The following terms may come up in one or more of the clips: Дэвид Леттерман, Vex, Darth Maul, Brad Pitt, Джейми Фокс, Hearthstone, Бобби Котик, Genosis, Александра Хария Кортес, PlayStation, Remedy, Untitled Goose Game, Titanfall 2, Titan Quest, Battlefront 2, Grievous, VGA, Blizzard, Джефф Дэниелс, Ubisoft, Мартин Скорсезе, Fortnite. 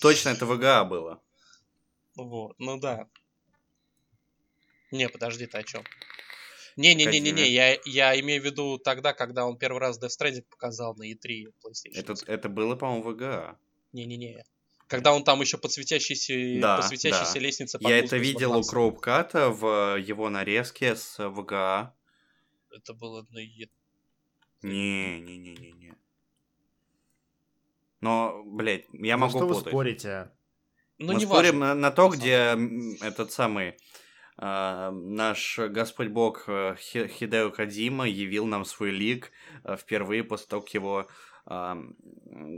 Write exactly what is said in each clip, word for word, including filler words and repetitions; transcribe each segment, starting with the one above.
Точно, это ви джи эй было. Вот, ну да. Не, подожди, ты о чем? Не-не-не-не-не, я, я имею в виду тогда, когда он первый раз Death Stranding показал на и три PlayStation. Это, это было, по-моему, ви джи эй. Не-не-не. Когда он там еще по светящейся, да, по светящейся да. лестнице... Я это видел у Кроупката в его нарезке с ви джи эй. Это было на и три. Не-не-не-не-не. Но, блядь, я ну, могу что путать. Что вы спорите? Ну, мы спорим на, на то, где этот самый... Uh, наш Господь Бог Хидео Кодзима явил нам свой лик uh, впервые после того, как его, uh,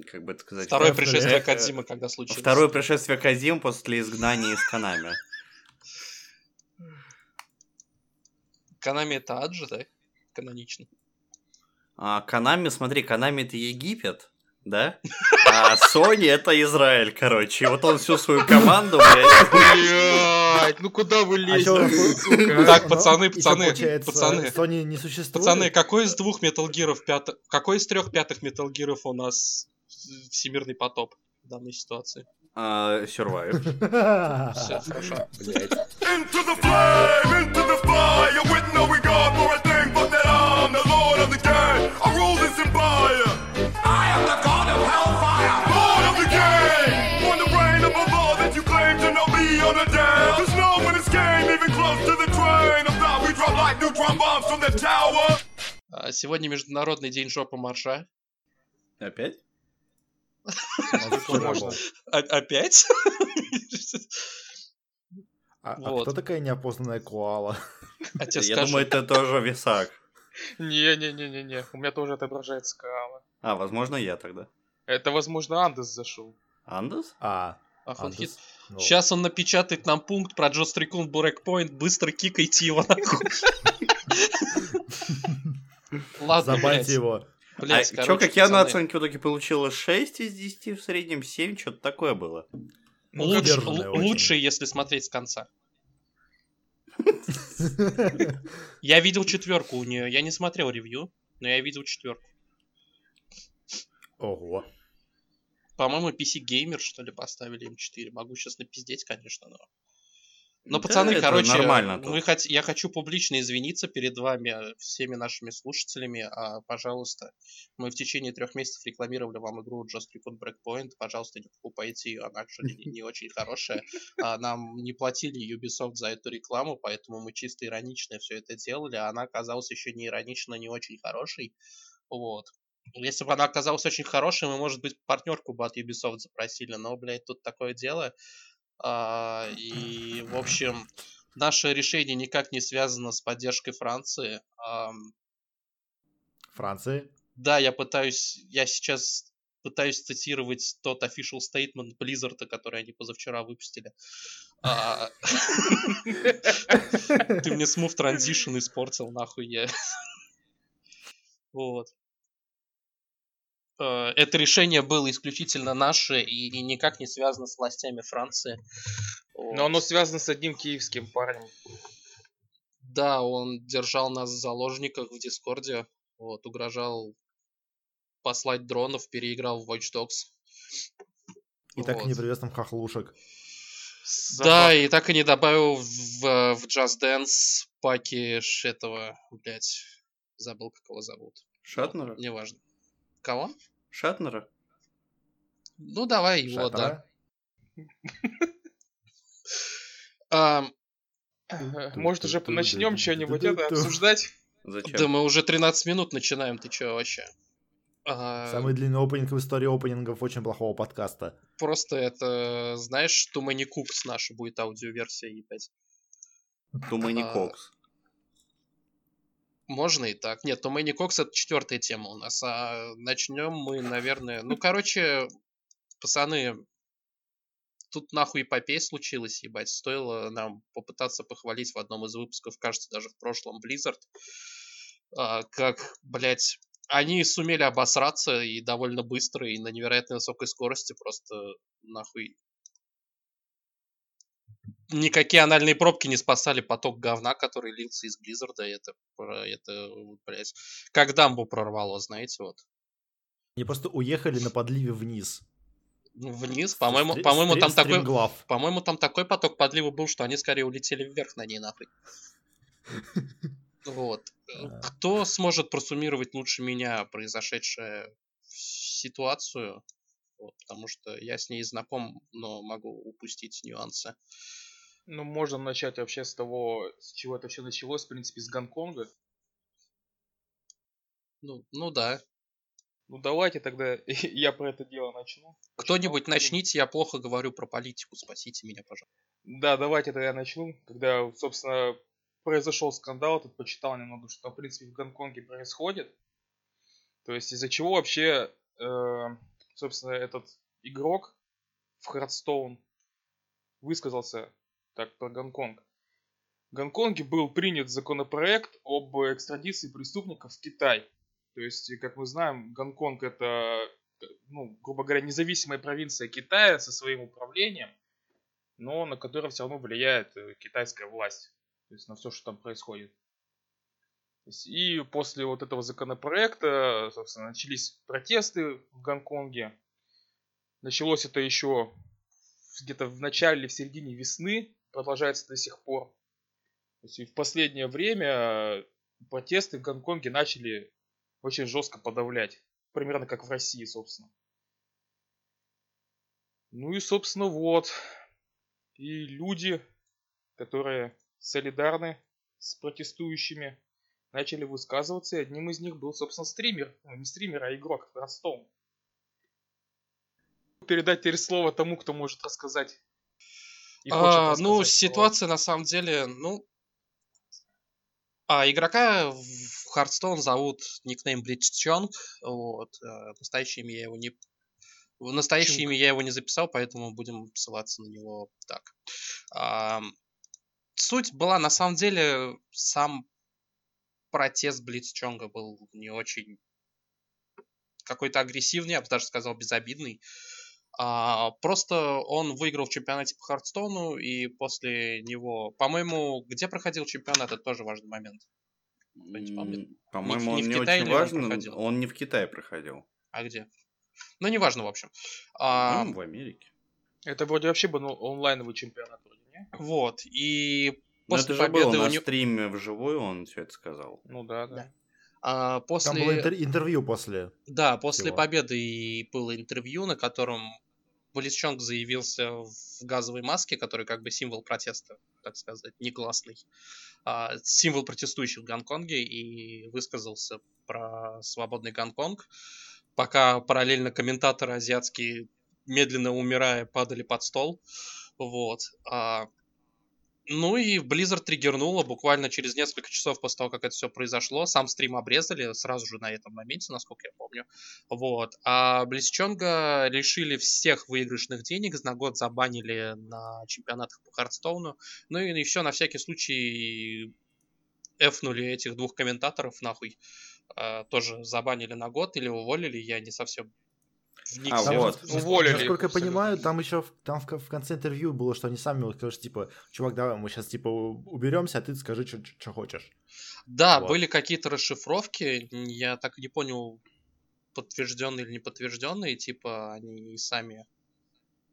как бы это сказать... Второе пришествие Кодзима, когда случилось. Второе пришествие Кодзима после изгнания из Канами. Канами это ад же, да? Канонично. Uh, Канами, смотри, Канами это Египет, да? А Sony это Израиль, короче. И вот он всю свою команду, блядь... Ну куда вы лезете? А так, пацаны, пацаны, пацаны. Sony не существует. Пацаны, какой из двух Metal Gear'ов пятых, какой из трех пятых Metal Gear'ов у нас всемирный потоп в данной ситуации? Uh, Survive. Все, хорошо. Блять. Into the flame, into the fire, with no regard for a thing, but that I'm the Lord of the Game. I rule this empire. I am the God of Hellfire, Lord of the Game. On the reign of a law that you claim to know me on a day. Сегодня Международный день жопы моржа. Опять? Опять? А кто такая неопознанная коала? Я думаю, это тоже висак. Не-не-не-не-не, у меня тоже отображается коала. А, возможно, я тогда. Это, возможно, Андес зашел. Андес? А, Андес. No. Сейчас он напечатает нам пункт про Джо Стрикун Блэкпойнт, быстро кикайте его нахуй. Ладно, забайте его. Блять, короче, чё, как я на оценке в итоге получила шесть из десяти, в среднем семь, что-то такое было. Лучше, если смотреть с конца. Я видел четверку у нее, я не смотрел ревью, но я видел четверку. Ого. По-моему, пи си Gamer, что ли, поставили им четыре. Могу сейчас напиздеть, конечно, но... Но, да, пацаны, короче, мы хот... я хочу публично извиниться перед вами, всеми нашими слушателями. А, пожалуйста, мы в течение трех месяцев рекламировали вам игру Just Recon Breakpoint. Пожалуйста, не покупайте ее, она, к сожалению, не очень хорошая. А, нам не платили Ubisoft за эту рекламу, поэтому мы чисто иронично все это делали. А она оказалась еще не иронично не очень хорошей. Вот. Если бы она оказалась очень хорошей, мы, может быть, партнерку бы от Ubisoft запросили, но, блядь, тут такое дело. А, и, в общем, наше решение никак не связано с поддержкой Франции. А, Франции? Да, я пытаюсь, я сейчас пытаюсь цитировать тот official statement Blizzard, который они позавчера выпустили. Ты мне smooth transition испортил, нахуй я. Вот. Это решение было исключительно наше и, и никак не связано с властями Франции. Вот. Но оно связано с одним киевским парнем. Да, он держал нас в заложниках в Дискорде. Вот, угрожал послать дронов, переиграл в Watch Dogs. И вот. Так и не привез там хохлушек. Да, Запах. И так и не добавил в, в Just Dance паки этого, блять, забыл, как его зовут. Шатнера? Вот, неважно. Кого? Шатнера. Ну, давай его, Шатнера. Да. Может, уже начнем что-нибудь это обсуждать? Да мы уже тринадцать минут начинаем, ты чё вообще? Самый длинный опенинг в истории опенингов очень плохого подкаста. Просто это, знаешь, Тумани Кукс наша будет аудиоверсия, ебать. Тумани Кукс. Можно и так. Нет, то Мэнни Кокс — это четвертая тема у нас. А начнем мы, наверное... Ну, короче, пацаны, тут нахуй эпопея случилась, ебать. Стоило нам попытаться похвалить в одном из выпусков, кажется, даже в прошлом, Blizzard. А, как, блядь, они сумели обосраться и довольно быстро, и на невероятно высокой скорости просто нахуй... Никакие анальные пробки не спасали поток говна, который лился из Близзарда. Это, это, блядь, как дамбу прорвало, знаете, вот. Они просто уехали на подливе вниз. вниз. По-моему, Стрим, по-моему, там такой, по-моему, там такой поток подлива был, что они скорее улетели вверх на ней нахрен. Вот. Кто сможет просуммировать лучше меня произошедшую ситуацию? Вот, потому что я с ней знаком, но могу упустить нюансы. Ну, можно начать вообще с того, с чего это все началось, в принципе, с Гонконга. Ну, ну да. Ну давайте тогда я про это дело начну. Кто-нибудь начну. начните, я плохо говорю про политику, спасите меня, пожалуйста. Да, давайте тогда я начну. Когда, собственно, произошел скандал, тут почитал немного, что там, в принципе, в Гонконге происходит. То есть из-за чего вообще, э, собственно, этот игрок в Hearthstone высказался так про Гонконг. В Гонконге был принят законопроект об экстрадиции преступников в Китай. То есть, как мы знаем, Гонконг это, ну, грубо говоря, независимая провинция Китая со своим управлением, но на которое все равно влияет китайская власть. То есть на все, что там происходит. И после вот этого законопроекта, собственно, начались протесты в Гонконге. Началось это еще где-то в начале, в середине весны, продолжается до сих пор. То есть и в последнее время протесты в Гонконге начали очень жестко подавлять. Примерно как в России, собственно. Ну и, собственно, вот. И люди, которые солидарны с протестующими, начали высказываться. И одним из них был, собственно, стример. Ну, не стример, а игрок Ростом. Передать теперь слово тому, кто может рассказать. И а, рассказать ну, ситуация слово. На самом деле, ну... А игрока в Hearthstone зовут никнейм Блицчонг, вот, настоящее имя я его не... Настоящее Чунг. Имя я его не записал, поэтому будем ссылаться на него так. А, суть была, на самом деле, сам протест Блицчонга был не очень какой-то агрессивный, я бы даже сказал, безобидный. А, просто он выиграл в чемпионате по Хардстоуну, и после него... По-моему, где проходил чемпионат, это тоже важный момент. Mm, по-моему, не, не он не Китае очень важен, он, он не в Китае проходил. А где? Ну, неважно, в общем. А, ну, в Америке. Это вроде вообще был онлайновый чемпионат, вроде, не? Вот, и после победы... Это же было на него... стриме вживую, он все это сказал. Ну да, да. да. А после... Там было интер- интервью после. Да, после всего. Победы и было интервью, на котором Блицчонг заявился в газовой маске, который как бы символ протеста, так сказать, негласный, а, символ протестующих в Гонконге, и высказался про свободный Гонконг, пока параллельно комментаторы азиатские, медленно умирая, падали под стол. Вот. А... Ну и Blizzard триггернула буквально через несколько часов после того, как это все произошло. Сам стрим обрезали сразу же на этом моменте, насколько я помню. Вот. А Блицчонга лишили всех выигрышных денег, на год забанили на чемпионатах по Хардстоуну. Ну и еще на всякий случай эфнули этих двух комментаторов нахуй. А, тоже забанили на год или уволили, я не совсем... А, там, вот. Уволили. Насколько я понимаю, там еще в, там в, в конце интервью было, что они сами вот скажут, типа, чувак, давай мы сейчас типа уберемся, а ты скажи, что хочешь. Да, вот. Были какие-то расшифровки, я так и не понял, подтвержденные или неподтвержденные, типа они сами,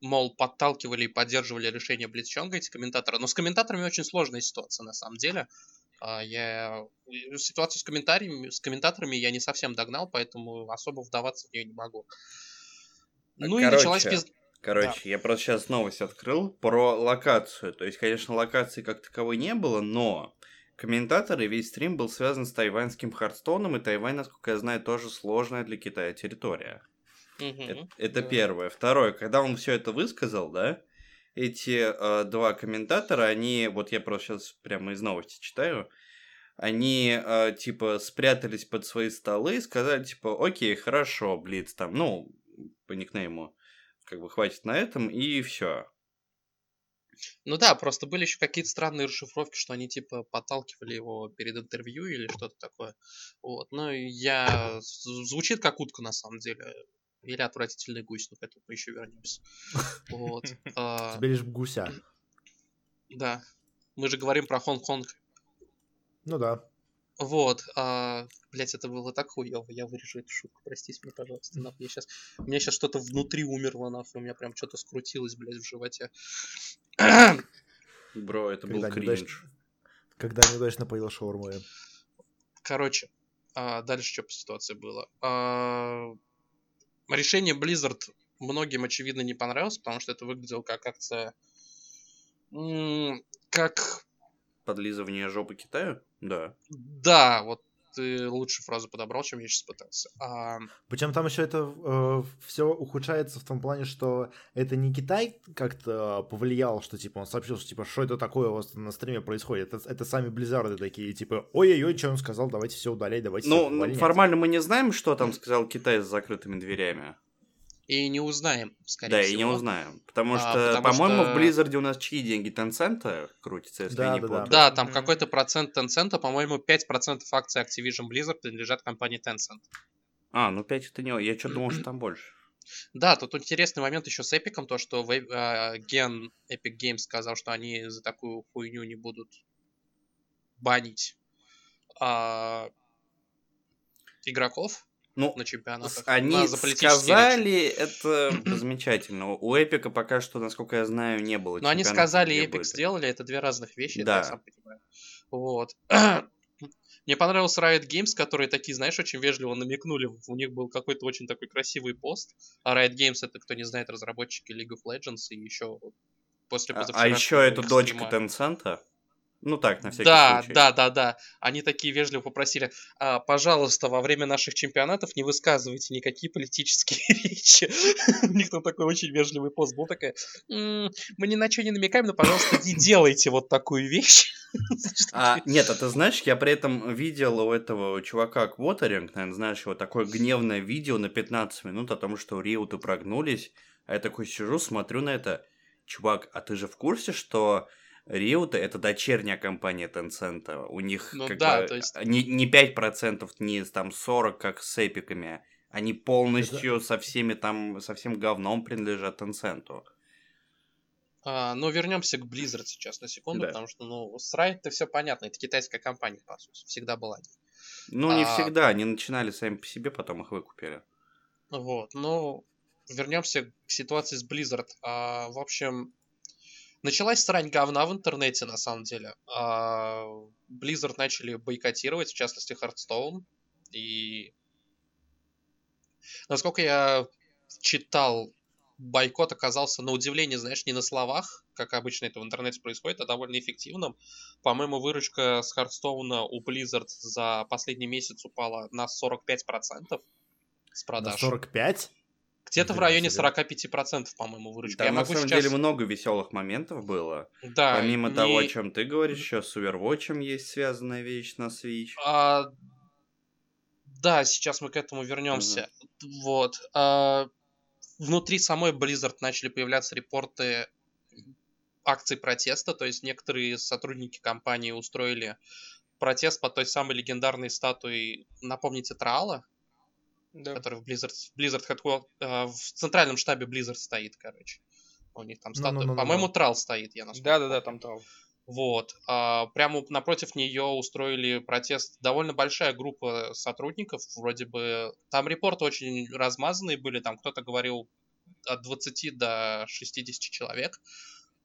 мол, подталкивали и поддерживали решение Блицчонга, эти комментаторы. Но с комментаторами очень сложная ситуация на самом деле. Я ситуацию с комментариями, с комментаторами я не совсем догнал, поэтому особо вдаваться в нее не могу. Ну короче, и началась пиз... Короче, да. Я просто сейчас новость открыл про локацию. То есть, конечно, локации как таковой не было, но комментаторы и весь стрим был связан с тайваньским Хардстоуном, и Тайвань, насколько я знаю, тоже сложная для Китая территория. Угу, это это да. Первое. Второе, когда он все это высказал, да, эти э, два комментатора, они, вот я просто сейчас прямо из новости читаю, они, э, типа, спрятались под свои столы и сказали, типа, окей, хорошо, Блиц, там, ну... по никнейму, как бы хватит на этом, и все. Ну да, просто были еще какие-то странные расшифровки, что они типа подталкивали его перед интервью или что-то такое. Вот, ну я... Звучит как утка на самом деле. Или отвратительный гусь, но к этому мы еще вернемся. Вот. Тебе лишь гуся. Да. Мы же говорим про Хонг-Конг. Ну да. Вот, а, блять, это было так хуёво, я вырежу эту шутку, простите меня, пожалуйста, нахуй, я сейчас, у меня сейчас что-то внутри умерло, нахуй, у меня прям что-то скрутилось, блять, в животе. Бро, это когда был кринж. Неудач... Когда неудачно поел шаурму. Короче, а, дальше что по ситуации было? А, решение Blizzard многим, очевидно, не понравилось, потому что это выглядело как акция... Как... Подлизывание жопы Китаю? Да. Да, вот ты лучше фразу подобрал, чем я сейчас пытался. А... Причем там еще это э, все ухудшается в том плане, что это не Китай как-то повлиял, что типа он сообщил, что типа что это такое у вас на стриме происходит. Это, это сами Близзарды такие, типа ой-ой-ой, что он сказал, давайте все удалять, давайте ну, все увольнять. Формально мы не знаем, что там сказал Китай с закрытыми дверями. И не узнаем, скорее да, всего. Да, и не узнаем. Потому а, что, потому по-моему, что... в Близзарде у нас чьи деньги Tencent крутятся, если да, я не да, путаю. Да, там mm-hmm. какой-то процент Tencent, по-моему, пять процентов акций Activision Blizzard принадлежат компании Tencent. А, ну пять это не... Я что-то думал, что там больше. Да, тут интересный момент еще с Epic, то, что Ген Epic Games сказал, что они за такую хуйню не будут банить а... игроков. Ну, на чемпионатах. Они сказали, это замечательно. У Эпика пока что, насколько я знаю, не было. Но они сказали, и Эпик сделали, это две разных вещи, да. Это я сам понимаю. Вот. Мне понравился Riot Games, которые такие, знаешь, очень вежливо намекнули. У них был какой-то очень такой красивый пост. А Riot Games, это, кто не знает, разработчики League of Legends и еще после позавчера... А еще это дочка Tencent'а? Ну так, на всякий да, случай. Да, да, да, да. Они такие вежливо попросили, а, пожалуйста, во время наших чемпионатов не высказывайте никакие политические речи. У них там такой очень вежливый пост был, такая, мы ни на что не намекаем, но, пожалуйста, не делайте вот такую вещь. Нет, а ты знаешь, я при этом видел у этого чувака Квотеринг, наверное, знаешь, его такое гневное видео на пятнадцать минут о том, что Риоты прогнулись, а я такой сижу, смотрю на это, чувак, а ты же в курсе, что... Риота — это дочерняя компания Tencent. У них ну, как да, бы есть... не, не пять процентов, не там сорок процентов, как с эпиками. Они полностью это... со всеми там, со всем говном принадлежат Tencent. А, ну, вернемся к Blizzard сейчас на секунду, да. Потому что, ну, с Riot-то все понятно. Это китайская компания, по сути. Всегда была. Ну, не а... всегда. Они начинали сами по себе, потом их выкупили. Вот, ну, вернемся к ситуации с Blizzard. А, в общем... Началась срань говна в интернете, на самом деле. Blizzard начали бойкотировать, в частности, Hearthstone. И, насколько я читал, бойкот оказался, на удивление, знаешь, не на словах, как обычно это в интернете происходит, а довольно эффективным. По-моему, выручка с Hearthstone у Blizzard за последний месяц упала на сорок пять процентов с продаж. На сорок пять процентов? Где-то в районе сорок пять процентов, по-моему, выручка. Там, я на могу самом сейчас... деле, много веселых моментов было. Да, помимо не... того, о чем ты говоришь, еще с Overwatch'ем есть связанная вещь на Switch. А... Да, сейчас мы к этому вернемся. Угу. Вот. А... Внутри самой Blizzard начали появляться репорты акций протеста. То есть некоторые сотрудники компании устроили протест по той самой легендарной статуе, напомните, Траала. Да. Который в Blizzard, Blizzard Headquarters, в центральном штабе Blizzard стоит, короче. У них там статуя, no, no, no, no. по-моему, Трал стоит, я насколько помню. Да-да-да, там Трал. Вот. А, прямо напротив нее устроили протест довольно большая группа сотрудников, вроде бы. Там репорты очень размазанные были, там кто-то говорил от двадцати до шестидесяти человек.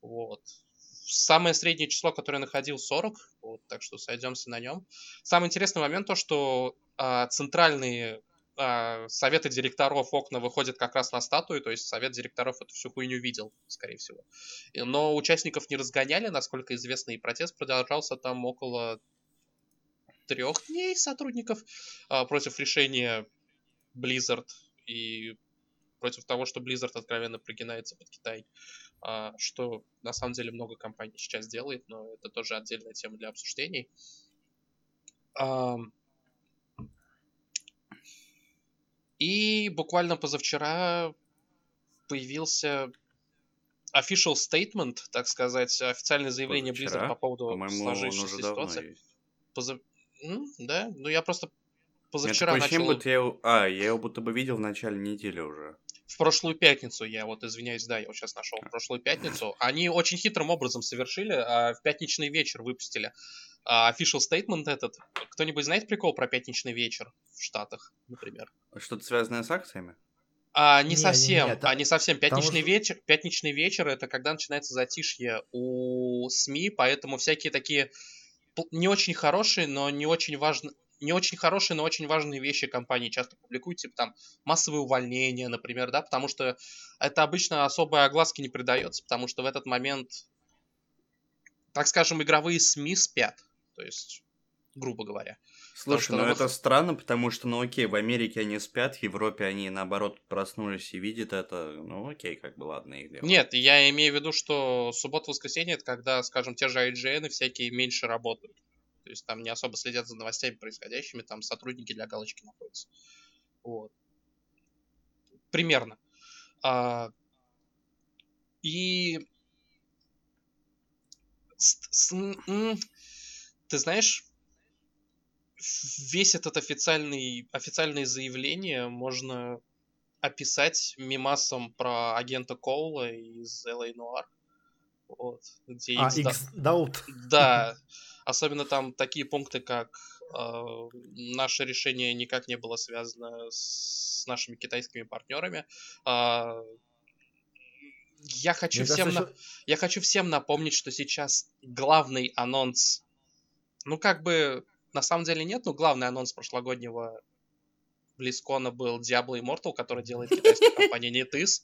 Вот. Самое среднее число, которое находил, сорок, вот, так что сойдемся на нем. Самый интересный момент то, что а, центральные советы директоров окна выходят как раз на статую, то есть совет директоров эту всю хуйню видел, скорее всего. Но участников не разгоняли, насколько известно, и протест продолжался там около трех дней сотрудников против решения Blizzard и против того, что Blizzard откровенно прогинается под Китай, что на самом деле много компаний сейчас делает, но это тоже отдельная тема для обсуждений. И буквально позавчера появился official statement, так сказать, официальное заявление Blizzard по поводу по-моему, сложившейся ситуации. Позав... Да, ну я просто позавчера Нет, начал... Будто я... А, я его будто бы видел в начале недели уже. В прошлую пятницу, я вот извиняюсь, да, я вот сейчас нашел, в прошлую пятницу. Они очень хитрым образом совершили, а в пятничный вечер выпустили official statement этот. Кто-нибудь знает прикол про пятничный вечер в Штатах, например? Что-то связанное с акциями? А, не, не совсем, не, не, а, не совсем. Пятничный, же... вечер, пятничный вечер — это когда начинается затишье у СМИ, поэтому всякие такие не очень хорошие, но не очень важные, не очень хорошие, но очень важные вещи компании часто публикуют, типа там массовые увольнения, например, да, потому что это обычно особой огласки не придается, потому что в этот момент, так скажем, игровые СМИ спят, то есть, грубо говоря. Слушай, ну это странно, потому что, ну окей, в Америке они спят, в Европе они, наоборот, проснулись и видят это, ну окей, как бы ладно их дело. Нет, я имею в виду, что суббота-воскресенье — это когда, скажем, те же ай джи эн всякие меньше работают. То есть там не особо следят за новостями происходящими, там сотрудники для галочки находятся. Вот. Примерно. А... И... Ты знаешь... Весь этот официальный, официальное заявление можно описать мемасом про агента Коула из эл эй Noir. Вот, где а, X-Doubt. Да, особенно там такие пункты, как э, наше решение никак не было связано с нашими китайскими партнерами. Э, я, хочу всем на... еще... я хочу всем напомнить, что сейчас главный анонс, ну как бы... На самом деле нет, но главный анонс прошлогоднего Близкона был Diablo Immortal, который делает китайская компания NetEase.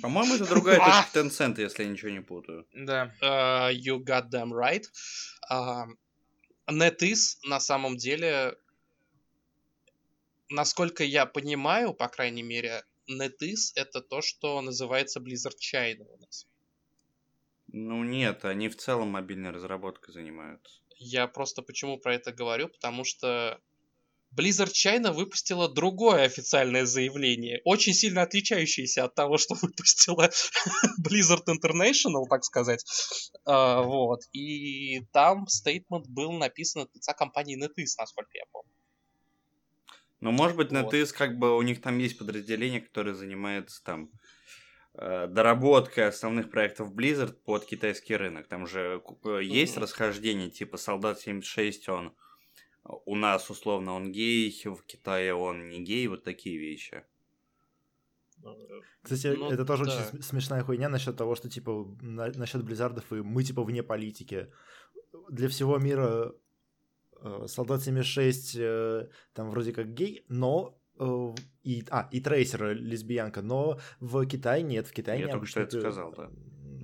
По-моему, это другая точка Tencent, если я ничего не путаю. Да. You got them right. NetEase на самом деле, насколько я понимаю, по крайней мере, NetEase — это то, что называется Blizzard China у нас. Ну нет, они в целом мобильной разработкой занимаются. Я просто почему про это говорю, потому что Blizzard China выпустила другое официальное заявление, очень сильно отличающееся от того, что выпустила Blizzard International, так сказать. А, вот. И там стейтмент был написан от лица компании NetEase, насколько я помню. Ну, может быть, NetEase, вот. Как бы у них там есть подразделение, которое занимается там... доработка основных проектов Blizzard под китайский рынок. Там же есть mm-hmm. расхождение, типа Солдат семьдесят шесть, он у нас, условно, он гей, в Китае он не гей, вот такие вещи. Кстати, ну, это тоже да. очень смешная хуйня насчет того, что, типа, на, насчет Близзардов, и мы, типа, вне политики. Для всего мира э, Солдат семьдесят шесть э, там вроде как гей, но... И, а, и Трейсер, лесбиянка, но в Китае нет, в Китае нет. Я только что это сказал, да.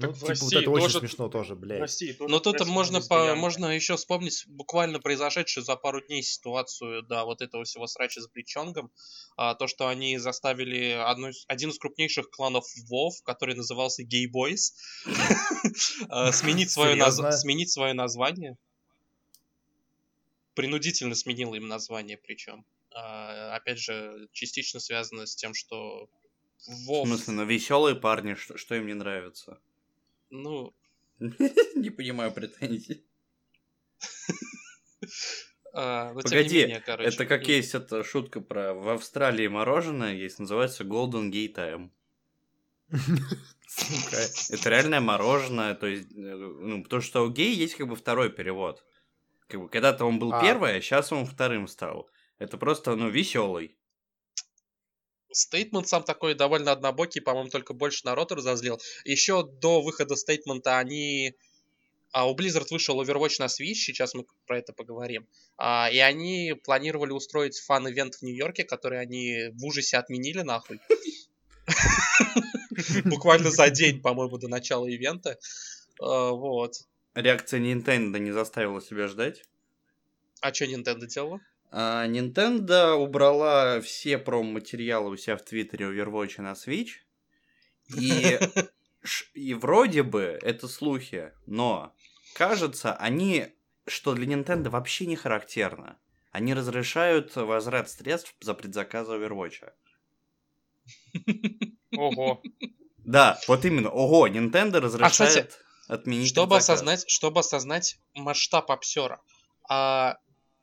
Ну, типа, вот это очень смешно тоже, блядь. Но тут можно, по, можно еще вспомнить буквально произошедшую за пару дней ситуацию, да, вот этого всего срача с Бличонгом, а, то, что они заставили одну, один из крупнейших кланов WoW, который назывался Gay Boys, сменить свое название. Принудительно сменил им название, причем. Опять же, частично связано с тем, что... В смысле, ну веселые парни, что, что им не нравится? Ну... Не понимаю претензий. Погоди, это как есть эта шутка про... В Австралии мороженое есть, называется Golden Gay Time. Это реальное мороженое, то есть... Ну, потому что у гей есть как бы второй перевод. Как бы когда-то он был первый, а сейчас он вторым стал. Это просто, ну, веселый. Стейтмент сам такой довольно однобокий, по-моему, только больше народ разозлил. Еще до выхода стейтмента они... А у Blizzard вышел Overwatch на Switch, сейчас мы про это поговорим. А, и они планировали устроить фан-ивент в Нью-Йорке, который они в ужасе отменили, нахуй. Буквально за день, по-моему, до начала ивента. Вот. Реакция Nintendo не заставила себя ждать. А что Nintendo делала? Nintendo убрала все промо-материалы у себя в Твиттере Overwatch на Switch. И, и вроде бы это слухи, но кажется, они, что для Nintendo вообще не характерно. Они разрешают возврат средств за предзаказ Overwatch. Ого. Да, вот именно, ого, Nintendo разрешает а, кстати, отменить чтобы предзаказ. Осознать, чтобы осознать масштаб обсёра. А...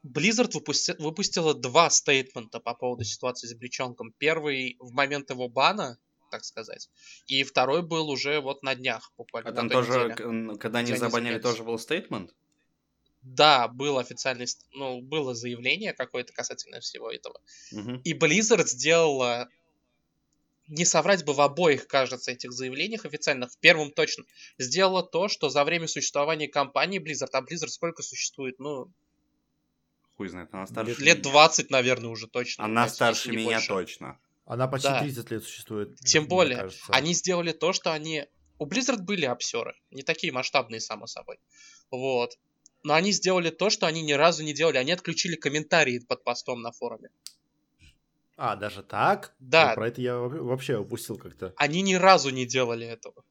Blizzard выпусти- выпустила два стейтмента по поводу ситуации с Бличонком. Первый в момент его бана, так сказать. И второй был уже вот на днях буквально. А там тоже, неделе, когда они забанили, тоже был стейтмент? Да, был официальный, ну, было заявление какое-то касательно всего этого. Угу. И Blizzard сделала... не соврать бы в обоих, кажется, этих заявлениях официальных, в первом точно, сделала то, что за время существования компании Blizzard, а Blizzard сколько существует, ну... Хуй знает, она старше лет двадцать, меня. Наверное, уже точно. Она значит, старше меня больше. Точно. Она почти да. тридцать лет существует. Тем более, кажется. Они сделали то, что они... У Blizzard были обсеры, не такие масштабные, само собой. Вот. Но они сделали то, что они ни разу не делали. Они отключили комментарии под постом на форуме. А, даже так? Да. Ну, про это я вообще упустил как-то. Они ни разу не делали этого.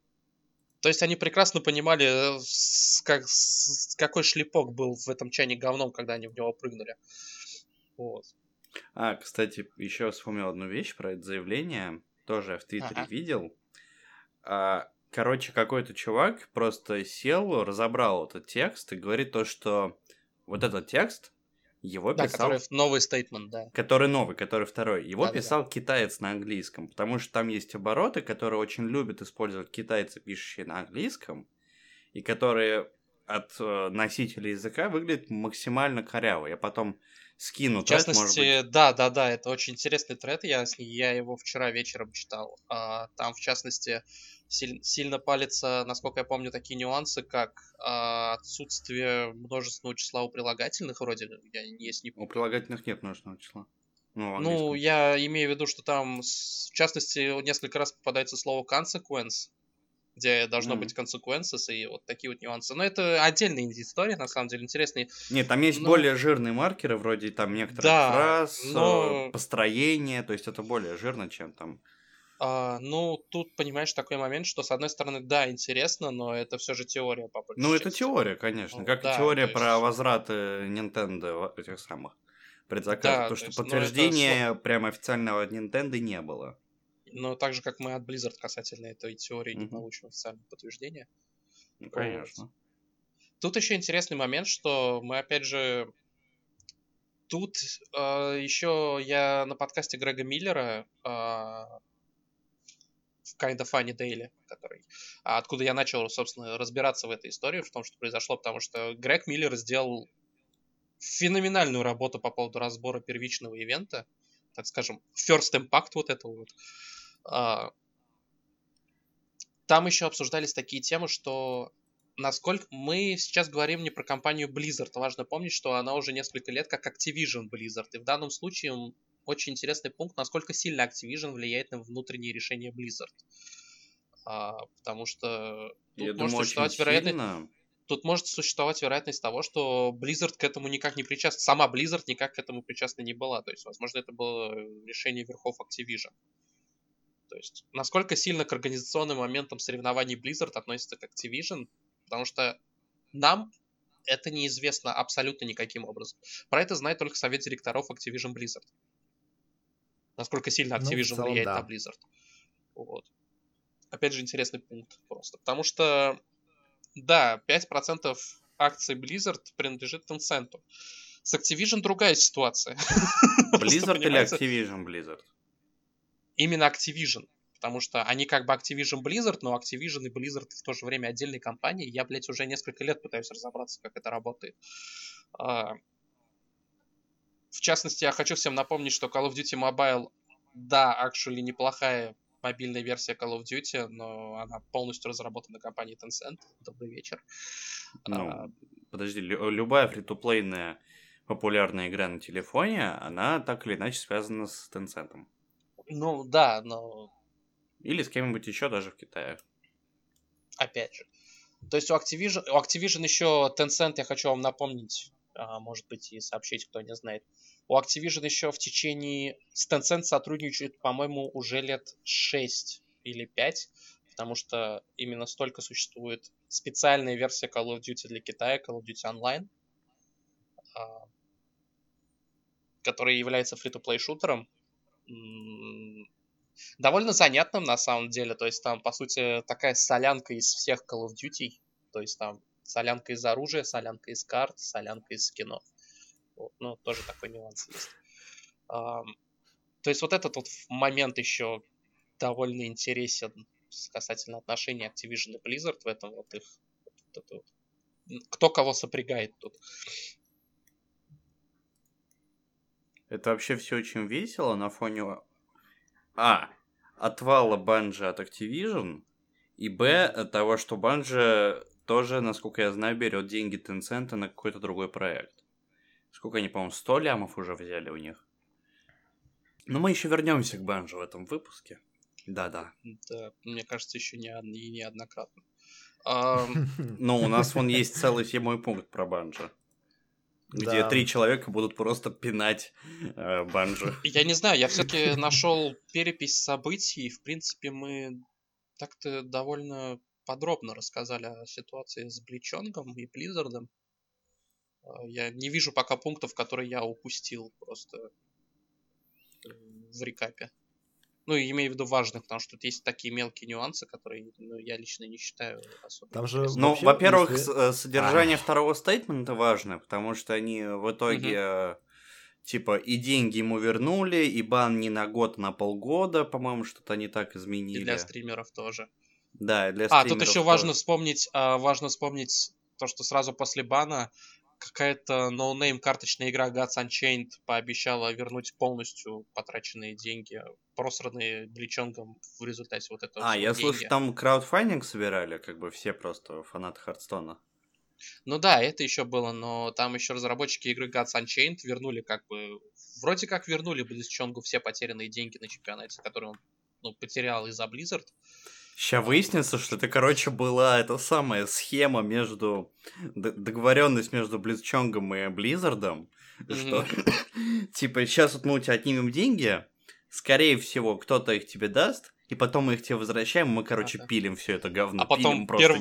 То есть они прекрасно понимали, с как, с какой шлепок был в этом чане говном, когда они в него прыгнули. Вот. А, кстати, еще вспомнил одну вещь про это заявление. Тоже в Твиттере ага. видел. А, короче, какой-то чувак просто сел, разобрал этот текст и говорит то, что вот этот текст... Его да, писал... который новый стейтмент, да. Который новый, который второй. Его да, писал да. китаец на английском, потому что там есть обороты, которые очень любят использовать китайцы, пишущие на английском, и которые от носителей языка выглядят максимально коряво. Я потом скину тред, может быть. В частности, да-да-да, это очень интересный тред, я, я его вчера вечером читал. А, там, в частности, силь, сильно палятся, насколько я помню, такие нюансы, как а, отсутствие множественного числа у прилагательных, вроде, я, если не помню. У прилагательных нет множественного числа. Ну, ну, я имею в виду, что там, в частности, несколько раз попадается слово «consequence», где должно mm. быть consequences и вот такие вот нюансы. Но это отдельная история, на самом деле, интересная. Нет, там есть но... более жирные маркеры, вроде там некоторых да, фраз, но... построение, то есть это более жирно, чем там... А, ну, тут, понимаешь, такой момент, что, с одной стороны, да, интересно, но это все же теория, по большей Ну, части. Это теория, конечно, ну, как да, и теория есть... про возвраты Nintendo, этих самых предзаказов, да, потому то есть, что подтверждения ну, это... прямо официального от Nintendo не было. Но так же, как мы от Blizzard касательно этой теории mm-hmm. не получим официального подтверждения. Ну, конечно. Вот. Тут еще интересный момент, что мы, опять же... Тут э, еще я на подкасте Грега Миллера э, в Kind of Funny Daily, который, откуда я начал, собственно, разбираться в этой истории, в том, что произошло, потому что Грег Миллер сделал феноменальную работу по поводу разбора первичного ивента, так скажем, first impact вот этого вот. Там еще обсуждались такие темы, что насколько мы сейчас говорим не про компанию Blizzard, важно помнить, что она уже несколько лет как Activision Blizzard, и в данном случае очень интересный пункт, насколько сильно Activision влияет на внутренние решения Blizzard, потому что тут Я может думаю, существовать вероятность... Тут может существовать вероятность того, что Blizzard к этому никак не причастна. Сама Blizzard никак к этому причастна не была. То есть, возможно, это было решение верхов Activision. То есть, насколько сильно к организационным моментам соревнований Blizzard относится к Activision, потому что нам это неизвестно абсолютно никаким образом. Про это знает только совет директоров Activision Blizzard. Насколько сильно Activision ну, целом, влияет да. на Blizzard. Вот. Опять же, интересный пункт просто. Потому что... Да, пять процентов акций Blizzard принадлежит Tencent. С Activision другая ситуация. Blizzard или Activision Blizzard? Именно Activision. Потому что они как бы Activision Blizzard, но Activision и Blizzard в то же время отдельные компании. Я, блядь, уже несколько лет пытаюсь разобраться, как это работает. В частности, я хочу всем напомнить, что Call of Duty Mobile, да, actually неплохая мобильная версия Call of Duty, но она полностью разработана компанией Tencent. Добрый вечер. Ну, а... Подожди, лю- любая фри-то-плейная популярная игра на телефоне, она так или иначе связана с Tencent. Ну, да, но... Или с кем-нибудь еще даже в Китае. Опять же. То есть у Activision, у Activision еще Tencent, я хочу вам напомнить, может быть, и сообщить, кто не знает. У Activision еще в течение... С Tencent сотрудничают, по-моему, уже лет шесть или пять, потому что именно столько существует специальная версия Call of Duty для Китая, Call of Duty Online, которая является free-to-play шутером. Довольно занятным, на самом деле. То есть там, по сути, такая солянка из всех Call of Duty. То есть там солянка из оружия, солянка из карт, солянка из скинов. Вот, ну, тоже такой нюанс есть. Um, то есть вот этот вот момент еще довольно интересен касательно отношений Activision и Blizzard в этом вот их... Вот, вот, вот. Кто кого сопрягает тут. Это вообще все очень весело на фоне... А. Отвала Bungie от Activision. И Б. От того, что Bungie тоже, насколько я знаю, берет деньги Tencent на какой-то другой проект. Сколько они, по-моему, сто лямов уже взяли у них. Но мы еще вернемся к Bungie в этом выпуске. Да-да. Да, мне кажется, еще не, не, неоднократно. Но у нас вон есть целый седьмой пункт про Bungie. Где три человека будут просто пинать Bungie. Я не знаю, я все-таки нашел перепись событий. В принципе, мы так-то довольно подробно рассказали о ситуации с Бличонгом и Близзардом. Я не вижу пока пунктов, которые я упустил просто в рекапе. Ну, имею в виду важных, потому что тут есть такие мелкие нюансы, которые, ну, я лично не считаю особо. Там же, ну, вообще, во-первых, если... содержание а... второго стейтмента важно, потому что они в итоге, угу. типа, и деньги ему вернули, и бан не на год, а на полгода, по-моему, что-то они так изменили. И для стримеров тоже. Да, и для стримеров. А, тут еще тоже. важно вспомнить, важно вспомнить то, что сразу после бана какая-то ноунейм карточная игра Gods Unchained пообещала вернуть полностью потраченные деньги, просранные Бличонгом в результате вот этого. А, я деньги. слышу, там краудфандинг собирали, как бы все просто фанаты Хардстона. Ну да, это еще было, но там еще разработчики игры Gods Unchained вернули как бы... Вроде как вернули Бличонгу все потерянные деньги на чемпионате, которые он, ну, потерял из-за Blizzard. Сейчас выяснится, что это, короче, была эта самая схема между... Договоренность между Близчонгом и Близзардом. Что, типа, сейчас вот мы у тебя отнимем деньги, скорее всего, кто-то их тебе даст, и потом мы их тебе возвращаем, мы, короче, пилим все это говно. А потом первый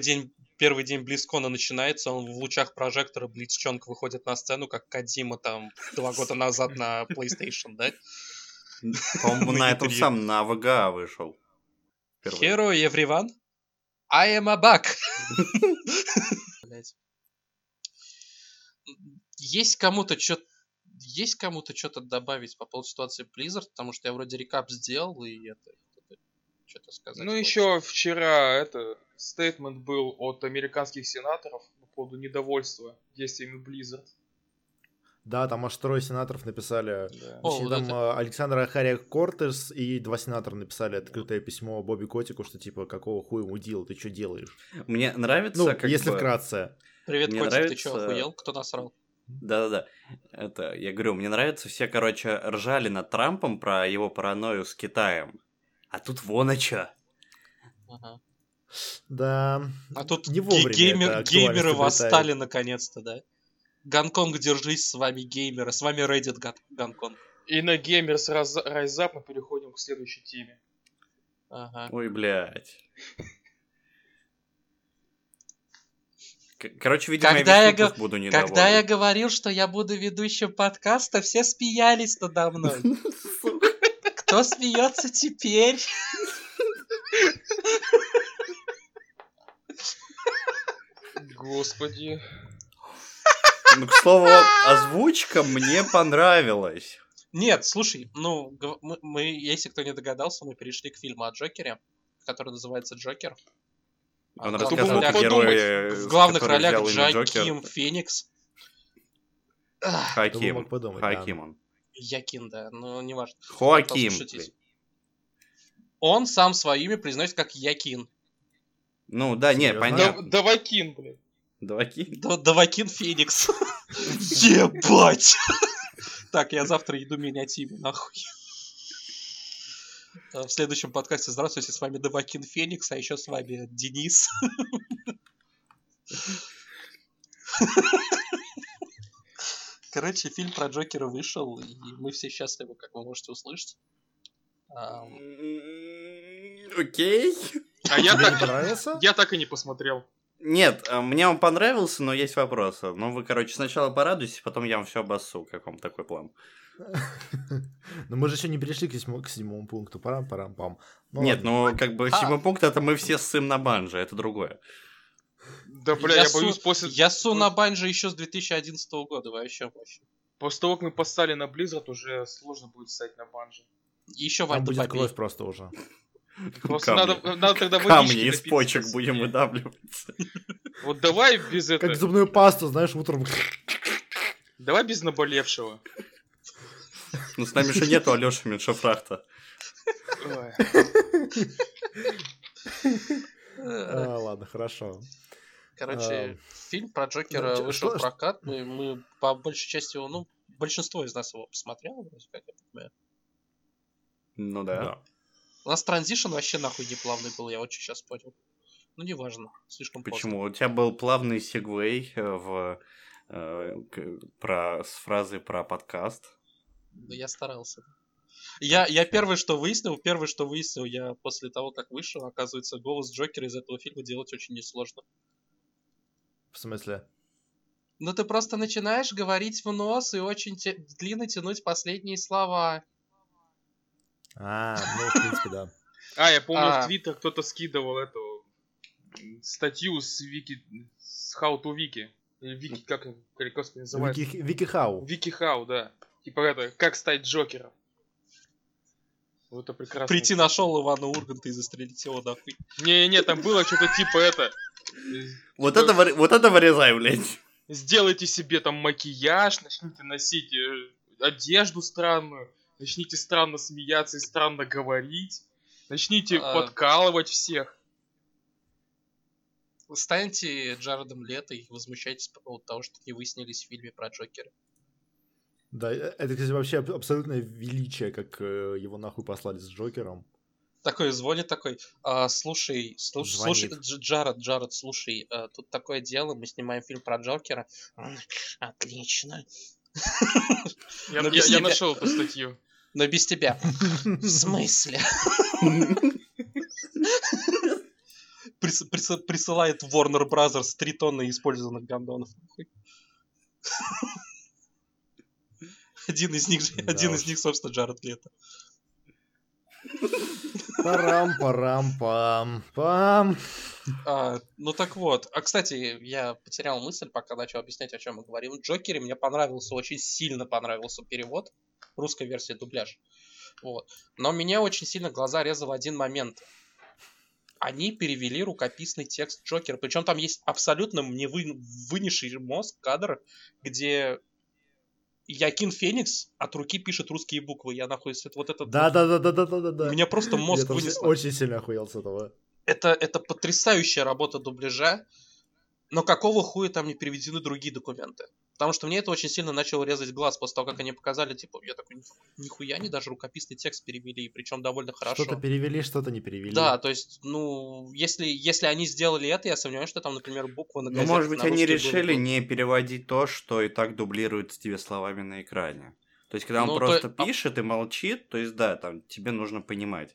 день... Первый день Близкона начинается, он в лучах прожектора, Близчонг выходит на сцену, как Кодзима там два года назад на PlayStation, да? По-моему, на этом самом, на ви джи эй вышел. Первый. Hero everyone, I am a bug. Есть кому-то что-то есть кому-то что-то добавить по поводу ситуации Blizzard, потому что я вроде рекап сделал и это, это что-то сказать. Ну еще вчера это стейтмент был от американских сенаторов по поводу недовольства действиями Blizzard. Да, там аж трое сенаторов написали. Да. О, там это... Александра Хария Кортес и два сенатора написали открытое письмо Бобби Котику, что типа, какого хуя мудила, ты что делаешь? Мне нравится, ну, как если бы... вкратце. Привет, мне Котик, нравится... ты что, охуел? Кто насрал? Да-да-да. Это, я говорю, мне нравится, все, короче, ржали над Трампом про его паранойю с Китаем. А тут вон и чё. Ага. Да. А тут не вовремя, геймер... геймеры восстали наконец-то, да? Гонконг, держись, с вами геймеры, с вами Reddit Гонконг. И на геймер с раз... Райзап мы переходим к следующей теме. Ага. Ой, блядь. Короче, видимо, когда я, я г... буду недоволен. Когда я говорил, что я буду ведущим подкаста, все смеялись надо мной. Кто смеется теперь? Господи. Ну, к слову, озвучка мне понравилась. Нет, слушай, ну, мы, мы, если кто не догадался, мы перешли к фильму о Джокере, который называется «Джокер». Он а, рассказывает о герое, в главных ролях Джоакин Феникс. Хаким. Подумать, Хаким да. он. Якин, да, но не важно. Хоаким. Он сам своими признается как Якин. Ну, да, не, понятно. Давакин, блин. Довакин? Довакин Феникс. Ебать! Так, я завтра иду менять имя, нахуй. В следующем подкасте здравствуйте, с вами Довакин Феникс, а еще с вами Денис. Короче, фильм про Джокера вышел, и мы все счастливы, как вы можете услышать. Окей. А я так и не посмотрел. Нет, мне он понравился, но есть вопросы. Ну, вы, короче, сначала порадуйтесь, потом я вам все обоссу, как вам такой план. Ну, мы же еще не перешли к седьмому пункту. Парам-парам-пам. Нет, ну, как бы седьмой пункт, это мы все ссым на Bungie, это другое. Да, бля, я боюсь после... Я ссу на Bungie еще с две тысячи одиннадцатого года, вообще. После того, как мы поставили на Blizzard, уже сложно будет ссать на Bungie. Еще Вань тупобит. Там будет кровь просто уже. Просто надо, надо тогда камни из почек будем выдавливать. Вот давай без этого. Как зубную пасту, знаешь, утром. Давай без наболевшего. Ну с нами же нету Алёши Меньшофрахта. Ладно, хорошо. Короче, фильм про Джокера вышел в прокат. Мы по большей части его, ну, большинство из нас его посмотрело, как я понимаю. Ну да. У нас транзишн вообще нахуй не плавный был, я очень сейчас понял. Ну, неважно, слишком поздно. Почему? У тебя был плавный сегвей в, э, про, с фразы про подкаст. Да я старался. Я, я первое, что выяснил, первое, что выяснил я после того, как вышел, оказывается, голос Джокера из этого фильма делать очень несложно. В смысле? Ну, ты просто начинаешь говорить в нос и очень те... длинно тянуть последние слова. А, ну, в принципе, да. А, я помню, а... в Твиттер кто-то скидывал эту статью с Вики... с How to Wiki. Или Вики, как Корикос называют? Вики... Вики Хау. Вики Хау, да. Типа это, как стать Джокером. Вот это прекрасно. Прийти нашел Ивана Урганта и застрелить его нахуй. Не-не-не, там было что-то типа это. Вот это, вот это вырезай, блядь. Сделайте себе там макияж, начните носить одежду странную. Начните странно смеяться и странно говорить. Начните а... подкалывать всех. Вы станьте Джаредом Лето и возмущайтесь по поводу того, что не вы снялись в фильме про Джокера. Да, это, кстати, вообще абсолютное величие, как его нахуй послали с Джокером. Такой звонит, такой, а, слушай, слуш, слушай, Джаред, Джаред, слушай, а, тут такое дело, мы снимаем фильм про Джокера. Отлично. Я нашел эту статью. Но без тебя. В смысле? Присылает Warner Brothers три тонны использованных гандонов. Один из них, один из них, собственно, Джаред Лето. Парам-парам-пам-пам. А, ну так вот. А, кстати, я потерял мысль, пока начал объяснять, о чем мы говорим. В Джокере мне понравился, очень сильно понравился перевод. Русская версия, дубляж. Вот. Но меня очень сильно глаза резал один момент. Они перевели рукописный текст Джокера. Причем там есть абсолютно мне вы... вынесший мозг кадр, где... Якин Феникс от руки пишет русские буквы. Я нахуй вот этот... Да-да-да-да-да-да-да. У меня просто мозг вынесло. Я очень сильно охуел с этого. Это, это потрясающая работа дубляжа. Но какого хуя там не переведены другие документы? Потому что мне это очень сильно начало резать глаз после того, как они показали, типа, я такой, нихуя не даже рукописный текст перевели, причем довольно хорошо. Что-то перевели, что-то не перевели. Да, то есть, ну, если, если они сделали это, я сомневаюсь, что там, например, буквы на газетах. Ну, может быть, они решили были... не переводить то, что и так дублируется тебе словами на экране. То есть, когда он ну, просто то... пишет и молчит, то есть, да, там, тебе нужно понимать.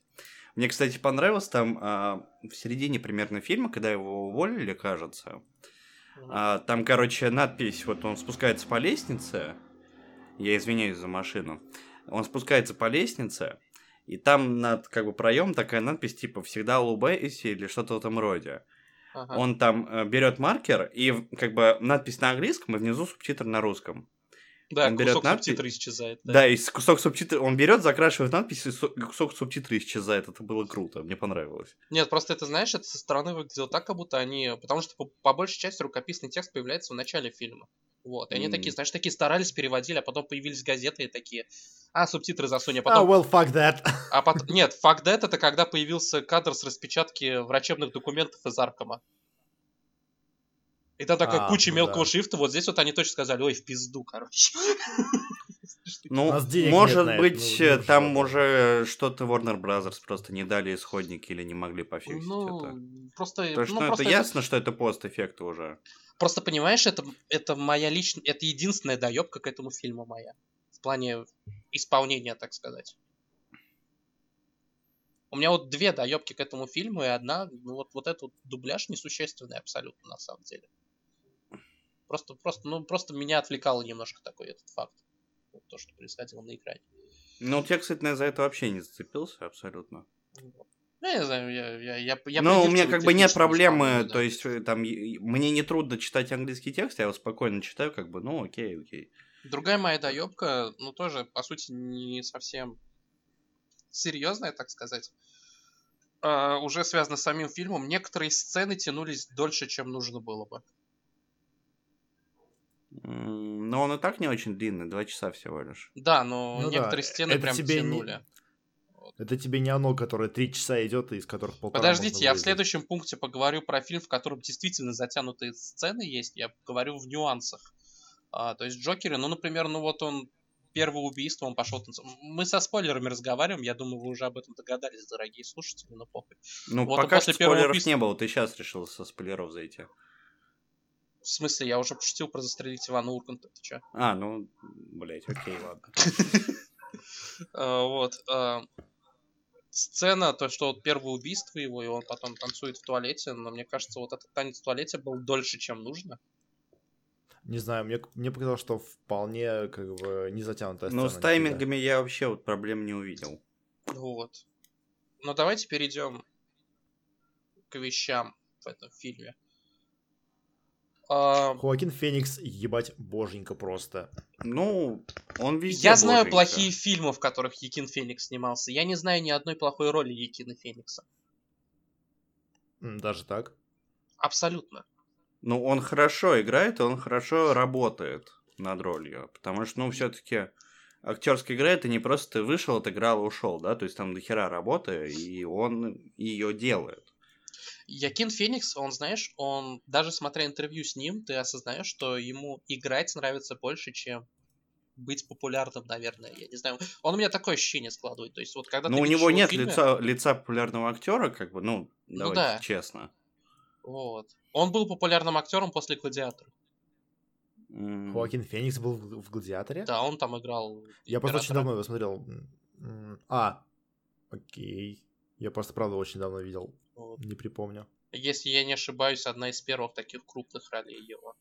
Мне, кстати, понравилось там а, в середине примерно фильма, когда его уволили, кажется... А, там, короче, надпись, вот он спускается по лестнице, я извиняюсь за машину, он спускается по лестнице, и там над, как бы, проем такая надпись, типа, всегда улыбайся или что-то в этом роде. Ага. Он там э, берет маркер, и, как бы, надпись на английском, и внизу субтитр на русском. Да, он кусок надпись... субтитра исчезает. Да, да и кусок субтитра... Он берет, закрашивает надпись, и су... кусок субтитра исчезает. Это было круто, мне понравилось. Нет, просто это, знаешь, это со стороны выглядело так, как будто они... Потому что по, по большей части рукописный текст появляется в начале фильма. Вот, и они mm. такие, знаешь, такие старались, переводили, а потом появились газеты и такие... А, субтитры засунь, а потом... Oh, well, fuck that. А потом... Нет, fuck that это когда появился кадр с распечатки врачебных документов из Аркама. И там такая а, куча ну, мелкого да. шрифта, вот здесь вот они точно сказали, ой, в пизду, короче. Ну, может быть, там уже что-то Warner Brothers просто не дали исходники или не могли пофиксить это. Просто... Потому что это ясно, что это пост-эффект уже. Просто, понимаешь, это моя личная... Это единственная доебка к этому фильму моя. В плане исполнения, так сказать. У меня вот две доебки к этому фильму, и одна... Ну, вот, вот этот вот дубляж несущественный абсолютно, на самом деле. Просто, просто, ну, просто меня отвлекало немножко такой этот факт. Вот то, что происходило на экране. Ну, я, кстати, за это вообще не зацепился абсолютно. Ну, я не знаю, я... я, я, я ну, у меня как бы нет проблемы, да. То есть, там, мне не трудно читать английский текст, я его спокойно читаю, как бы, ну, окей, окей. Другая моя доебка, ну, тоже, по сути, не совсем серьезная, так сказать, э, уже связана с самим фильмом. Некоторые сцены тянулись дольше, чем нужно было бы. Но он и так не очень длинный, два часа всего лишь. Да, но ну некоторые да. стены это прям тянули. Не... Вот. Это тебе не оно, которое три часа идет, из которых полтора. Подождите, я в следующем пункте поговорю про фильм, в котором действительно затянутые сцены есть. Я говорю в нюансах. А, то есть Джокере, ну, например, ну вот он первое убийство, он пошел танцевать. Мы со спойлерами разговариваем, я думаю, вы уже об этом догадались, дорогие слушатели, но похуй. Ну, вот пока что спойлеров убийства... не было, ты сейчас решил со спойлеров зайти. В смысле, я уже пошутил про застрелить Ивана Урганта, ты че? А, ну, блять, окей, ладно. Вот. Сцена, то, что первое убийство его, и он потом танцует в туалете, но мне кажется, вот этот танец в туалете был дольше, чем нужно. Не знаю, мне, мне показалось, что вполне как бы не затянутая сцена. Ну, с таймингами я вообще вот проблем не увидел. Вот. Ну, давайте перейдем к вещам в этом фильме. А... Хоакин Феникс, ебать, боженька просто. Ну, он везде Я знаю боженька. Плохие фильмы, в которых Хоакин Феникс снимался. Я не знаю ни одной плохой роли Хоакина Феникса. Даже так? Абсолютно. Ну, он хорошо играет, он хорошо работает над ролью. Потому что, ну, все-таки актерская игра — это не просто ты вышел, отыграл и ушел, да? То есть там дохера работы, и он ее делает. Хоакин Феникс, он, знаешь, он, даже смотря интервью с ним, ты осознаешь, что ему играть нравится больше, чем быть популярным, наверное. Я не знаю. Он у меня такое ощущение складывает. То есть, вот когда ну, ты у него нет фильме... лица, лица популярного актера, как бы, ну, давайте ну, да. честно. Вот. Он был популярным актером после «Гладиатора». Хоакин Феникс был в «Гладиаторе»? Да, он там играл. Я просто очень давно его смотрел. А, окей. Я просто, правда, очень давно видел. Вот. Не припомню. Если я не ошибаюсь, одна из первых таких крупных ролей его.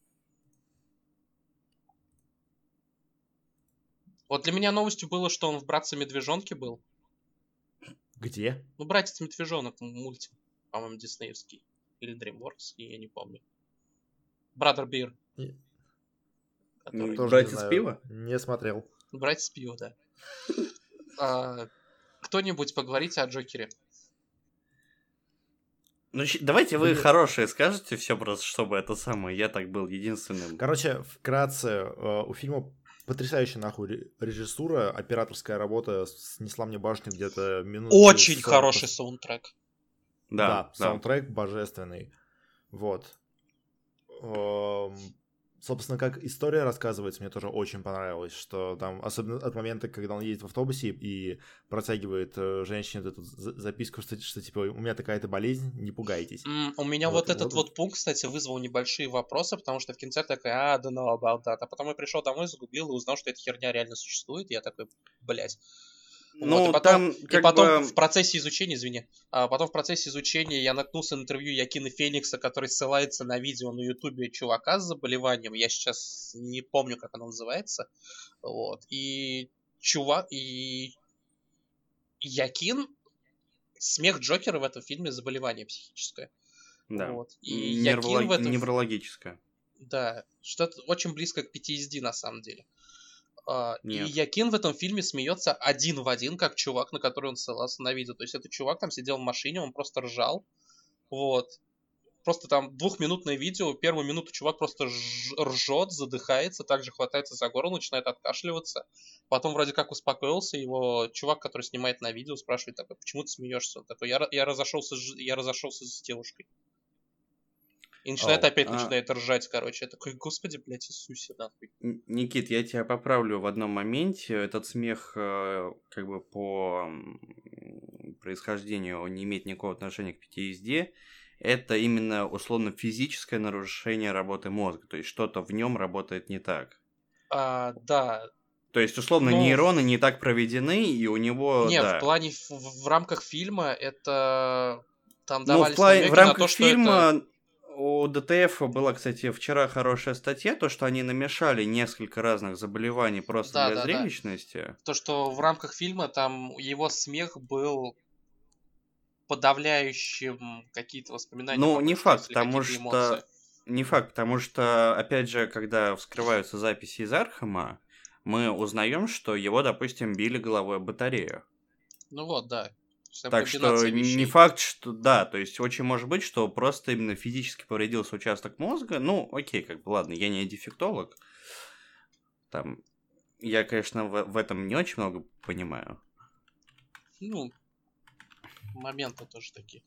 Вот для меня новостью было, что он в «Братце Медвежонке» был. Где? Ну, «Братец Медвежонок», мультик, по-моему, диснеевский. Или DreamWorks, я не помню. Brother Beer. Который... Братец пива? Не смотрел. Братец пива, да. а, кто-нибудь поговорите о Джокере. Ну, давайте вы хорошее скажете, все просто, чтобы это самое, я так был единственным. Короче, вкратце, у фильма потрясающая нахуй режиссура, операторская работа снесла мне башню где-то минут... Очень сорок. Хороший саундтрек. Да, да, да, саундтрек божественный. Вот. Эм, собственно, как история рассказывается, мне тоже очень понравилось, что там, особенно от момента, когда он едет в автобусе и протягивает э, женщине вот эту записку, что, что типа у меня такая-то болезнь, не пугайтесь. Mm, у меня вот, вот этот вот. вот пункт, кстати, вызвал небольшие вопросы, потому что в конце такая, а, don't know about that. А потом я пришел домой, загуглил и узнал, что эта херня реально существует. И я такой, блядь. Ну, вот, и потом, там, и потом бы... в процессе изучения, извини, а потом в процессе изучения я наткнулся на интервью Хоакина Феникса, который ссылается на видео на Ютубе чувака с заболеванием. Я сейчас не помню, как оно называется. Вот. И чувак, и Хоакин, смех Джокера в этом фильме — заболевание психическое. Да. Вот. И Нерволог... Хоакин в этом... Неврологическое. Да. Что-то очень близко к пи ти эс ди на самом деле. Uh, и Хоакин в этом фильме смеется один в один, как чувак, на который он ссылался на видео. То есть этот чувак там сидел в машине, он просто ржал. Вот. Просто там двухминутное видео. Первую минуту чувак просто ржет, задыхается, также хватается за горло, начинает откашливаться. Потом вроде как успокоился. Его чувак, который снимает на видео, спрашивает такой: почему ты смеешься? Он такой: я, я, разошелся, я разошелся с девушкой. И начинает oh. опять начинает uh. ржать, короче. Я такой: господи, блядь, Иисусе, нахуй. Никит, я тебя поправлю в одном моменте. Этот смех, как бы по происхождению, он не имеет никакого отношения к пи ти эс ди. Это именно условно физическое нарушение работы мозга. То есть что-то в нем работает не так. А, да. То есть, условно, Но... нейроны не так проведены, и у него... Нет, да. в плане, в, в рамках фильма это... Там давали ну, в, пла... в рамках на то, что фильма... Это... У ДТФ была, кстати, вчера хорошая статья, то, что они намешали несколько разных заболеваний просто да, для да, зрелищности. Да. То, что в рамках фильма там его смех был подавляющим какие-то воспоминания. Ну, не факт, потому что... Не факт, потому что, опять же, когда вскрываются записи из Архама, мы узнаем, что его, допустим, били головой об батарею. Ну вот, да. Так что вещей. Не факт, что... Да, то есть очень может быть, что просто именно физически повредился участок мозга. Ну, окей, как бы, ладно, я не дефектолог. Там... Я, конечно, в, в этом не очень много понимаю. Ну, моменты тоже такие.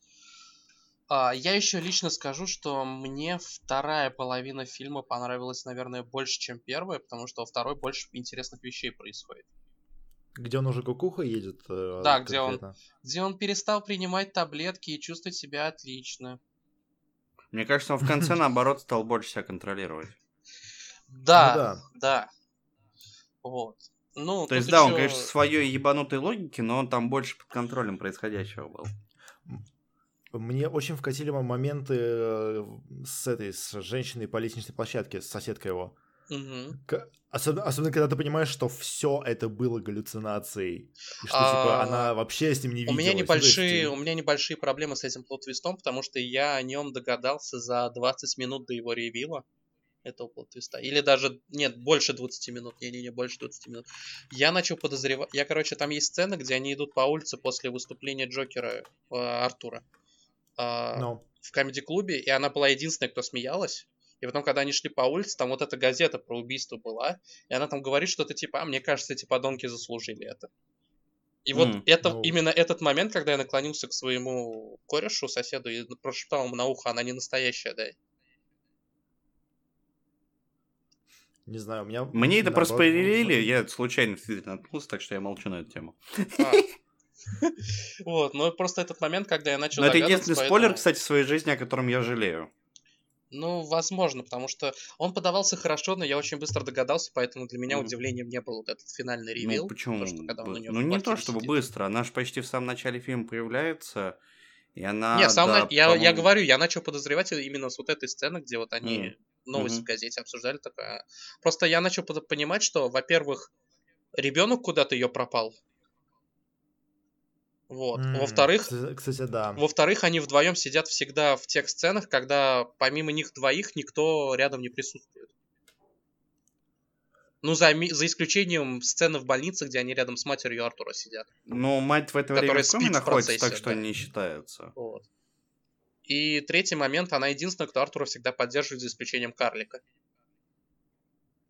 А, я еще лично скажу, что мне вторая половина фильма понравилась, наверное, больше, чем первая, потому что во второй больше интересных вещей происходит. Где он уже кукухой едет? Да, где он, где он перестал принимать таблетки и чувствовать себя отлично. Мне кажется, он в конце, наоборот, стал больше себя контролировать. Да, да. Вот. Ну, то есть, да, еще... он, конечно, в своей ебанутой логике, но он там больше под контролем происходящего был. Мне очень вкатили моменты с этой, с женщиной по лестничной площадке, с соседкой его. Угу. Особенно, особенно, когда ты понимаешь, что все это было галлюцинацией. И что, а... типа, она вообще с ним не виделась. У меня небольшие, есть... у меня небольшие проблемы с этим плот-твистом, потому что я о нем догадался за двадцать минут до его ревила. Этого плот-твиста. Или даже, нет, больше двадцать минут. Не-не-не, больше двадцать минут. Я начал подозревать... Я, короче, там есть сцена, где они идут по улице после выступления Джокера э, Артура э, no. в комеди-клубе, и она была единственная, кто смеялась. И потом, когда они шли по улице, там вот эта газета про убийство была, и она там говорит что-то типа, а, мне кажется, эти подонки заслужили это. И mm, вот это, no. именно этот момент, когда я наклонился к своему корешу, соседу, и прошептал ему на ухо, она не настоящая, да. Не знаю, у меня... Мне это проспойлерили, я случайно в Твиттере наткнулся, так что я молчу на эту тему. Вот, но просто этот момент, когда я начал догадываться... Но это единственный спойлер, кстати, в своей жизни, о котором я жалею. Ну, возможно, потому что он подавался хорошо, но я очень быстро догадался, поэтому для меня удивлением не был вот этот финальный ревил. Ну, почему? Ну, не то чтобы быстро, она же почти в самом начале фильма появляется, и она... Нет, я говорю, я начал подозревать именно с вот этой сцены, где вот они... Новость mm-hmm. в газете обсуждали. Такая. Просто я начал понимать, что, во-первых, ребенок куда-то ее пропал. Вот. Mm-hmm. Во-вторых, кстати, да. Во-вторых, они вдвоем сидят всегда в тех сценах, когда помимо них двоих никто рядом не присутствует. Ну, за, за исключением сцены в больнице, где они рядом с матерью Артура сидят. Ну, мать в это время в коме находится, процессе, так что да. они не считаются. Вот. И третий момент, она единственная, кто Артура всегда поддерживает, за исключением карлика.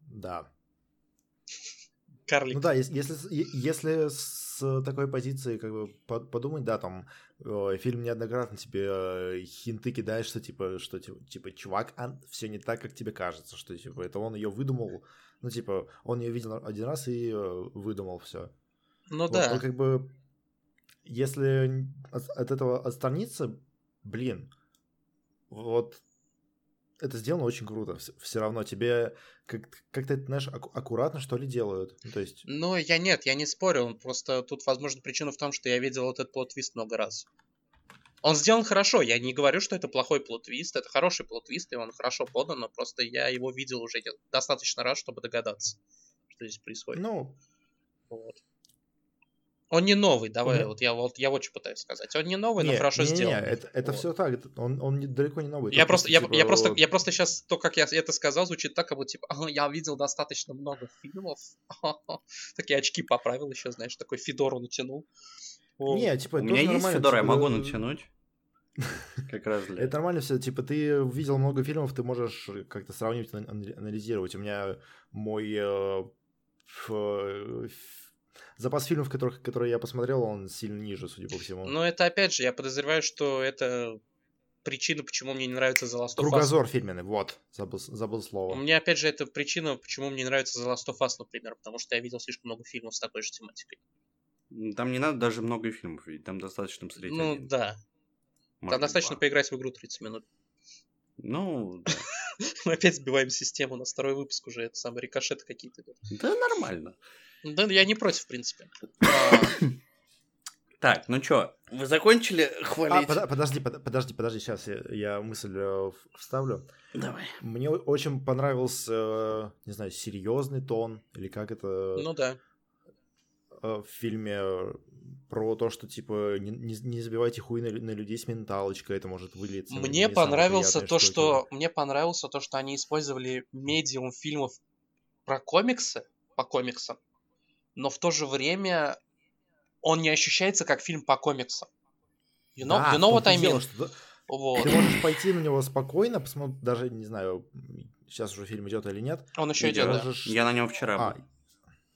Да. Карлик. Ну да, если, если, если с такой позиции как бы подумать, да, там фильм неоднократно тебе хинты кидает, что типа, что типа, чувак, все не так, как тебе кажется, что типа это он ее выдумал, ну типа он ее видел один раз и выдумал все. Ну вот, да. Но как бы если от этого отстраниться. Блин, вот это сделано очень круто. Все, все равно тебе как- как-то, знаешь, аку- аккуратно, что ли, делают. Ну, то есть... ну, я нет, я не спорю. Просто тут, возможно, причина в том, что я видел вот этот плот-твист много раз. Он сделан хорошо. Я не говорю, что это плохой плот-твист. Это хороший плот-твист, и он хорошо подан. Но просто я его видел уже достаточно раз, чтобы догадаться, что здесь происходит. Ну... Вот. Он не новый, давай, mm-hmm. вот я вот я вот что пытаюсь сказать. Он не новый, не, но хорошо не, сделан. Не, это, это вот. Все так, он, он далеко не новый. Я просто, я, типа... я, просто, я просто сейчас, то, как я это сказал, звучит так, как будто типа, а, я видел достаточно много фильмов. Такие очки поправил еще, знаешь, такой Федору натянул. Не, типа, у меня есть Федор, я могу натянуть. Как раз для... Это нормально все, типа ты видел много фильмов, ты можешь как-то сравнивать, анализировать. У меня мой... запас фильмов, которых, которые я посмотрел, он сильно ниже, судя по всему. Но это, опять же, я подозреваю, что это причина, почему мне не нравится The Last of Us. Кругозор фильменный, вот, забыл, забыл слово. Мне, опять же, это причина, почему мне не нравится The Last of Us, например, потому что я видел слишком много фильмов с такой же тематикой. Там не надо даже много фильмов видеть, там достаточно посмотреть. Ну, один. Да. Может, там достаточно два. Поиграть в игру тридцать минут. Ну, да. Мы опять сбиваем систему, у нас второй выпуск уже, это самые рикошеты какие-то. Да нормально. Да, я не против, в принципе. Так, ну чё, вы закончили хвалить? А, под, подожди, под, подожди, подожди, сейчас я, я мысль э, вставлю. Давай. Мне очень понравился, э, не знаю, серьезный тон, или как это... Ну да. Э, в фильме про то, что, типа, не, не, не забивайте хуй на, на людей с менталочкой, это может вылиться. Мне понравился то, что... Мне понравился то, что они использовали медиум фильмов про комиксы, по комиксам, но в то же время он не ощущается как фильм по комиксам. You know, да, you know what I mean? Что... Вот. Ты можешь пойти на него спокойно, посмотреть, даже не знаю, сейчас уже фильм идет или нет. Он еще идет, можешь... да. Я на него вчера а, был.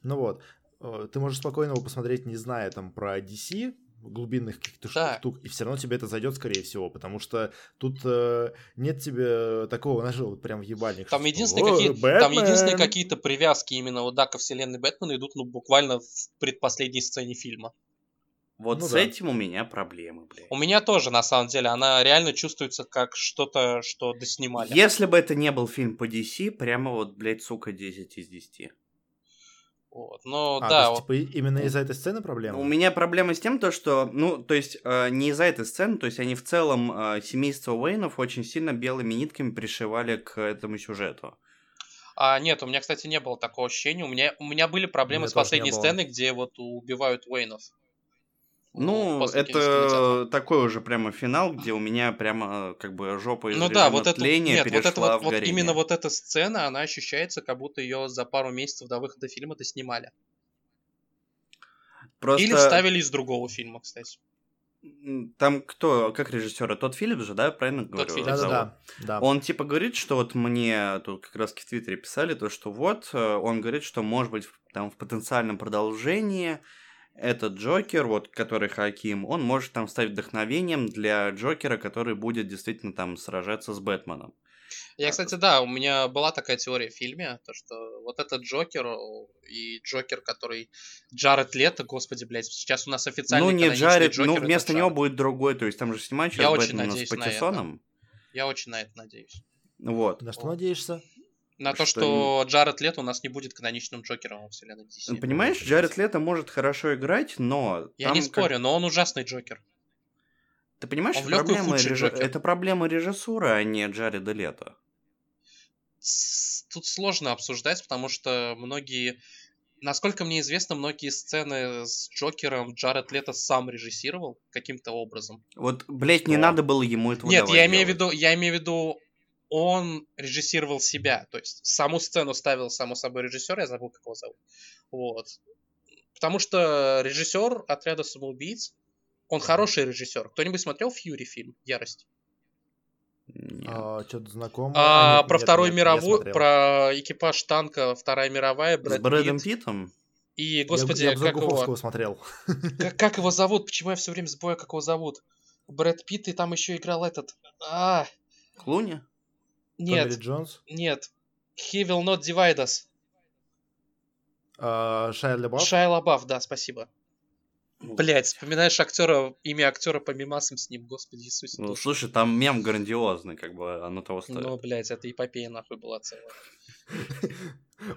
Ну вот. Ты можешь спокойно его посмотреть, не зная там про ди си, глубинных каких-то да. штук, и все равно тебе это зайдет, скорее всего, потому что тут э, нет тебе такого нажива вот прям в ебальник. Там, единственные, О, какие... там единственные какие-то привязки именно вот да, ко вселенной Бэтмена идут ну, буквально в предпоследней сцене фильма. Вот ну, с да. этим у меня проблемы, блядь. У меня тоже, на самом деле. Она реально чувствуется как что-то, что доснимали. Если бы это не был фильм по ди си, прямо вот, блядь, сука, десять из десяти. Вот, ну, а, да, то есть, вот... типа, именно из-за этой сцены проблема? У меня проблема с тем, то, что, ну, то есть, э, не из-за этой сцены, то есть, они в целом э, семейство Уэйнов очень сильно белыми нитками пришивали к этому сюжету. А, нет, у меня, кстати, не было такого ощущения. У меня, у меня были проблемы с последней сценой, где вот убивают Уэйнов. Ну, ну это такой уже прямо финал, где у меня прямо как бы жопа из ну, режима да, вот тления это, нет, перешла вот это, в вот, горение. Именно вот эта сцена, она ощущается, как будто ее за пару месяцев до выхода фильма доснимали. Просто... Или вставили из другого фильма, кстати. Там кто, как режиссера, тот Филлипс же, да, правильно тот говорю? Да, да, да, да. Он типа говорит, что вот мне тут как раз в Твиттере писали, то что вот, он говорит, что может быть там в потенциальном продолжении... Этот Джокер, вот, который Хоаким, он может там стать вдохновением для Джокера, который будет действительно там сражаться с Бэтменом. Я, кстати, да, у меня была такая теория в фильме, то что вот этот Джокер и Джокер, который Джаред Лето, господи, блядь, сейчас у нас официально... Ну, не Джаред, Джокер, ну, вместо него Джаред. Будет другой, то есть там же снимают сейчас Бэтмена с Паттинсоном. Я очень на это надеюсь. Вот. На что вот. Надеешься? На то, что, что Джаред Лето у нас не будет каноничным Джокером во вселенной ди си. Понимаешь, Джаред Лето может хорошо играть, но... Я не спорю, как... но он ужасный Джокер. Ты понимаешь, это проблема, реж... это проблема режиссуры, а не Джареда Лето. Тут сложно обсуждать, потому что многие... Насколько мне известно, многие сцены с Джокером Джаред Лето сам режиссировал каким-то образом. Вот, блядь, не но... надо было ему этого Нет, давать. Нет, я имею в виду... Я имею в виду... Он режиссировал себя, то есть саму сцену ставил, само собой, режиссер, я забыл, как его зовут. Вот. Потому что режиссер «Отряда самоубийц», он хороший режиссер. Кто-нибудь смотрел «Фьюри» фильм «Ярость»? Нет. А, что-то знакомое. А, а, про нет, Вторую нет, мировую, про экипаж танка «Вторая мировая». Брэд С Брэдом Питт. Питтом? И, господи, я, я как его... смотрел. Как, как его зовут? Почему я все время забываю, как его зовут? Брэд Питт, и там еще играл этот... А... Клуни? Нет, Томми Ли Джонс? Нет. He will not divide us. Uh, Шайа Лабаф? Шайа Лабаф, да, спасибо. Вот. Блять, вспоминаешь актера, имя актера по мемасам с ним, господи Иисусе. Ну, душа. Слушай, там мем грандиозный, как бы оно того стоит. Ну, блять, это эпопея нахуй была целая.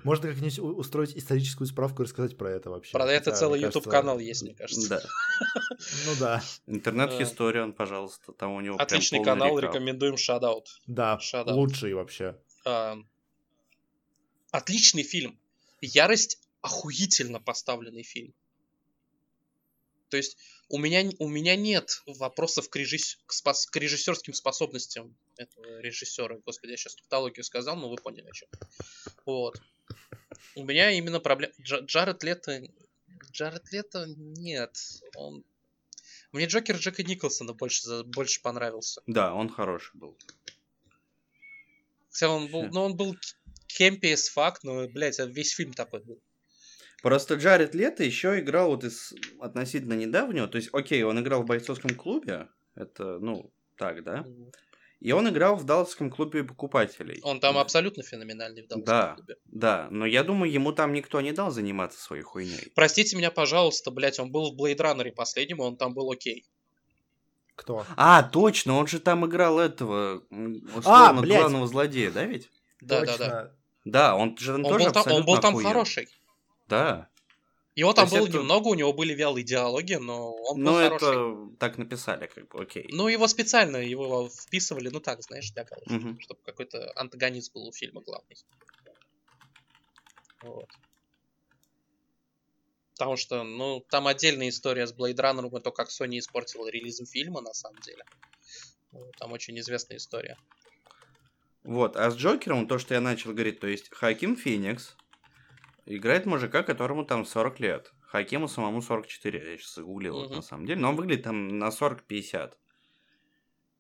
Можно как-нибудь устроить историческую справку и рассказать про это вообще. Про это целый YouTube-канал есть, мне кажется. Ну да. Интернет-Хисторион, пожалуйста, там у него прям полный рекап. Отличный канал, рекомендуем шадаут. Да, лучший вообще. Отличный фильм. «Ярость» — охуительно поставленный фильм. То есть у меня, у меня нет вопросов к, режисс... к, спас... к режиссерским способностям этого режиссера. Господи, я сейчас тавтологию сказал, но вы поняли, о чем. Вот. У меня именно проблема... Дж... Джаред Лето... Джаред Лето нет. Он... Мне Джокер Джека Николсона больше, больше понравился. Да, он хороший был. Хотя он был... Ну, он был кемпи as fuck, но, блядь, весь фильм такой был. Просто Джаред Лето еще играл вот из относительно недавнего, то есть, окей, он играл в «Бойцовском клубе», это, ну, так, да? И он играл в «Далласском клубе покупателей». Он там да. абсолютно феноменальный в «Далласском да, клубе». Да, но я думаю, ему там никто не дал заниматься своей хуйней. Простите меня, пожалуйста, блядь, он был в «Блейд Раннере» последнем, он там был окей. Кто? А, точно, он же там играл этого, условно, а, главного злодея, да ведь? Да, да, да. Да, он же там он тоже был абсолютно Он был там охуен. Хороший. Да. Его там было это... немного, у него были вялые диалоги, но он был ну, хороший. Ну, это так написали, как бы, окей. Ну, его специально, его вписывали, ну так, знаешь, для галочки, угу. чтобы какой-то антагонист был у фильма главный. Вот. Потому что, ну, там отдельная история с Blade Runner, это то, как Sony испортила релизм фильма, на самом деле. Там очень известная история. Вот, а с Джокером, то, что я начал говорить, то есть Хоакин Феникс играет мужика, которому там сорок лет. Хакему самому сорок четыре, я сейчас загуглил, uh-huh. на самом деле. Но он выглядит там на сорок-пятьдесят.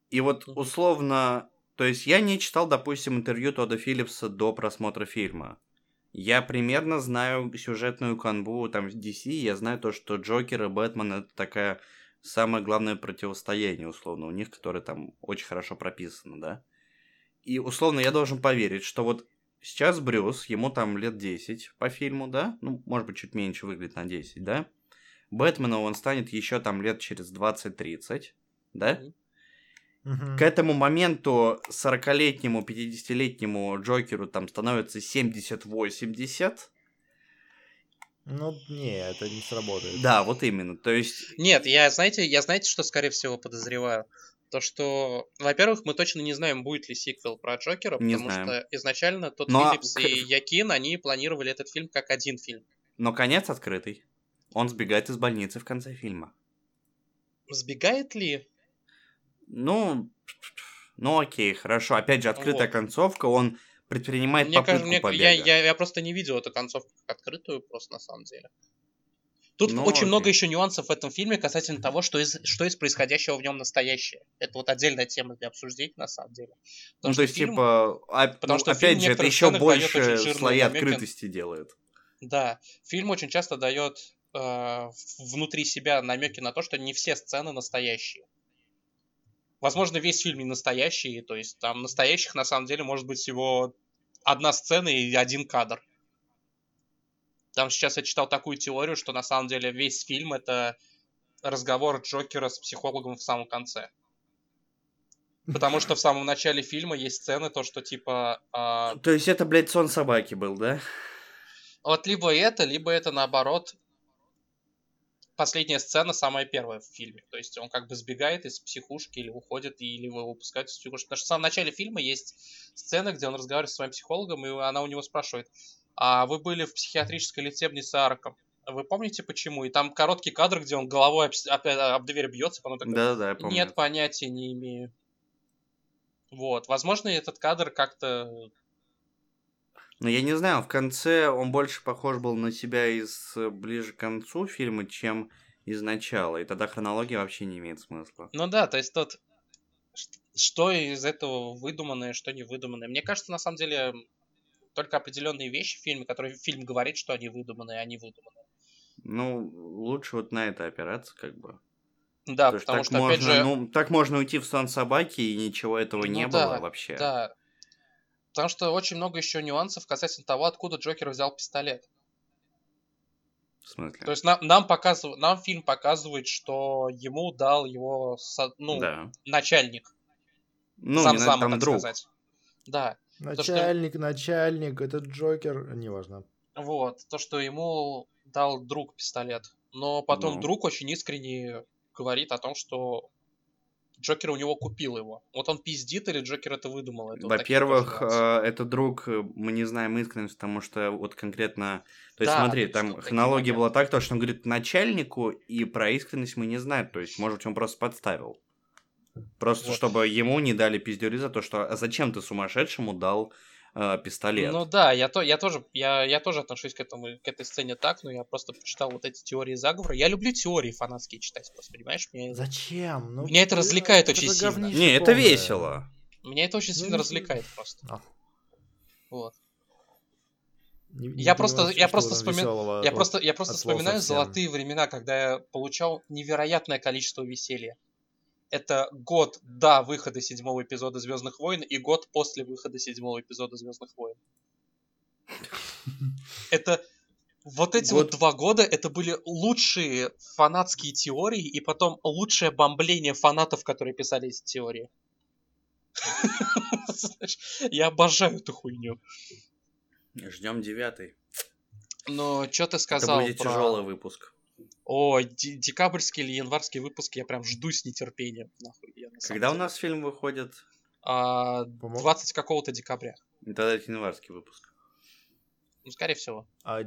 И вот условно... То есть я не читал, допустим, интервью Тодда Филлипса до просмотра фильма. Я примерно знаю сюжетную канву там в ди си, я знаю то, что Джокер и Бэтмен — это такая самое главное противостояние, условно, у них, которое там очень хорошо прописано, да. И, условно, я должен поверить, что вот сейчас Брюс, ему там лет десять по фильму, да, ну, может быть, чуть меньше выглядит на десять, да. Бэтмену он станет еще там лет через двадцать-тридцать, да. К этому моменту сорокалетнему, пятидесятилетнему Джокеру там становится семьдесят-восемьдесят. Ну, не, это не сработает. Да, вот именно, то есть... Нет, я, знаете, я, знаете, что, скорее всего, подозреваю? То, что, во-первых, мы точно не знаем, будет ли сиквел про Джокера, не потому знаем. Что изначально тот Но... Филлипс и Якин, они планировали этот фильм как один фильм. Но конец открытый. Он сбегает из больницы в конце фильма. Сбегает ли... Ну, ну окей, хорошо. Опять же, открытая вот. Концовка, он предпринимает мне попытку кажется, побега. Мне, я, я, я просто не видел эту концовку как открытую, просто на самом деле. Тут ну, очень окей. много еще нюансов в этом фильме касательно того, что из, что из происходящего в нем настоящее. Это вот отдельная тема для обсуждения, на самом деле. Потому ну, то есть, фильм, типа, а, потому ну, что опять же, это еще больше слои открытости делает. Да, фильм очень часто дает э, внутри себя намеки на то, что не все сцены настоящие. Возможно, весь фильм не настоящий, то есть там настоящих, на самом деле, может быть всего одна сцена и один кадр. Там сейчас я читал такую теорию, что на самом деле весь фильм — это разговор Джокера с психологом в самом конце. Потому что в самом начале фильма есть сцены, то что типа... Э... То есть это, блядь, сон собаки был, да? Вот либо это, либо это наоборот... Последняя сцена, самая первая в фильме. То есть он как бы сбегает из психушки или уходит, или его выпускают из психушки. Потому что в самом начале фильма есть сцена, где он разговаривает со своим психологом, и она у него спрашивает: а вы были в психиатрической лечебнице Арком? Вы помните почему? И там короткий кадр, где он головой об, об, об дверь бьется, потом такой: да, да, я помню. Нет, понятия не имею. Вот. Возможно, этот кадр как-то... Ну, я не знаю, в конце он больше похож был на себя из ближе к концу фильма, чем из начала. И тогда хронология вообще не имеет смысла. Ну да, то есть тот, что из этого выдуманное, что не выдуманное. Мне кажется, на самом деле, только определенные вещи в фильме, которые фильм говорит, что они выдуманные, а не выдуманные. Ну, лучше вот на это опираться, как бы. Да, то потому что, опять можно, же... Ну, так можно уйти в сон собаки, и ничего этого ну, не да, было вообще. Да, да. Потому что очень много еще нюансов касательно того, откуда Джокер взял пистолет. В смысле? То есть нам, нам, показыв... нам фильм показывает, что ему дал его со... ну, да. начальник. Ну, сам зам, так друг. Сказать. Да. Начальник, то, что... начальник, этот Джокер, неважно. Вот, то, что ему дал друг пистолет. Но потом ну. друг очень искренне говорит о том, что... Джокер у него купил его. Вот он пиздит или Джокер это выдумал? Это во-первых, вот э, это друг, мы не знаем искренность, потому что вот конкретно... То есть да, смотри, там хронология была так, то, что он говорит начальнику, и про искренность мы не знаем. То есть, может быть, он просто подставил. Просто вот. Чтобы ему не дали пиздюри за то, что а зачем ты сумасшедшему дал э, пистолет? Ну да, я, то, я, тоже, я, я тоже отношусь к, этому, к этой сцене так, но я просто почитал вот эти теории заговора. Я люблю теории фанатские читать, просто, понимаешь? Меня... Зачем? Ну, меня это развлекает очень сильно. Не, это весело. Меня это очень ну, сильно не... развлекает просто. А. Вот. Не, не я, просто, я, просто вспоми... я просто я просто вспоминаю совсем. Золотые времена, когда я получал невероятное количество веселья. Это год до выхода седьмого эпизода «Звездных войн» и год после выхода седьмого эпизода «Звездных войн». Это... Вот эти год. Вот два года, это были лучшие фанатские теории и потом лучшее бомбление фанатов, которые писали эти теории. Я обожаю эту хуйню. Ждем девятый. Но что ты сказал? Это будет тяжелый выпуск. О, д- декабрьский или январский выпуск я прям жду с нетерпением. Нахуй, я на самом Когда деле. У нас фильм выходит? А, двадцатого какого-то декабря. Тогда это январский выпуск. Ну, скорее всего. А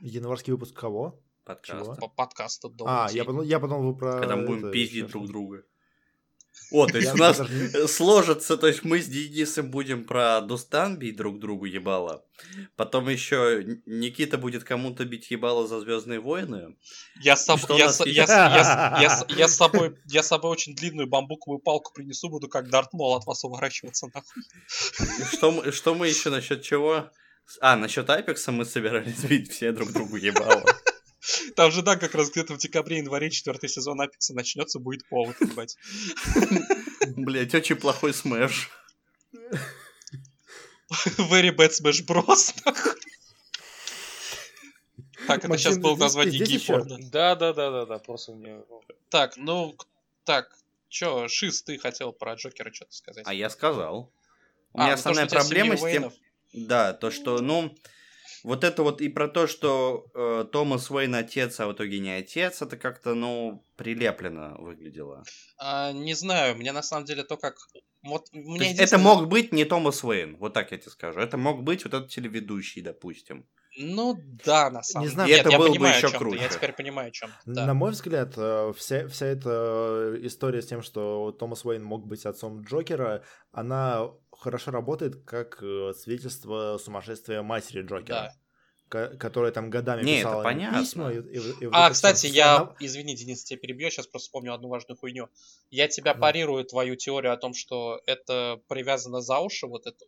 январский выпуск кого? Подкаста. Подкаста. А, я подумал, я подумал вы про... Когда мы будем пиздить друг друга. О, то есть у нас сложится, то есть мы с Денисом будем про Дустан бить друг другу ебало, потом еще Никита будет кому-то бить ебало за «Звездные войны». Я с собой очень длинную бамбуковую палку принесу, буду как Дарт Мол от вас уворачиваться нахуй. Что мы еще насчет чего? А, насчет Апекса мы собирались бить все друг другу ебало. Там же, да, как раз где-то в декабре-январе четвертый сезон Апекса начнется, будет повод, ебать. Блять, очень плохой Smash. Very bad Smash Bros. Так, это сейчас было название Гифер. Да, да, да, да, да, просто у меня. Так, ну, так, чё, Шиз, ты хотел про Джокера что-то сказать? А я сказал. У меня основная проблема с тем... Да, то, что, ну... Вот это вот и про то, что э, Томас Уэйн отец, а в итоге не отец, это как-то, ну, прилеплено выглядело. А, не знаю, мне на самом деле то, как... Вот, мне то единственное... Это мог быть не Томас Уэйн, вот так я тебе скажу. Это мог быть вот этот телеведущий, допустим. Ну да, на самом деле. И это Нет, было бы еще круче. Я теперь понимаю, о чем. Да. На мой взгляд, вся, вся эта история с тем, что Томас Уэйн мог быть отцом Джокера, она... хорошо работает как свидетельство сумасшествия матери Джокера, да. ко- которая там годами не, писала письма. И, и, и а, кстати, все, я... Она... Извини, Денис, тебя перебью, я сейчас просто вспомню одну важную хуйню. Я тебя да. парирую твою теорию о том, что это привязано за уши, вот эта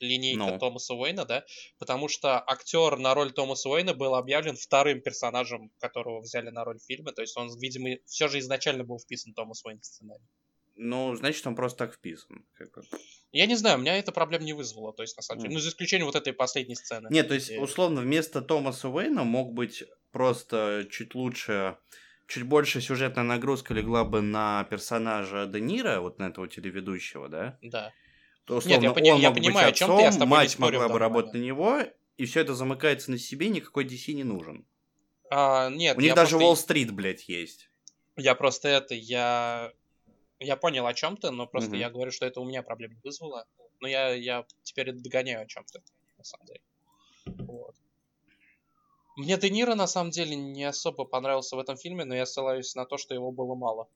линейка ну. Томаса Уэйна, да? Потому что актер на роль Томаса Уэйна был объявлен вторым персонажем, которого взяли на роль в фильме. То есть он, видимо, все же изначально был вписан Томас Уэйн в сценарий. Ну, значит, он просто так вписан. Как-то. Я не знаю, у меня эта проблема не вызвала, то есть, на самом деле. Ну, за исключением вот этой последней сцены. Нет, то есть, условно, вместо Томаса Уэйна мог быть просто чуть лучше, чуть больше сюжетная нагрузка легла бы на персонажа Де Ниро, вот на этого телеведущего, да? Да. То, условно, Нет, я, пони- он я мог понимаю, быть отцом, о чем ты, я с тобой мать не спорю, могла бы работать на него, и все это замыкается на себе, никакой ди си не нужен. А, нет, У них даже просто... Уолл-стрит, блядь, есть. Я просто это, я... Я понял, о чем ты, но просто mm-hmm. я говорю, что это у меня проблем не вызвало. Но я, я теперь догоняю, о чем ты, на самом деле. Вот. Мне Де Ниро, на самом деле, не особо понравился в этом фильме, но я ссылаюсь на то, что его было мало.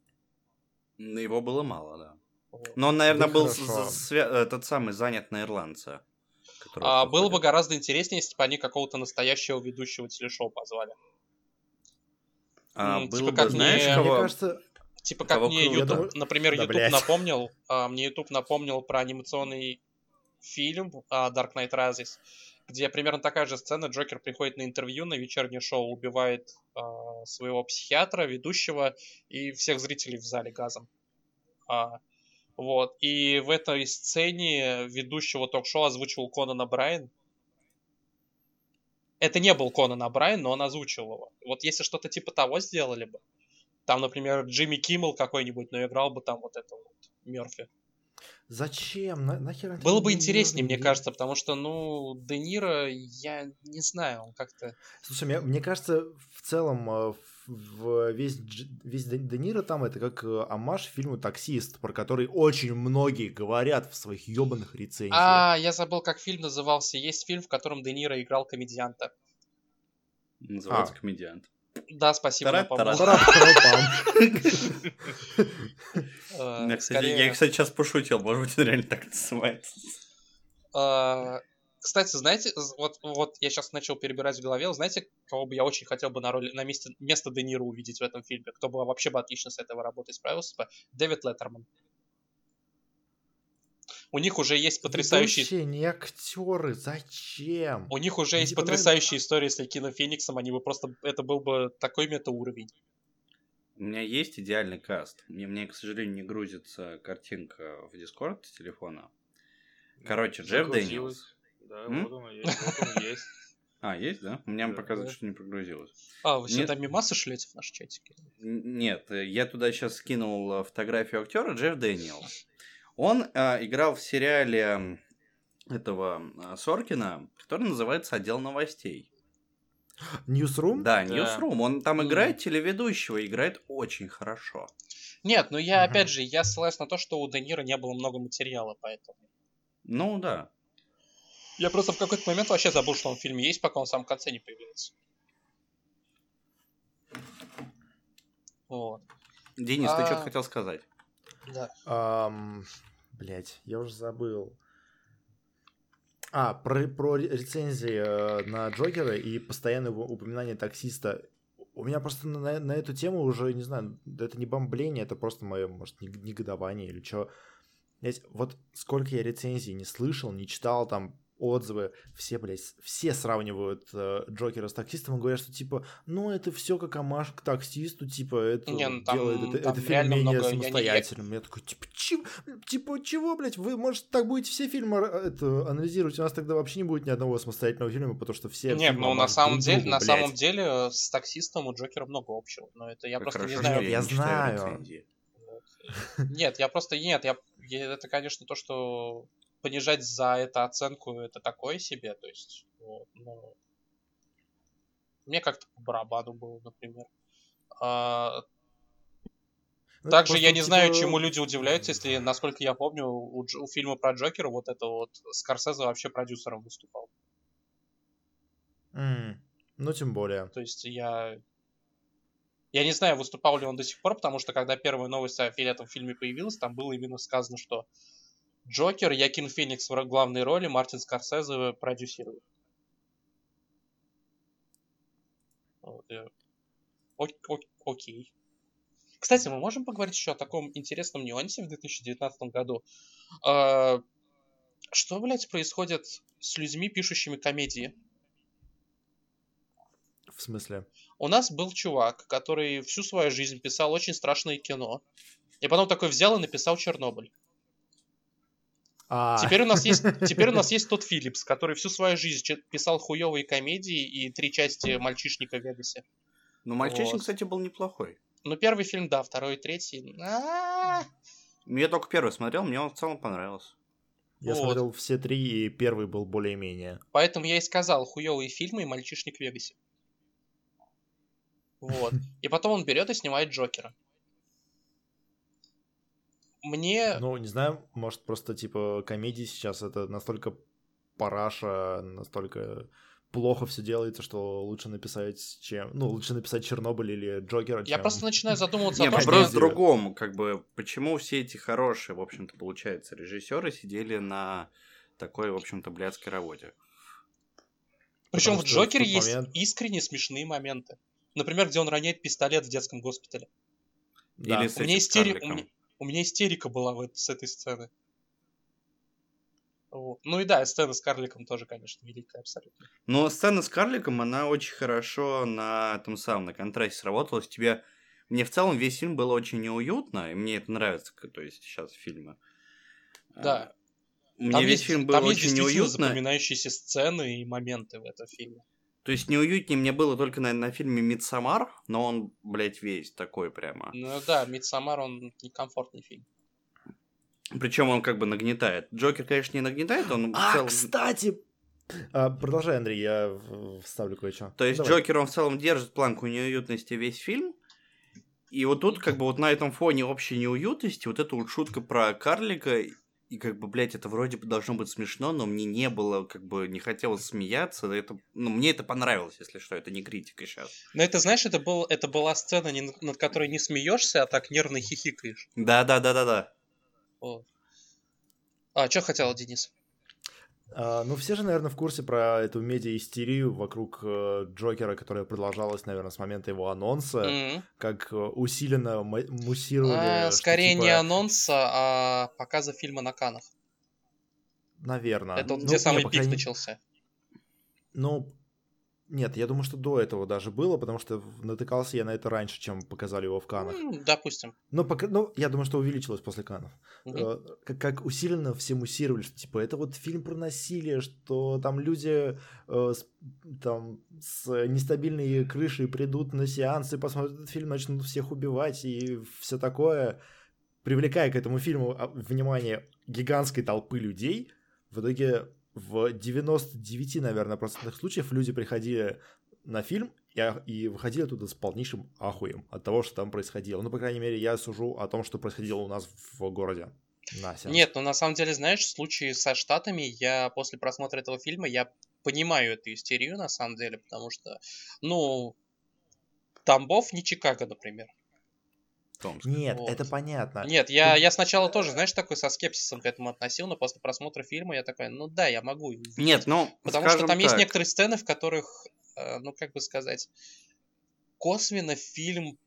Его было мало, да. Вот. Но он, наверное, да был свя- тот самый занят на ирландца. А, было бы гораздо интереснее, если бы они какого-то настоящего ведущего телешоу позвали. А, ну, было типа, бы, как знаешь, не... кого... Мне кажется... Типа как Кого мне YouTube, думаю... например, да, YouTube блядь. напомнил, а, мне YouTube напомнил про анимационный фильм а, Dark Knight Rises, где примерно такая же сцена, Джокер приходит на интервью, на вечернее шоу, убивает а, своего психиатра, ведущего и всех зрителей в зале газом. А, вот. И в этой сцене ведущего ток-шоу озвучивал Конан О'Брайен. Это не был Конан О'Брайен, но он озвучил его. Вот если что-то типа того сделали бы, там, например, Джимми Киммел какой-нибудь, но играл бы там вот этого вот Мёрфи. Зачем? На- нахер Было бы интереснее, мне кажется, потому что, ну, Де Ниро, я не знаю, он как-то... Слушай, мне, мне кажется, в целом в весь, весь Де Ниро там это как оммаж фильму «Таксист», про который очень многие говорят в своих ёбаных рецензиях. А, я забыл, как фильм назывался. Есть фильм, в котором Де Ниро играл комедианта. Называется а. «Комедиант». Да, спасибо, я помню. Я, кстати, сейчас пошутил, может быть, он реально так называется. Кстати, знаете, вот я сейчас начал перебирать в голове, знаете, кого бы я очень хотел бы на роли, на место Де Ниро увидеть в этом фильме, кто бы вообще отлично с этой работой справился бы, Дэвид Леттерман. У них уже есть потрясающие... Ведущие не актеры, зачем? У них уже есть потрясающие истории с Хоакином Фениксом, они бы просто... Это был бы такой метауровень. У меня есть идеальный каст. Мне, мне, к сожалению, не грузится картинка в Discord с телефона. Короче, Джефф Дэниелс. Да, вот он есть. А, есть, да? У меня да, показывает, да. что не прогрузилось. А, вы сюда Нет... мемасы шлете в наш чатике? Нет, я туда сейчас скинул фотографию актера Джефф Дэниелс. Он э, играл в сериале этого э, Соркина, который называется «Отдел новостей». Ньюсрум? Да, Ньюсрум. Да. Он там играет mm. телеведущего, играет очень хорошо. Нет, ну я, uh-huh. опять же, я ссылаюсь на то, что у Де Ниро не было много материала, поэтому... Ну, да. Я просто в какой-то момент вообще забыл, что он в фильме есть, пока он в самом конце не появляется. Вот. Денис, а... ты что-то хотел сказать? Да. Эм, блять, я уже забыл. А, про, про рецензии на Джокера и постоянное упоминание таксиста. У меня просто на, на эту тему уже, не знаю, это не бомбление, это просто мое, может, негодование или что. Блять, вот сколько я рецензий не слышал, не читал там отзывы, все, блядь, все сравнивают э, Джокера с таксистом и говорят, что, типа, ну, это все как омаж к таксисту, типа, это не, ну, там, делает, это, это фильм менее много... самостоятельным. Я, не... я такой, типа, чего, типа, чего, блядь, вы, может, так будете все фильмы это, анализировать, у нас тогда вообще не будет ни одного самостоятельного фильма, потому что все... Нет, ну, на самом деле, другу, на самом деле, с таксистом у Джокера много общего, но это я как просто не знаю. Я, я знаю. Нет, я просто, нет, я, это, конечно, то, что... Понижать за это оценку это такое себе, то есть, вот, ну, мне как-то по барабану было, например. А... Также я не типа... знаю, чему люди удивляются, если, насколько я помню, у, у фильма про Джокера вот это вот Скорсезе вообще продюсером выступал. Mm, ну, тем более. То есть я... Я не знаю, выступал ли он до сих пор, потому что, когда первая новость о этом фильме появилась, там было именно сказано, что Джокер, Якин Феникс в главной роли, Мартин Скорсезе продюсирует. Окей. Кстати, мы можем поговорить еще о таком интересном нюансе в две тысячи девятнадцатом году. Что, блядь, происходит с людьми, пишущими комедии? В смысле? У нас был чувак, который всю свою жизнь писал очень страшное кино. И потом такой взял и написал «Чернобыль». Теперь у нас есть, теперь у нас есть тот Филлипс, который всю свою жизнь писал хуёвые комедии и три части «Мальчишника» в Вегасе. Ну, «Мальчишник», вот, кстати, был неплохой. Ну, первый фильм, да, второй, третий. А-а-а! Я только первый смотрел, мне он в целом понравился. Я вот. смотрел все три, и первый был более-менее. Поэтому я и сказал, хуёвые фильмы и «Мальчишник» в Вегасе. Вот. И потом он берет и снимает «Джокера». Мне... Ну, не знаю, может, просто, типа, комедии сейчас это настолько параша, настолько плохо все делается, что лучше написать, чем... Ну, лучше написать «Чернобыль» или «Джокера», чем... Я просто начинаю задумываться о том, что... Нет, вопрос в другом, как бы, почему все эти хорошие, в общем-то, получается, режиссеры сидели на такой, в общем-то, блядской работе. Причем в «Джокере» есть искренне смешные моменты. Например, где он роняет пистолет в детском госпитале. Или с этим карликом. У меня истерика была в, с этой сцены. Вот. Ну и да, сцена с карликом тоже, конечно, великая абсолютно. Но сцена с карликом, она очень хорошо на том самом, на контрасте сработалась. Тебе... Мне в целом весь фильм было очень неуютно, и мне это нравится, то есть сейчас фильмы. Да. Мне там весь есть, фильм был очень неуютно. Там есть действительно запоминающиеся сцены и моменты в этом фильме. То есть неуютнее мне было только, наверное, на фильме «Мидсомар», но он, блядь, весь такой прямо. Ну да, «Мидсомар», он некомфортный фильм. Причем он как бы нагнетает. Джокер, конечно, не нагнетает, он... А, в целом... кстати! А, продолжай, Андрей, я вставлю кое-что. То есть Давай. Джокер, он в целом держит планку неуютности весь фильм. И вот тут как бы вот на этом фоне общей неуютности вот эта вот шутка про карлика... И как бы, блядь, это вроде бы должно быть смешно, но мне не было, как бы, не хотелось смеяться. Это, ну, мне это понравилось, если что, это не критика сейчас. Но это, знаешь, это, был, это была сцена, не, над которой не смеешься, а так нервно хихикаешь. Да-да-да-да-да. О. А, что хотел Денис? А, ну, все же, наверное, в курсе про эту медиа-истерию вокруг э, Джокера, которая продолжалась, наверное, с момента его анонса, mm-hmm. как э, усиленно м- муссировали... А, скорее что, типа... не анонса, а показа фильма на Каннах. Наверное. Это вот ну, где ну, самый пик не... начался. Ну, нет, я думаю, что до этого даже было, потому что натыкался я на это раньше, чем показали его в Каннах. Mm, допустим. Но, пока... ну, я думаю, что увеличилось после Каннов. Mm-hmm. Как, как усиленно все муссировали, что, типа, это вот фильм про насилие, что там люди э, с, там, с нестабильной крышей придут на сеансы, посмотрят этот фильм, начнут всех убивать и все такое, привлекая к этому фильму внимание гигантской толпы людей. В итоге... В девяносто девять, наверное, процентных случаев люди приходили на фильм и, и выходили оттуда с полнейшим ахуем от того, что там происходило. Ну, по крайней мере, я сужу о том, что происходило у нас в городе. Нася. Нет, ну, на самом деле, знаешь, в случае со Штатами я после просмотра этого фильма, я понимаю эту истерию, на самом деле, потому что, ну, Тамбов не Чикаго, например. Томск. Нет, вот. Это понятно. Нет, я, я сначала тоже, знаешь, такой со скепсисом к этому относил, но после просмотра фильма я такой, ну да, я могу. Увидеть. Нет, ну, потому что там так. Есть некоторые сцены, в которых, ну, как бы сказать, косвенно фильм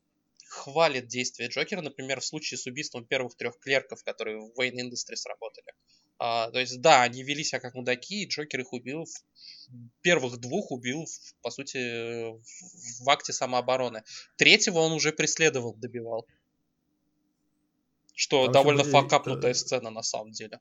хвалит действия Джокера, например, в случае с убийством первых трех клерков, которые в Wayne Industries работали. А, то есть, да, они вели себя как мудаки, и Джокер их убил, первых двух убил, по сути, в, в акте самообороны. Третьего он уже преследовал, добивал. Что там довольно были... факапнутая сцена на самом деле.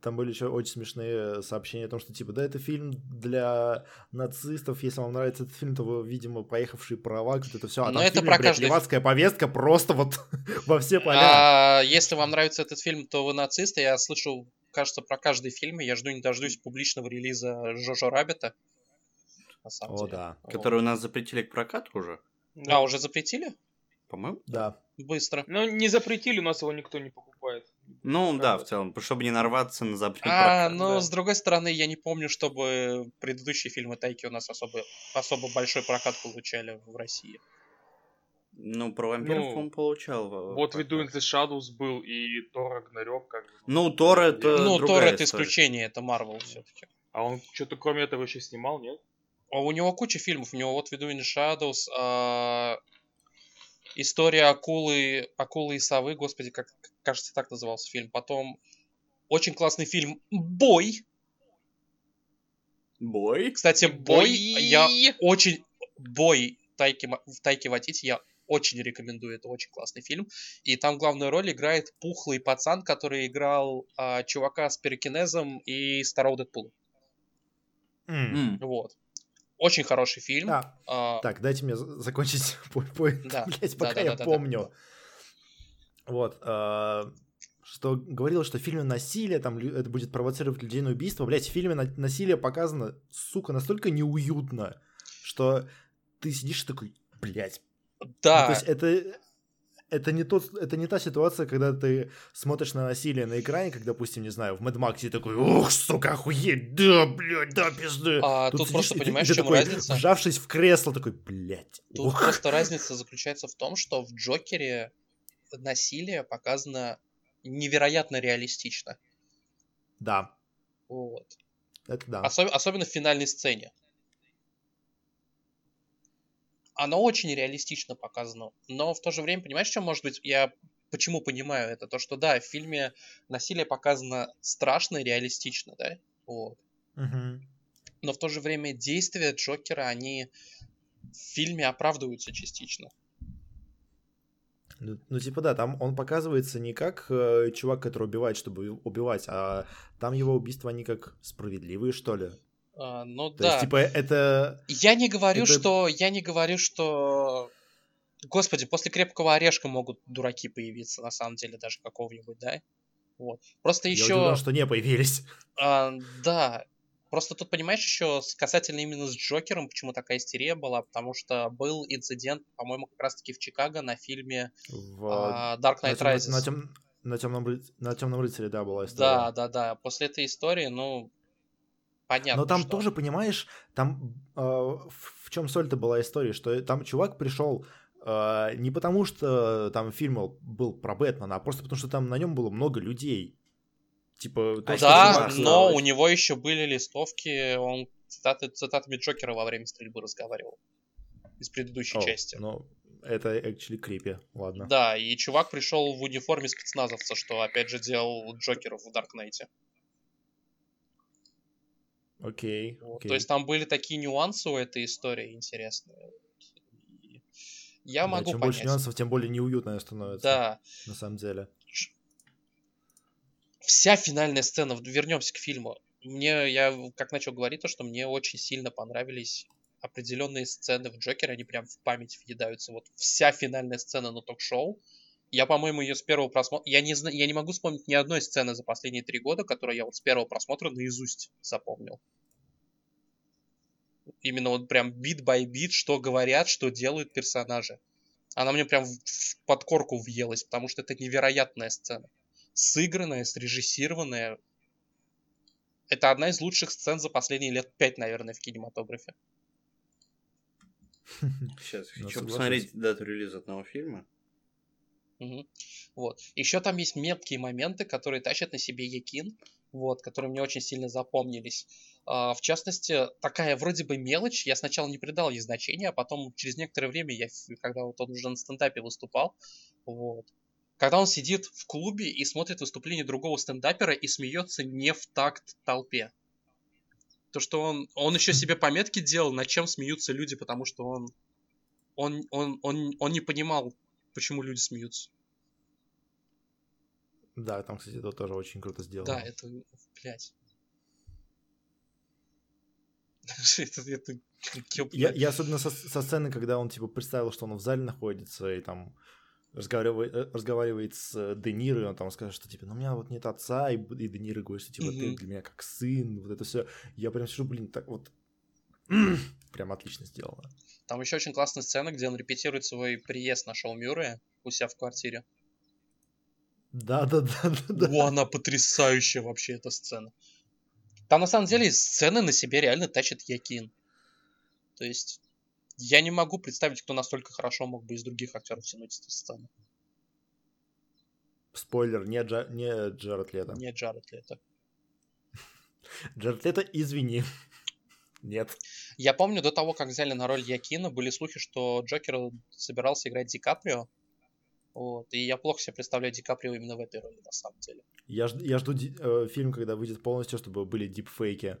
Там были еще очень смешные сообщения о том, что типа, да, это фильм для нацистов, если вам нравится этот фильм, то вы, видимо, поехавшие права, это все. А но там это в фильме, про каждый... левацкая повестка просто вот во все поля. А, если вам нравится этот фильм, то вы нацисты. Я слышал, кажется, про каждый фильм, я жду не дождусь публичного релиза Жожо Раббита. На самом деле. О, да. Который у нас запретили к прокату уже. Да. А, уже запретили? По-моему? Да. Быстро. Ну, не запретили, у нас его никто не покупает. Ну, да, в целом, чтобы не нарваться на запрет. А, прокат, но да. С другой стороны, я не помню, чтобы предыдущие фильмы Тайки у нас особо, особо большой прокат получали в России. Ну, про вампиров ну, он получал. Вот We Do in the Shadows был и Тор Рагнарёк. Как... Ну, Тор это Ну, Тор это исключение, это Марвел все-таки. А он что-то кроме этого еще снимал, нет? А у него куча фильмов, у него вот We Do in the Shadows... А... История акулы, акулы и совы, господи, как кажется, так назывался фильм. Потом очень классный фильм «Бой». Бой? Кстати, Бой, Бой. Я очень... Бой Тайки, в Тайке Ватити, я очень рекомендую, это очень классный фильм. И там главную роль играет пухлый пацан, который играл а, чувака с пирокинезом и старого Дэдпула. Mm. Вот. Очень хороший фильм. Да. А... Так, дайте мне закончить поинт, да. Блять, пока да, да, я да, помню. Да, да, да. Вот. А... Что говорилось, что в фильме насилие, там это будет провоцировать людей на убийство. Блять, в фильме насилие показано, сука, настолько неуютно, что ты сидишь такой, блять. Да. Ну, то есть это... Это не, тот, это не та ситуация, когда ты смотришь на насилие на экране, как, допустим, не знаю, в Mad Max такой, ух, сука, охуеть, да, блядь, да, пизды. А тут, тут сидишь, просто понимаешь, в чем такой, разница? Вжавшись в кресло, такой, блядь. Тут ух. Просто разница заключается в том, что в Джокере насилие показано невероятно реалистично. Да. Вот. Это да. Особ- особенно в финальной сцене. Оно очень реалистично показано, но в то же время, понимаешь, что может быть, я почему понимаю это, то что да, в фильме насилие показано страшно и реалистично, да, вот. Угу. Но в то же время действия Джокера, они в фильме оправдываются частично. Ну, ну типа да, там он показывается не как э, чувак, который убивает, чтобы убивать, а там его убийства, они как справедливые, что ли. Uh, ну то да. Есть, типа, это... Я не говорю, это... что... Я не говорю, что... Господи, после «Крепкого орешка» могут дураки появиться, на самом деле, даже какого-нибудь, да? Вот. Просто еще... Я удивлен, что не появились. Uh, да. Просто тут, понимаешь, еще касательно именно с Джокером, почему такая истерия была, потому что был инцидент, по-моему, как раз-таки в Чикаго на фильме в... uh, Dark Knight Rises. На, тем... на, темном... на темном рыцаре, да, была история. Да, да, да. После этой истории, ну... Понятно, но там что. Тоже, понимаешь, там э, в чем соль-то была история, что там чувак пришел э, не потому, что там фильм был про Бэтмена, а просто потому, что там на нем было много людей. Типа, то, а да, но у него еще были листовки, он цитаты, цитатами Джокера во время стрельбы разговаривал из предыдущей О, части. Ну, это actually creepy, ладно. Да, и чувак пришел в униформе спецназовца, что опять же делал Джокеру в Dark Knight. Окей, okay, okay. То есть там были такие нюансы у этой истории интересные. Я да, могу чем понять. Чем больше нюансов, тем более неуютная становится. Да. На самом деле. Вся финальная сцена, вернемся к фильму. Мне, я как начал говорить, то, что мне очень сильно понравились определенные сцены в Джокере. Они прям в память въедаются. Вот вся финальная сцена на ток-шоу. Я, по-моему, ее с первого просмотра... Я не, зна... я не могу вспомнить ни одной сцены за последние три года, которую я вот с первого просмотра наизусть запомнил. Именно вот прям бит бай бит, что говорят, что делают персонажи. Она мне прям в подкорку въелась, потому что это невероятная сцена. Сыгранная, срежиссированная. Это одна из лучших сцен за последние лет пять, наверное, в кинематографе. Сейчас хочу посмотреть дату релиза одного фильма. Угу. Вот. Еще там есть мелкие моменты, которые тащат на себе Якин, вот, которые мне очень сильно запомнились. А, в частности, такая вроде бы мелочь, я сначала не придал ей значения, а потом через некоторое время, я, когда вот он уже на стендапе выступал, вот, когда он сидит в клубе и смотрит выступление другого стендапера и смеется не в такт толпе. То, что он, он еще себе пометки делал, над чем смеются люди, потому что он, он, он, он, он не понимал, почему люди смеются. Да, там, кстати, это тоже очень круто сделано. Да, это, блядь. Я особенно со сцены, когда он, типа, представил, что он в зале находится, и там разговаривает с Де Ниро, и он там скажет, что, типа, ну, у меня вот нет отца, и Де Ниро говорит, что, типа, ты для меня как сын, вот это все. Я прям сижу, блин, так вот, прям отлично сделано. Там еще очень классная сцена, где он репетирует свой приезд на шоу Мюррея у себя в квартире. Да, да, да, да. О, она потрясающая вообще, эта сцена. Там на самом деле сцены на себе реально тащит Якин. То есть я не могу представить, кто настолько хорошо мог бы из других актеров тянуть эту сцену. Спойлер, не, Джа... не Джаред Лето. Не Джаред Лето. Джаред Лето, извини. Нет. Я помню, до того, как взяли на роль Якина, были слухи, что Джокера собирался играть Ди Каприо. Вот. И я плохо себе представляю Ди Каприо именно в этой роли, на самом деле. Я, ж, я жду э, фильм, когда выйдет полностью, чтобы были дипфейки.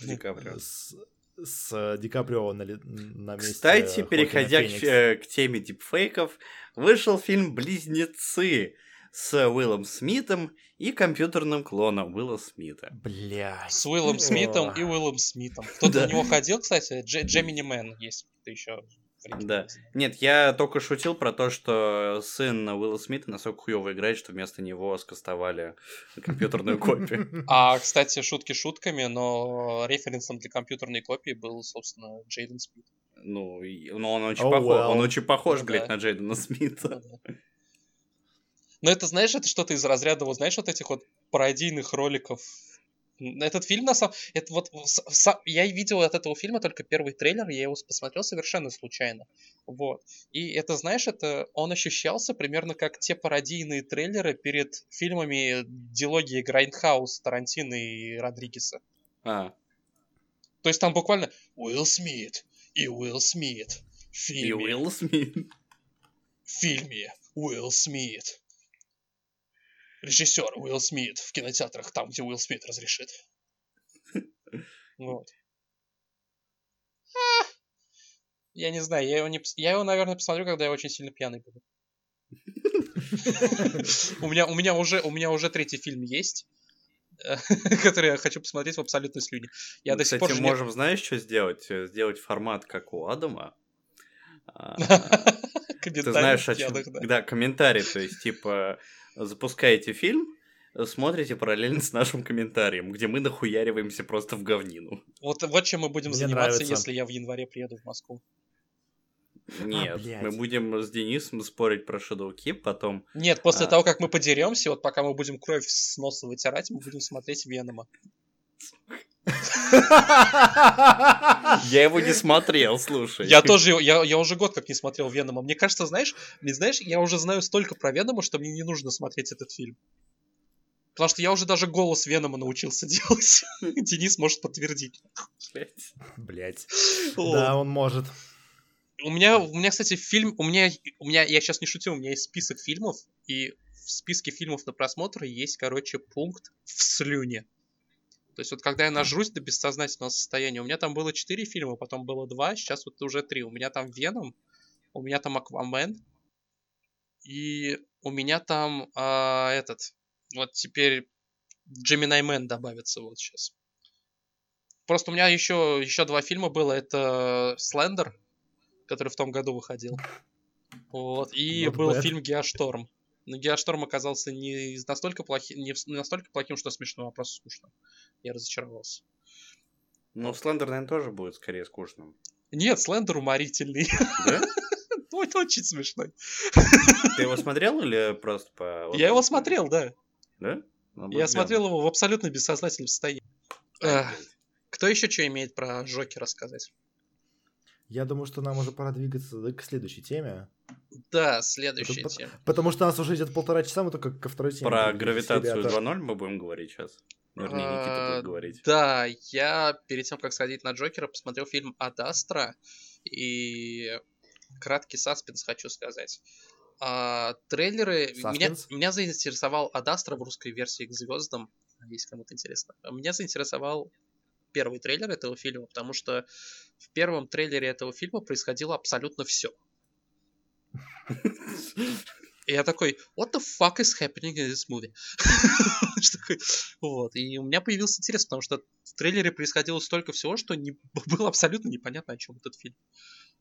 Ди Каприо. С, с Ди Каприо на, на месте. Кстати, переходя к, к теме дипфейков, вышел фильм «Близнецы» с Уиллом Смитом и компьютерным клоном Уилла Смита. Блядь. С Уиллом Смитом и Уиллом Смитом. Кто-то на него ходил, кстати? Джемини Мэн есть еще. Да. Нет, я только шутил про то, что сын Уилла Смита настолько хуёво играет, что вместо него скастовали компьютерную копию. А, кстати, шутки шутками, но референсом для компьютерной копии был, собственно, Джейден Смит. Ну, но он очень oh, похож, wow. он очень похож, ну, блядь, да. на Джейдена Смита. Ну, да. Но это, знаешь, это что-то из разряда, вот, знаешь, вот этих вот пародийных роликов. Этот фильм, на самом деле, вот, с... я видел от этого фильма только первый трейлер, я его посмотрел совершенно случайно, вот, и это, знаешь, это он ощущался примерно как те пародийные трейлеры перед фильмами дилогии Грайндхаус, Тарантино и Родригеса. А. То есть там буквально Уилл Смит и Уилл Смит в фильме. И Уилл Смит. В фильме Уилл Смит. Режиссер Уилл Смит в кинотеатрах, там, где Уилл Смит разрешит. Вот. А, я не знаю, я его, не, я его, наверное, посмотрю, когда я очень сильно пьяный буду. У меня, у меня уже, у меня уже третий фильм есть, который я хочу посмотреть в абсолютной слюне. Я до сих пор. Кстати, можем, знаешь, что сделать? Сделать формат, как у Адама. Ты знаешь, да, комментарий, то есть, типа, запускаете фильм, смотрите параллельно с нашим комментарием, где мы нахуяриваемся просто в говнину. Вот, вот чем мы будем Мне заниматься, нравится. Если я в январе приеду в Москву. Нет, а, мы будем с Денисом спорить про Shadowkeep, потом... Нет, после а... того, как мы подеремся, вот пока мы будем кровь с носа вытирать, мы будем смотреть Венома. Я его не смотрел, слушай. Я тоже, я, я уже год как не смотрел Венома. Мне кажется, знаешь, мне, знаешь, я уже знаю столько про Венома, что мне не нужно смотреть этот фильм. Потому что я уже даже голос Венома научился делать. Денис может подтвердить. Блять. Да, он может. У меня, у меня, кстати, фильм, у меня, у меня, я сейчас не шутил, у меня есть список фильмов, и в списке фильмов на просмотр есть, короче, пункт в слюне. То есть вот когда я нажрусь до бессознательного состояния, у меня там было четыре фильма, потом было два, сейчас вот уже три. У меня там Веном, у меня там Аквамен, и у меня там а, этот, вот теперь Джемини Мэн добавится вот сейчас. Просто у меня еще, еще два фильма было, это Слендер, который в том году выходил, вот, и Not был bad. Фильм Геошторм. Но Геошторм оказался не настолько, плохи, не настолько плохим, что смешно, а просто скучно. Я разочаровался. Ну, Слендер, наверное, тоже будет скорее скучным. Нет, Слендер уморительный. Да? Он очень смешной. Ты его смотрел или просто по... Я его смотрел, да. Да? Я смотрел его в абсолютно бессознательном состоянии. Кто еще что имеет про Джокера сказать? Я думаю, что нам уже пора двигаться к следующей теме. Да, следующая Это, тема. Потому что у нас уже идет полтора часа, мы только ко второй теме. Про гравитацию два ноль мы будем говорить сейчас. Вернее, Никита будет говорить. Да, я перед тем, как сходить на Джокера, посмотрел фильм «Ad Astra». И краткий саспенс хочу сказать. А, трейлеры... Меня, меня заинтересовал Ad Astra в русской версии «К звездам», если кому-то интересно. Меня заинтересовал первый трейлер этого фильма, потому что в первом трейлере этого фильма происходило абсолютно все. И я такой, what the fuck is happening in this movie? Вот. И у меня появился интерес, потому что в трейлере происходило столько всего, что не... было абсолютно непонятно, о чем этот фильм.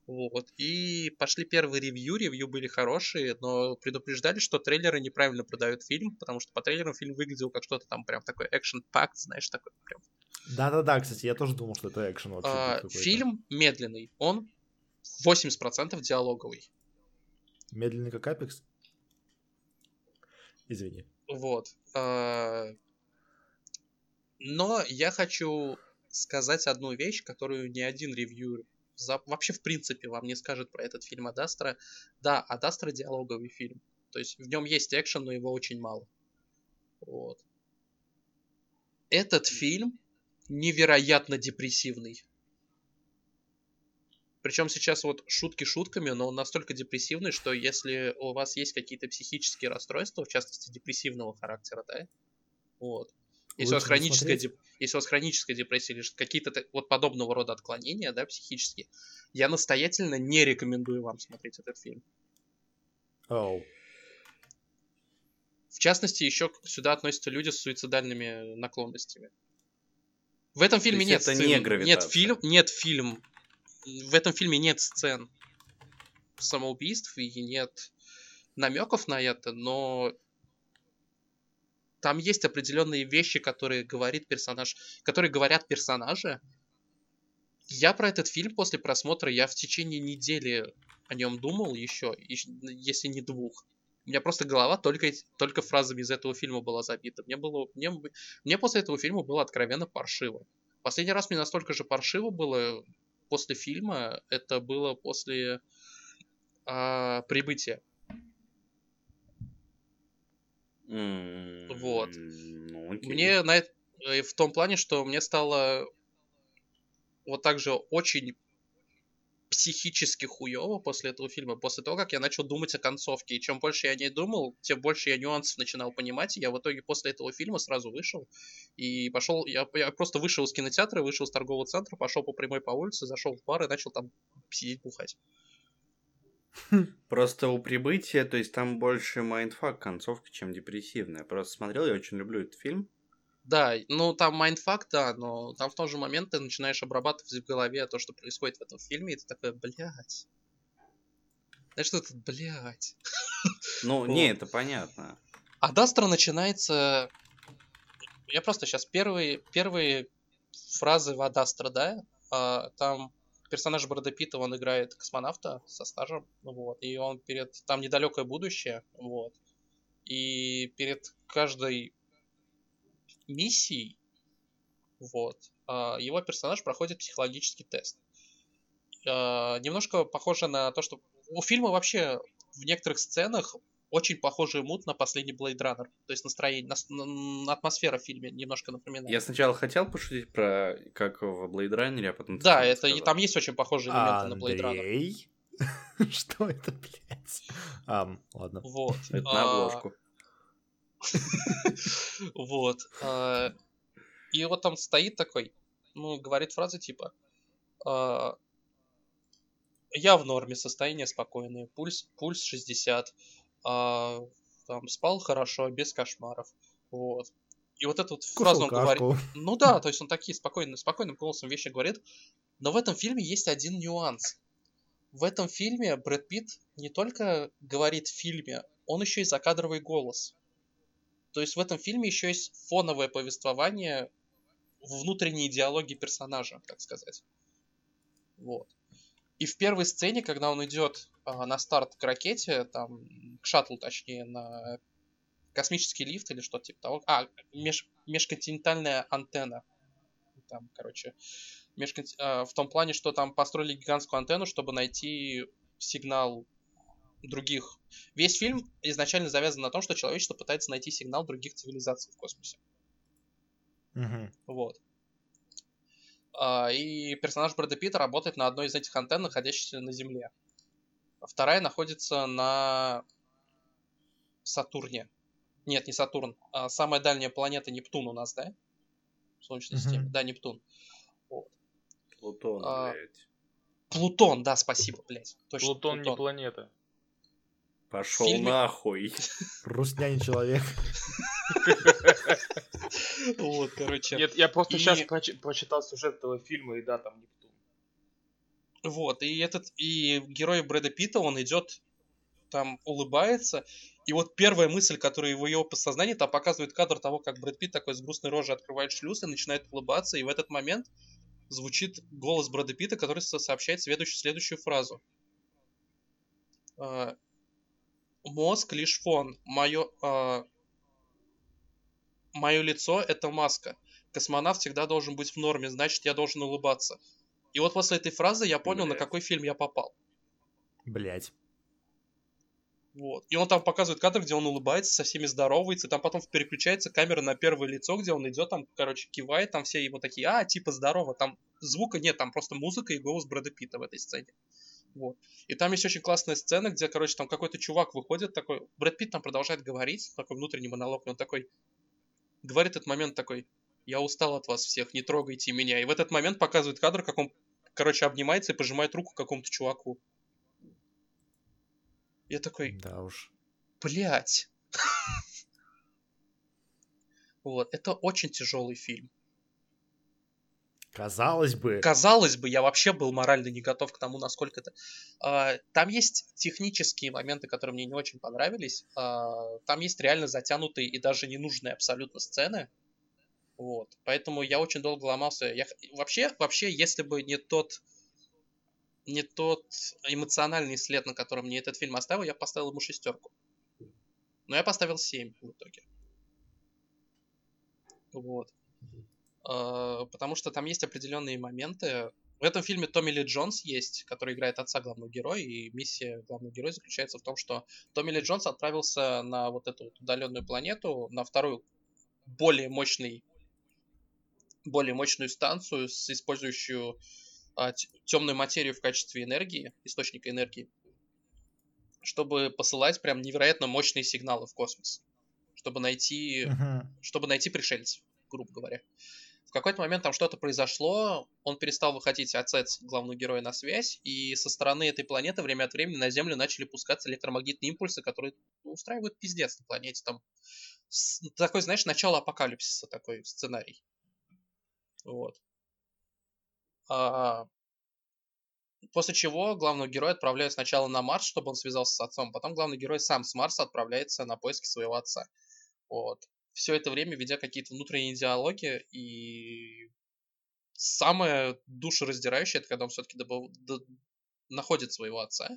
Вот. И пошли первые ревью, ревью были хорошие, но предупреждали, что трейлеры неправильно продают фильм, потому что по трейлерам фильм выглядел как что-то там прям такой экшен-пакт, знаешь, такой прям. Да-да-да, кстати, я тоже думал, что это экшен вообще. А, фильм медленный, он восемьдесят процентов диалоговый. Медленный как Апекс? Извини. Вот. А... Но я хочу сказать одну вещь, которую ни один ревью... За... вообще, в принципе, вам не скажет про этот фильм Ad Astra. Да, Ad Astra диалоговый фильм. То есть в нем есть экшен, но его очень мало. Вот. Этот фильм невероятно депрессивный. Причем сейчас вот шутки шутками, но он настолько депрессивный, что если у вас есть какие-то психические расстройства, в частности депрессивного характера, да, вот. Если у, вас хроническая деп... Если у вас хроническая депрессия или какие-то вот подобного рода отклонения, да, психические, я настоятельно не рекомендую вам смотреть этот фильм. Oh. В частности, еще сюда относятся люди с суицидальными наклонностями. В этом фильме нет сцен. Не нет, фильм... нет фильм. В этом фильме нет сцен самоубийств и нет намеков на это, но... Там есть определенные вещи, которые говорит персонаж, которые говорят персонажи. Я про этот фильм после просмотра, я в течение недели о нем думал еще, если не двух. У меня просто голова только, только фразами из этого фильма была забита. Мне, было, мне, мне после этого фильма было откровенно паршиво. Последний раз мне настолько же паршиво было после фильма, это было после а, «Прибытия». Mm-hmm. Вот. Okay. Мне на это, в том плане, что мне стало вот так же очень психически хуёво после этого фильма, после того, как я начал думать о концовке. И чем больше я о ней думал, тем больше я нюансов начинал понимать. И я в итоге после этого фильма сразу вышел и пошел. Я, я просто вышел из кинотеатра, вышел из торгового центра, пошел по прямой по улице, зашел в бар и начал там сидеть бухать. Просто у «Прибытия», то есть там больше майндфак концовка, чем депрессивная. Просто смотрел, я очень люблю этот фильм. Да, ну там майндфак, да, но там в тот же момент ты начинаешь обрабатывать в голове то, что происходит в этом фильме, и ты такой, блядь. Знаешь, что это, блядь? Ну, не, это понятно. А Ad Astra начинается... Я просто сейчас первые, первые фразы в Ad Astra, да, а, там... Персонаж Брэда Питта, он играет космонавта со стажем, вот, и он перед... Там недалекое будущее, вот, и перед каждой миссией, вот, его персонаж проходит психологический тест. Немножко похоже на то, что... У фильма вообще в некоторых сценах очень похожий мут на последний Blade Runner. То есть настроение, на, атмосфера в фильме немножко напоминает. Я сначала хотел пошутить про как в Blade Runner, а потом... Да, это, и там есть очень похожие элементы Андрей? На Blade Runner. Что это, блядь? Um, ладно. Вот. Это на обложку. Вот. И вот там стоит такой, ну, говорит фразу типа... Я в норме, состояние спокойное, пульс шестьдесят... А, там, спал хорошо, без кошмаров. Вот. И вот эту вот фразу он говорит. Ну да, то есть он такие спокойные, спокойным голосом вещи говорит. Но в этом фильме есть один нюанс. В этом фильме Брэд Питт не только говорит в фильме, он еще и закадровый голос. То есть в этом фильме еще есть фоновое повествование, внутренние диалоги персонажа, так сказать. Вот. И в первой сцене, когда он идет а, на старт к ракете, там, к шаттлу, точнее, на космический лифт или что-то типа того. А, меж, межконтинентальная антенна. Там, короче, межконти... в том плане, что там построили гигантскую антенну, чтобы найти сигнал других. Весь фильм изначально завязан на том, что человечество пытается найти сигнал других цивилизаций в космосе. Mm-hmm. Вот. И персонаж Брэда Питта работает на одной из этих антенн, находящихся на Земле. Вторая находится на Сатурне. Нет, не Сатурн. А самая дальняя планета Нептун у нас, да? В Солнечной mm-hmm. системе. Да, Нептун. Вот. Плутон, а... блядь. Плутон, да, спасибо, блядь. Точно, Плутон, Плутон не планета. Пошел фильме... нахуй. Руснянин человек. Вот, короче. Нет, я просто и... сейчас проч- прочитал сюжет этого фильма, и да, там Нептун. Вот, и этот, и герой Брэда Питта, он идет, там улыбается, и вот первая мысль, которая в его подсознании, там показывает кадр того, как Брэд Питт такой с грустной рожей открывает шлюз и начинает улыбаться, и в этот момент звучит голос Брэда Питта, который сообщает следующую, следующую фразу. Мозг лишь фон, мое... Мое лицо — это маска. Космонавт всегда должен быть в норме, значит, я должен улыбаться. И вот после этой фразы я понял, Блядь. на какой фильм я попал. Блять. Вот. И он там показывает кадр, где он улыбается, со всеми здоровается, и там потом переключается камера на первое лицо, где он идет, там, короче, кивает, там все его такие, а, типа, здорово. Там звука нет, там просто музыка и голос Брэда Питта в этой сцене. Вот. И там есть очень классная сцена, где, короче, там какой-то чувак выходит, такой, Брэд Питт там продолжает говорить, такой внутренний монолог, и он такой... Говорит этот момент такой, я устал от вас всех, не трогайте меня. И в этот момент показывает кадр, как он, короче, обнимается и пожимает руку какому-то чуваку. Я такой, да уж. Блять. Вот, это очень тяжелый фильм. Казалось бы. Казалось бы, я вообще был морально не готов к тому, насколько это... Там есть технические моменты, которые мне не очень понравились. Там есть реально затянутые и даже ненужные абсолютно сцены. Вот. Поэтому я очень долго ломался. Я... Вообще, вообще, если бы не тот, не тот эмоциональный след, на котором мне этот фильм оставил, я поставил ему шестерку. Но я поставил семь в итоге. Вот. Потому что там есть определенные моменты. В этом фильме Томми Ли Джонс есть, который играет отца главного героя, и миссия главного героя заключается в том, что Томми Ли Джонс отправился на вот эту вот удаленную планету, на вторую более, мощный, более мощную станцию, использующую а, темную материю в качестве энергии, источника энергии, чтобы посылать прям невероятно мощные сигналы в космос, чтобы найти, uh-huh. чтобы найти пришельцев, грубо говоря. В какой-то момент там что-то произошло, он перестал выходить отец главного героя на связь, и со стороны этой планеты время от времени на Землю начали пускаться электромагнитные импульсы, которые ну, устраивают пиздец на планете. Там такой, знаешь, начало апокалипсиса, такой сценарий. Вот. А... После чего главного героя отправляют сначала на Марс, чтобы он связался с отцом, потом главный герой сам с Марса отправляется на поиски своего отца. Вот. Все это время ведя какие-то внутренние диалоги, и самое душераздирающее, это когда он все-таки добав... до... находит своего отца.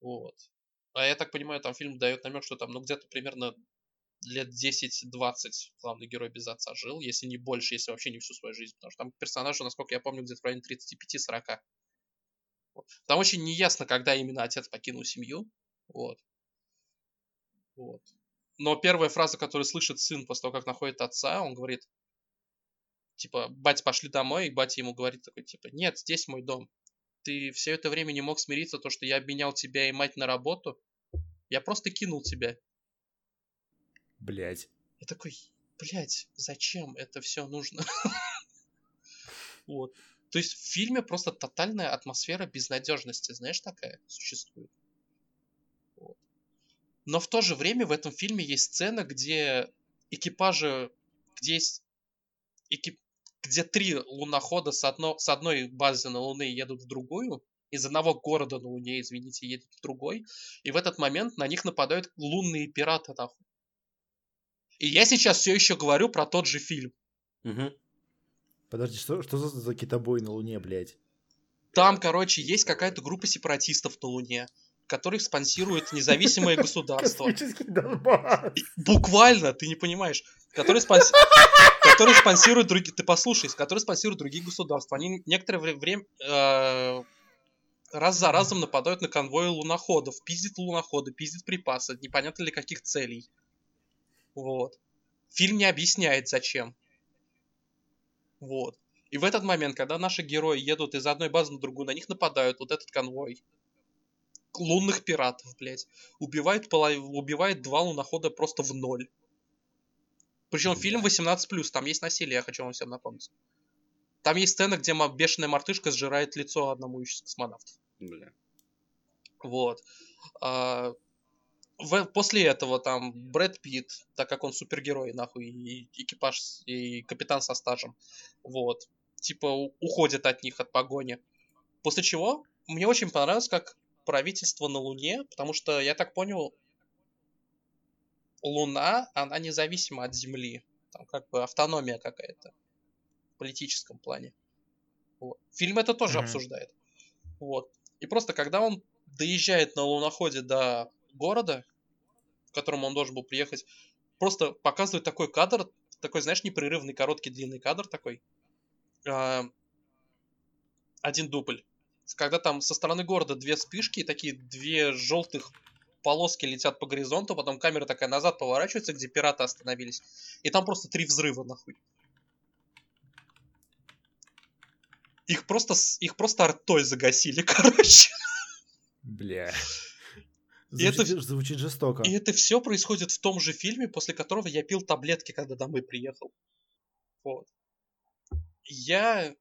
Вот. А я так понимаю, там фильм дает намек, что там, ну, где-то примерно лет десять-двадцать главный герой без отца жил, если не больше, если вообще не всю свою жизнь, потому что там персонажу, насколько я помню, где-то в районе тридцать пять сорок. Вот. Там очень неясно, когда именно отец покинул семью. Вот. Вот. Но первая фраза, которую слышит сын после того, как находит отца, он говорит, типа, бать, пошли домой, и батя ему говорит такой, типа, нет, здесь мой дом. Ты все это время не мог смириться, то, что я обменял тебя и мать на работу. Я просто кинул тебя. Блять. Я такой, блять, зачем это все нужно? Вот. То есть в фильме просто тотальная атмосфера безнадежности, знаешь, такая существует. Но в то же время в этом фильме есть сцена, где экипажи, где есть экип... где три лунохода с, одно... с одной базы на Луне едут в другую, из одного города на Луне, извините, едут в другой, и в этот момент на них нападают лунные пираты, нахуй. И я сейчас все еще говорю про тот же фильм. Угу. Подожди, что, что за, за китобой на Луне, блядь? Там, короче, есть какая-то группа сепаратистов на Луне, которых спонсирует независимое государство. Буквально, ты не понимаешь. которые спонсируют другие... Ты послушай, которые спонсируют другие государства. Они некоторое время... раз за разом нападают на конвои луноходов, пиздят луноходы, пиздят припасы, непонятно для каких целей. Вот. Фильм не объясняет, зачем. Вот. И в этот момент, когда наши герои едут из одной базы на другую, на них нападают вот этот конвой лунных пиратов, блять. Убивает, полов... Убивает два лунохода просто в ноль. Причем фильм восемнадцать плюс, там есть насилие, я хочу вам всем напомнить. Там есть сцена, где бешеная мартышка сжирает лицо одному из космонавтов. Бля. Вот. А, в, после этого там Брэд Питт, так как он супергерой, нахуй, и экипаж, и капитан со стажем, вот, типа у, уходит от них, от погони. После чего мне очень понравилось, как правительство на Луне, потому что, я так понял, Луна, она независима от Земли. Там как бы автономия какая-то. Политическом плане. Вот. Фильм это тоже mm-hmm. обсуждает. Вот. И просто, когда он доезжает на луноходе до города, в котором он должен был приехать, просто показывает такой кадр, такой, знаешь, непрерывный, короткий, длинный кадр такой. Э-э- один дубль. Когда там со стороны города две вспышки, такие две желтых полоски летят по горизонту, потом камера такая назад поворачивается, где пираты остановились. И там просто три взрыва, нахуй. Их просто, их просто артой загасили, короче. Бля. Звучит, это, звучит жестоко. И это все происходит в том же фильме, после которого я пил таблетки, когда домой приехал. Вот. Я...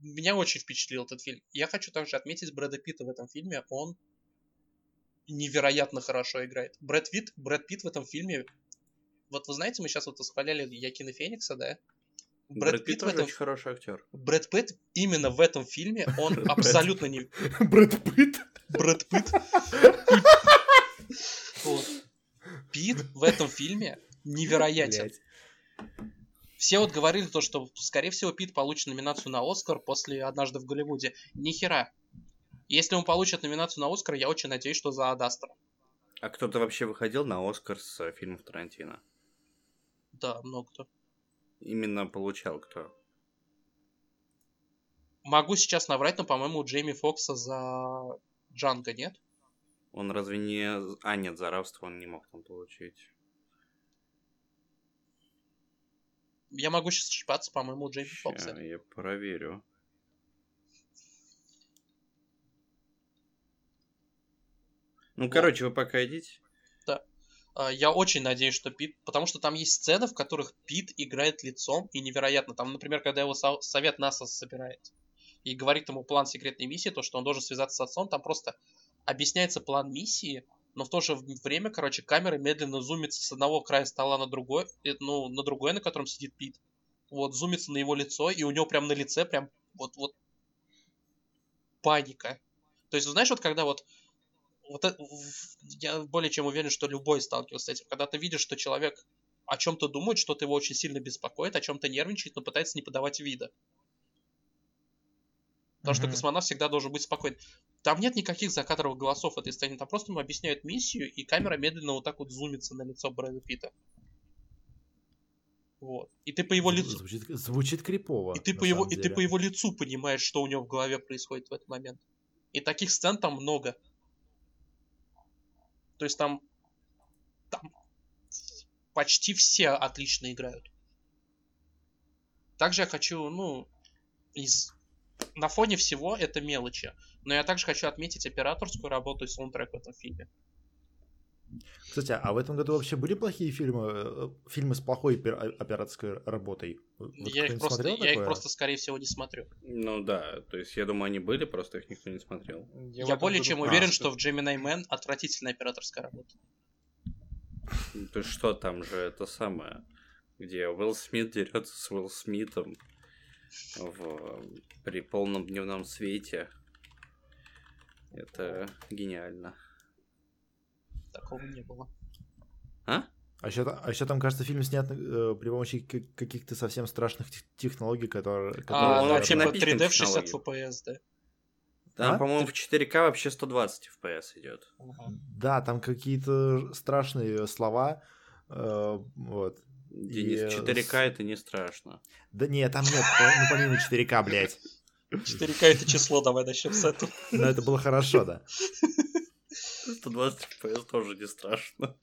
Меня очень впечатлил этот фильм. Я хочу также отметить Брэда Питта в этом фильме. Он невероятно хорошо играет. Брэд Питт, Брэд Питт в этом фильме... Вот вы знаете, мы сейчас вот восхваляли Якина Феникса, да? Брэд, Брэд Питт, Питт этом... очень хороший актер. Брэд Питт именно в этом фильме, он абсолютно не... Брэд Питт? Брэд Питт. Питт в этом фильме невероятен. Все вот говорили, что, скорее всего, Питт получит номинацию на Оскар после «Однажды в Голливуде». Нихера. Если он получит номинацию на Оскар, я очень надеюсь, что за «Ад Астра». А кто-то вообще выходил на Оскар с фильмов Тарантино? Да, много кто. Именно получал кто? Могу сейчас наврать, но, по-моему, у Джейми Фокса за Джанго нет? Он разве не... А, нет, за рабство он не мог там получить. Я могу сейчас ошибаться, по-моему, у Джейми Ща, Фокса. Я проверю. Ну, да. Короче, вы пока идите. Я очень надеюсь, что Питт... Потому что там есть сцены, в которых Питт играет лицом, и невероятно. Там, например, когда его со- совет НАСА собирает и говорит ему план секретной миссии, то, что он должен связаться с отцом, там просто объясняется план миссии, но в то же время, короче, камера медленно зумится с одного края стола на другой, ну, на другой, на котором сидит Питт. Вот, зумится на его лицо, и у него прям на лице прям вот-вот паника. То есть, знаешь, вот когда вот... Вот это, я более чем уверен, что любой сталкивался с этим. Когда ты видишь, что человек о чем-то думает, что-то его очень сильно беспокоит, о чем-то нервничает, но пытается не подавать вида. Потому mm-hmm. что космонавт всегда должен быть спокоен. Там нет никаких закадровых голосов в этой сцене. Там просто ему объясняют миссию, и камера медленно вот так вот зумится на лицо Брэда Питта. Вот. И ты по его лицу... Звучит, звучит крипово. И ты, по его, и ты по его лицу понимаешь, что у него в голове происходит в этот момент. И таких сцен там много. То есть там, там почти все отлично играют. Также я хочу, ну, из... на фоне всего это мелочи. Но я также хочу отметить операторскую работу и саундтрек в этом фильме. Кстати, а в этом году вообще были плохие фильмы? Фильмы с плохой операторской работой? Вот я их просто, я их просто, скорее всего, не смотрю. Ну да, то есть я думаю, они были, просто их никто не смотрел. Я, я более чем буду... уверен, а, что... что в Gemini Man отвратительная операторская работа. То есть что там же это самое, где Уилл Смит дерется с Уилл Смитом в... при полном дневном свете. Это гениально. Такого не было. А? А еще, а еще там, кажется, фильм снят э, при помощи к- каких-то совсем страшных тех- технологий, которые... которые а, он вообще написан три дэ в шестьдесят эф пи эс, да? Там, а? по-моему, в четыре ка вообще сто двадцать эф пи эс идет. Угу. Да, там какие-то страшные слова, Вот. Денис, и... четыре ка это не страшно. Да нет, там нет, ну помимо четыре ка, блядь. четыре ка это число, давай начнем с этого. Ну это было хорошо, да. сто двадцать эф пи эс тоже не страшно.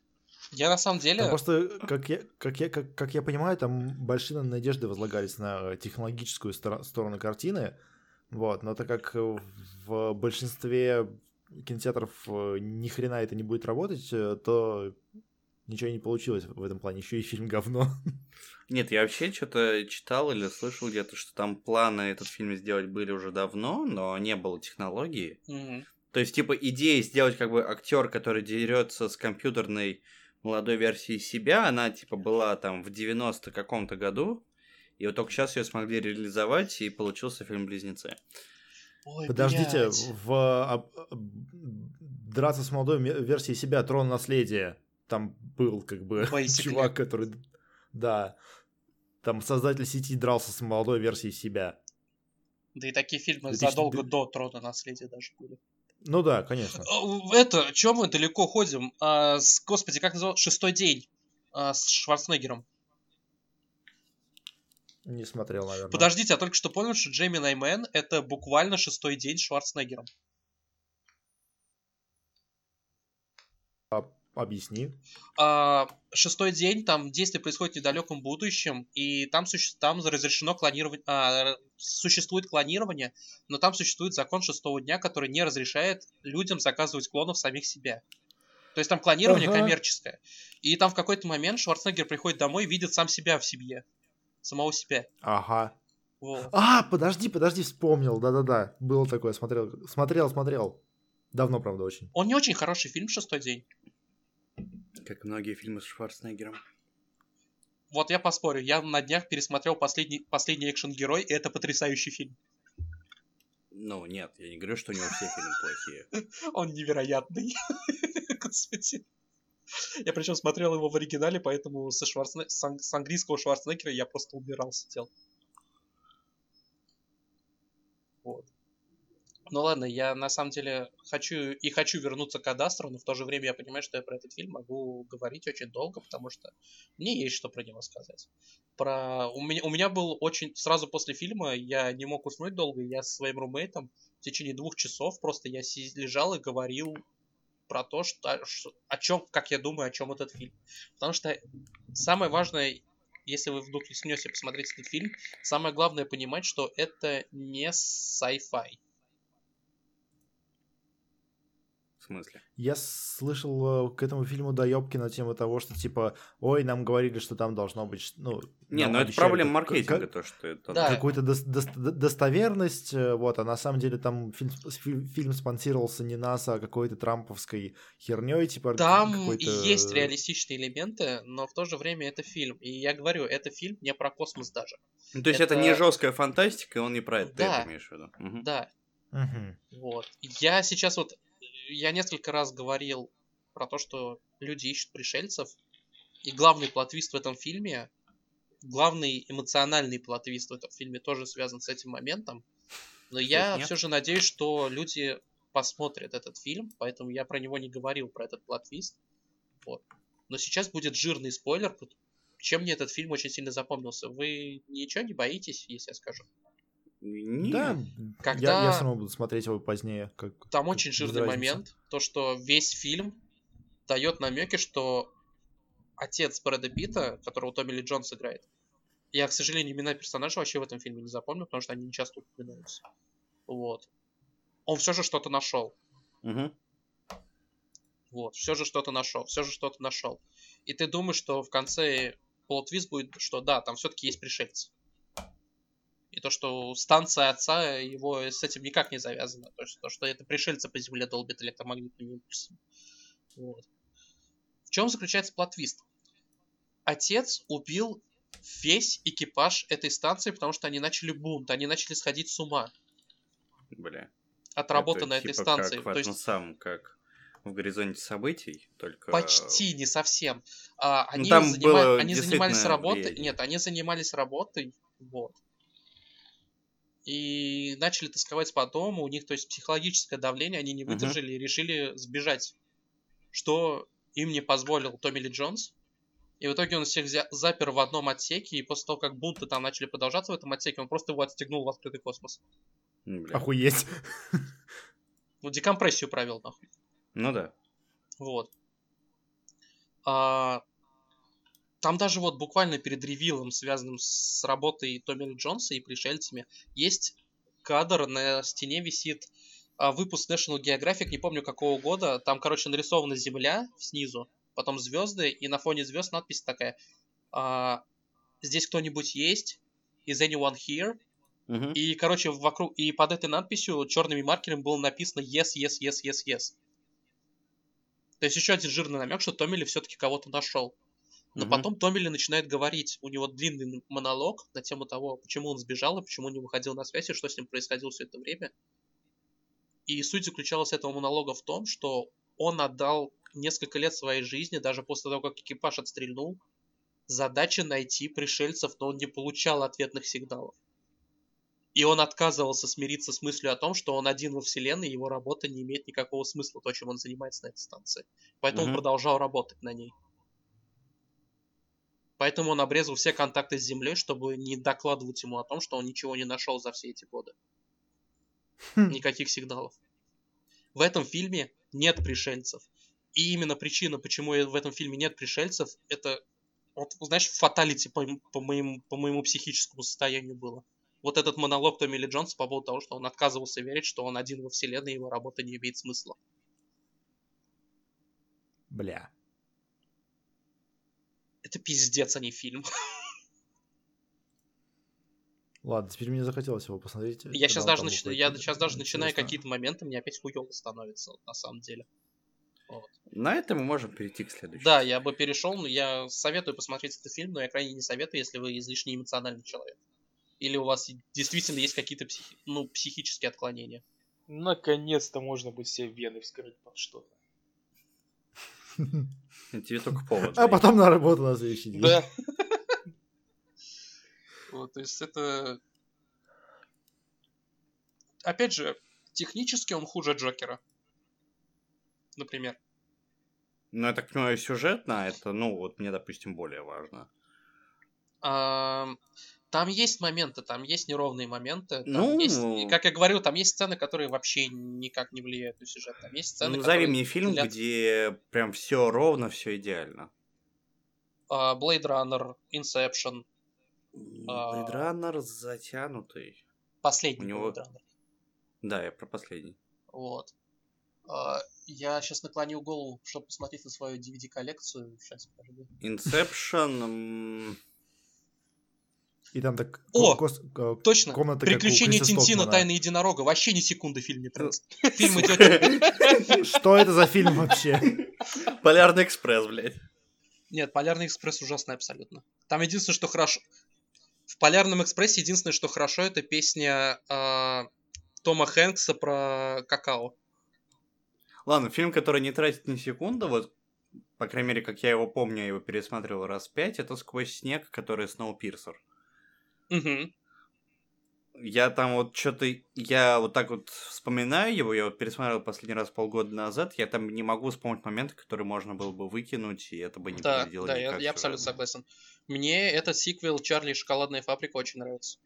Я на самом деле... Потому что, как я, как, я, как, как я понимаю, там большие надежды возлагались на технологическую стор- сторону картины, вот, но так как в большинстве кинотеатров ни хрена это не будет работать, то ничего не получилось в этом плане, еще и фильм говно. Нет, я вообще что-то читал или слышал где-то, что там планы этот фильм сделать были уже давно, но не было технологии. Mm-hmm. То есть, типа, идея сделать как бы актер, который дерется с компьютерной молодой версией себя, она, типа, была там в девяностом каком-то году, и вот только сейчас ее смогли реализовать, и получился фильм «Близнецы». Ой, подождите, блядь. В а, а, «Драться с молодой версией себя», «Трон наследия», там был как бы Basically. Чувак, который... Да, там создатель сети дрался с молодой версией себя. Да и такие фильмы две тысячи... задолго до «Трона наследия» даже были. Ну да, конечно. Это, чё мы далеко ходим? А, с, господи, как называл? «Шестой день» а, с Шварценеггером. Не смотрел, наверное. Подождите, я только что понял, что Джейми Найман — это буквально «Шестой день» с Шварценеггером. А, объясни. А, «Шестой день», там действие происходит в недалеком будущем, и там, суще... там разрешено клонировать... А, существует клонирование, но там существует закон шестого дня, который не разрешает людям заказывать клонов самих себя. То есть там клонирование ага. коммерческое. И там в какой-то момент Шварценеггер приходит домой и видит сам себя в семье. Самого себя. Ага. Во. А, подожди, подожди, вспомнил. Да-да-да, было такое, смотрел. Смотрел, смотрел. Давно, правда, очень. Он не очень хороший фильм «Шестой день». Как многие фильмы с Шварценеггером. Вот я поспорю, я на днях пересмотрел «Последний, последний экшен-герой», и это потрясающий фильм. Ну, нет, я не говорю, что у него все фильмы плохие. Он невероятный. Господи. Я причем смотрел его в оригинале, поэтому со Шварцене... с английского Шварценеггера я просто умирал, сидел. Вот. Ну ладно, я на самом деле хочу и хочу вернуться к Ad Astra, но в то же время я понимаю, что я про этот фильм могу говорить очень долго, потому что мне есть что про него сказать. Про... У меня, у меня был очень... Сразу после фильма я не мог уснуть долго, я со своим румейтом в течение двух часов просто я лежал и говорил про то, что... о чем, как я думаю, о чем этот фильм. Потому что самое важное... Если вы вдруг снёсите посмотреть этот фильм, самое главное понимать, что это не sci-fi. Мысли. Я слышал к этому фильму доёбки на тему того, что типа, ой, нам говорили, что там должно быть... Ну, не, ну это проблема маркетинга, как... то, что это... Да. Какую-то дос- дос- достоверность, вот, а на самом деле там фильм, фильм спонсировался не НАСА, а какой-то трамповской хернёй, типа... Там какой-то... есть реалистичные элементы, но в то же время это фильм. И я говорю, это фильм не про космос даже. Ну, то есть это, это не жёсткая фантастика, он не про это, да. Ты это имеешь в виду? Угу. Да. Угу. Вот. Я сейчас вот... Я несколько раз говорил про то, что люди ищут пришельцев, и главный плот-твист в этом фильме, главный эмоциональный плот-твист в этом фильме тоже связан с этим моментом, но я все же надеюсь, что люди посмотрят этот фильм, поэтому я про него не говорил, про этот плот-твист. Вот. Но сейчас будет жирный спойлер, чем мне этот фильм очень сильно запомнился. Вы ничего не боитесь, если я скажу? Нет. Да, когда... я, я сам буду смотреть его позднее. Как, там как очень жирный момент, то, что весь фильм дает намеки, что отец Брэда Питта, которого Томми Ли Джонс играет, я, к сожалению, имена персонажей вообще в этом фильме не запомню, потому что они не часто упоминаются. Вот. Он все же что-то нашел. Угу. Вот, все же что-то нашел, все же что-то нашел. И ты думаешь, что в конце плот-твист будет, что да, там все-таки есть пришельцы. И то, что станция отца его с этим никак не завязана. То есть то, что это пришельцы по земле долбят электромагнитными импульсами. Вот. В чем заключается плот-твист? Отец убил весь экипаж этой станции, потому что они начали бунт, они начали сходить с ума. Бля. От работы на этой типа станции. Как в этом самом, как в горизонте событий, только... Почти, не совсем. А, они ну, занима... они занимались работой. Влияние. Нет, они занимались работой. Вот. И начали тосковать по дому, у них, то есть, психологическое давление, они не выдержали uh-huh. и решили сбежать, что им не позволил Томми Ли Джонс, И в итоге он всех запер в одном отсеке, и после того, как бунты там начали продолжаться в этом отсеке, он просто его отстегнул в открытый космос. Блин. Охуеть. Ну, декомпрессию провел, нахуй. Ну да. Вот. А, там даже вот буквально перед ревилом, связанным с работой Томми Ли Джонса и пришельцами, есть кадр, на стене висит выпуск National Geographic, не помню какого года. Там, короче, нарисована Земля снизу, потом звезды, и на фоне звезд надпись такая: «Здесь кто-нибудь есть? Is anyone here?» Uh-huh. И, короче, вокруг, и под этой надписью черными маркерами было написано «Yes, yes, yes, yes, yes». То есть еще один жирный намек, что Томми Ли все-таки кого-то нашел. Но uh-huh. потом Томми Ли начинает говорить, у него длинный монолог на тему того, почему он сбежал и почему не выходил на связь, и что с ним происходило все это время. И суть заключалась этого монолога в том, что он отдал несколько лет своей жизни, даже после того, как экипаж отстрельнул, задача найти пришельцев, но он не получал ответных сигналов. И он отказывался смириться с мыслью о том, что он один во вселенной, его работа не имеет никакого смысла, то, чем он занимается на этой станции. Поэтому uh-huh. он продолжал работать на ней. Поэтому он обрезал все контакты с Землей, чтобы не докладывать ему о том, что он ничего не нашел за все эти годы. Никаких сигналов. В этом фильме нет пришельцев. И именно причина, почему в этом фильме нет пришельцев, это, вот, знаешь, фаталити по, по, моему, по моему психическому состоянию было. Вот этот монолог Томми Ли Джонса по поводу того, что он отказывался верить, что он один во вселенной, его работа не имеет смысла. Бля. Это пиздец, а не фильм. Ладно, теперь мне захотелось его посмотреть. Я сейчас даже, нач... я сейчас даже начинаю какие-то моменты, мне опять хуёво становится, на самом деле. Вот. На это мы можем перейти к следующему. Да, я бы перешел, но я советую посмотреть этот фильм, но я крайне не советую, если вы излишне эмоциональный человек. Или у вас действительно есть какие-то психи... ну, психические отклонения. Наконец-то можно будет все вены вскрыть под что-то. Тебе только повод. А потом на работу на следующий день. Да. Вот, то есть это... Опять же, технически он хуже Джокера. Например. Ну, я так понимаю, сюжетно это, ну, вот мне, допустим, более важно. А... Там есть моменты, там есть неровные моменты. Там ну, есть, как я говорил, там есть сцены, которые вообще никак не влияют на сюжет. Там есть сцены, ну, назови мне фильм, для... где прям все ровно, все идеально. Uh, Blade Runner, Inception. Blade Runner uh... затянутый. Последний него... Blade Runner. Да, я про последний. Вот. Uh, я сейчас наклонил голову, чтобы посмотреть на свою ди ви ди-коллекцию. Сейчас, подожди. Inception... И там так... О, кос... точно! Комната, «Приключения Тинтина. Тайна единорога». Вообще ни секунды фильм не тратит. Фильм идет... Что это за фильм вообще? «Полярный экспресс», блядь. Нет, «Полярный экспресс» ужасный абсолютно. Там единственное, что хорошо... В «Полярном экспрессе» единственное, что хорошо, это песня э, Тома Хэнкса про какао. Ладно, фильм, который не тратит ни секунды, вот, по крайней мере, как я его помню, я его пересматривал раз пять, это «Сквозь снег», который «Сноупирсер». Угу. Я там вот что-то... Я вот так вот вспоминаю его, я вот пересмотрел последний раз полгода назад, я там не могу вспомнить моменты, которые можно было бы выкинуть, и это бы не да, повредило да, никак. Да, я, я абсолютно согласен. Мне этот сиквел «Чарли и шоколадная фабрика» очень нравится.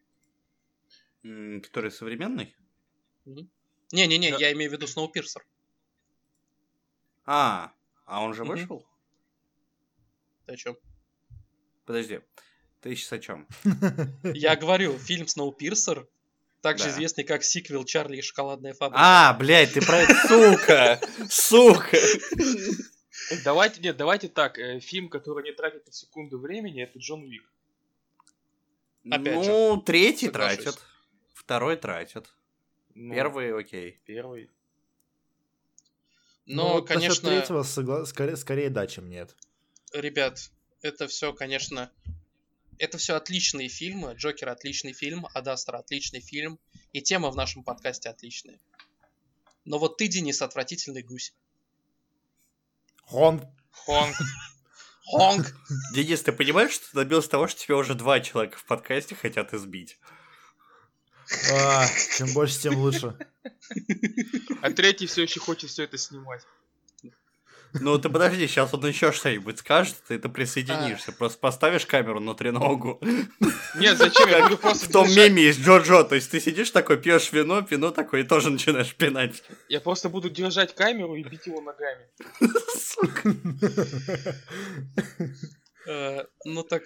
М-м, который современный? Угу. Не-не-не, да. Я имею в виду «Сноупирсер». А, а он же угу. вышел? Ты о чём? Подожди. Ты сейчас о чем? Я говорю, фильм «Сноупирсер», также да. известный как сиквел «Чарли и шоколадная фабрика». А, блядь, ты про это, сука! Сука! Давайте, нет, давайте так, фильм, который не тратит на секунду времени, это «Джон Уик». Опять ну, же, третий соглашусь. Тратит, второй тратит, ну, первый окей. Первый. Но, ну, вот конечно... третьего согла... скорее, скорее да, чем нет. Ребят, это все, конечно... Это все отличные фильмы. Джокер отличный фильм, Ad Astra отличный фильм. И тема в нашем подкасте отличная. Но вот ты, Денис, отвратительный гусь. Хонг. Хонг. Хонг. Денис, ты понимаешь, что ты добился того, что тебя уже два человека в подкасте хотят избить? А, чем больше, тем лучше. А третий все еще хочет все это снимать. Ну ты подожди, сейчас он еще что-нибудь скажет, ты это присоединишься. А. Просто поставишь камеру на треногу. Нет, зачем? Я буду просто... В том меме из Джо-Джо. То есть ты сидишь такой, пьешь вино, пино такое, и тоже начинаешь пинать. Я просто буду держать камеру и бить его ногами. Сука. Ну так,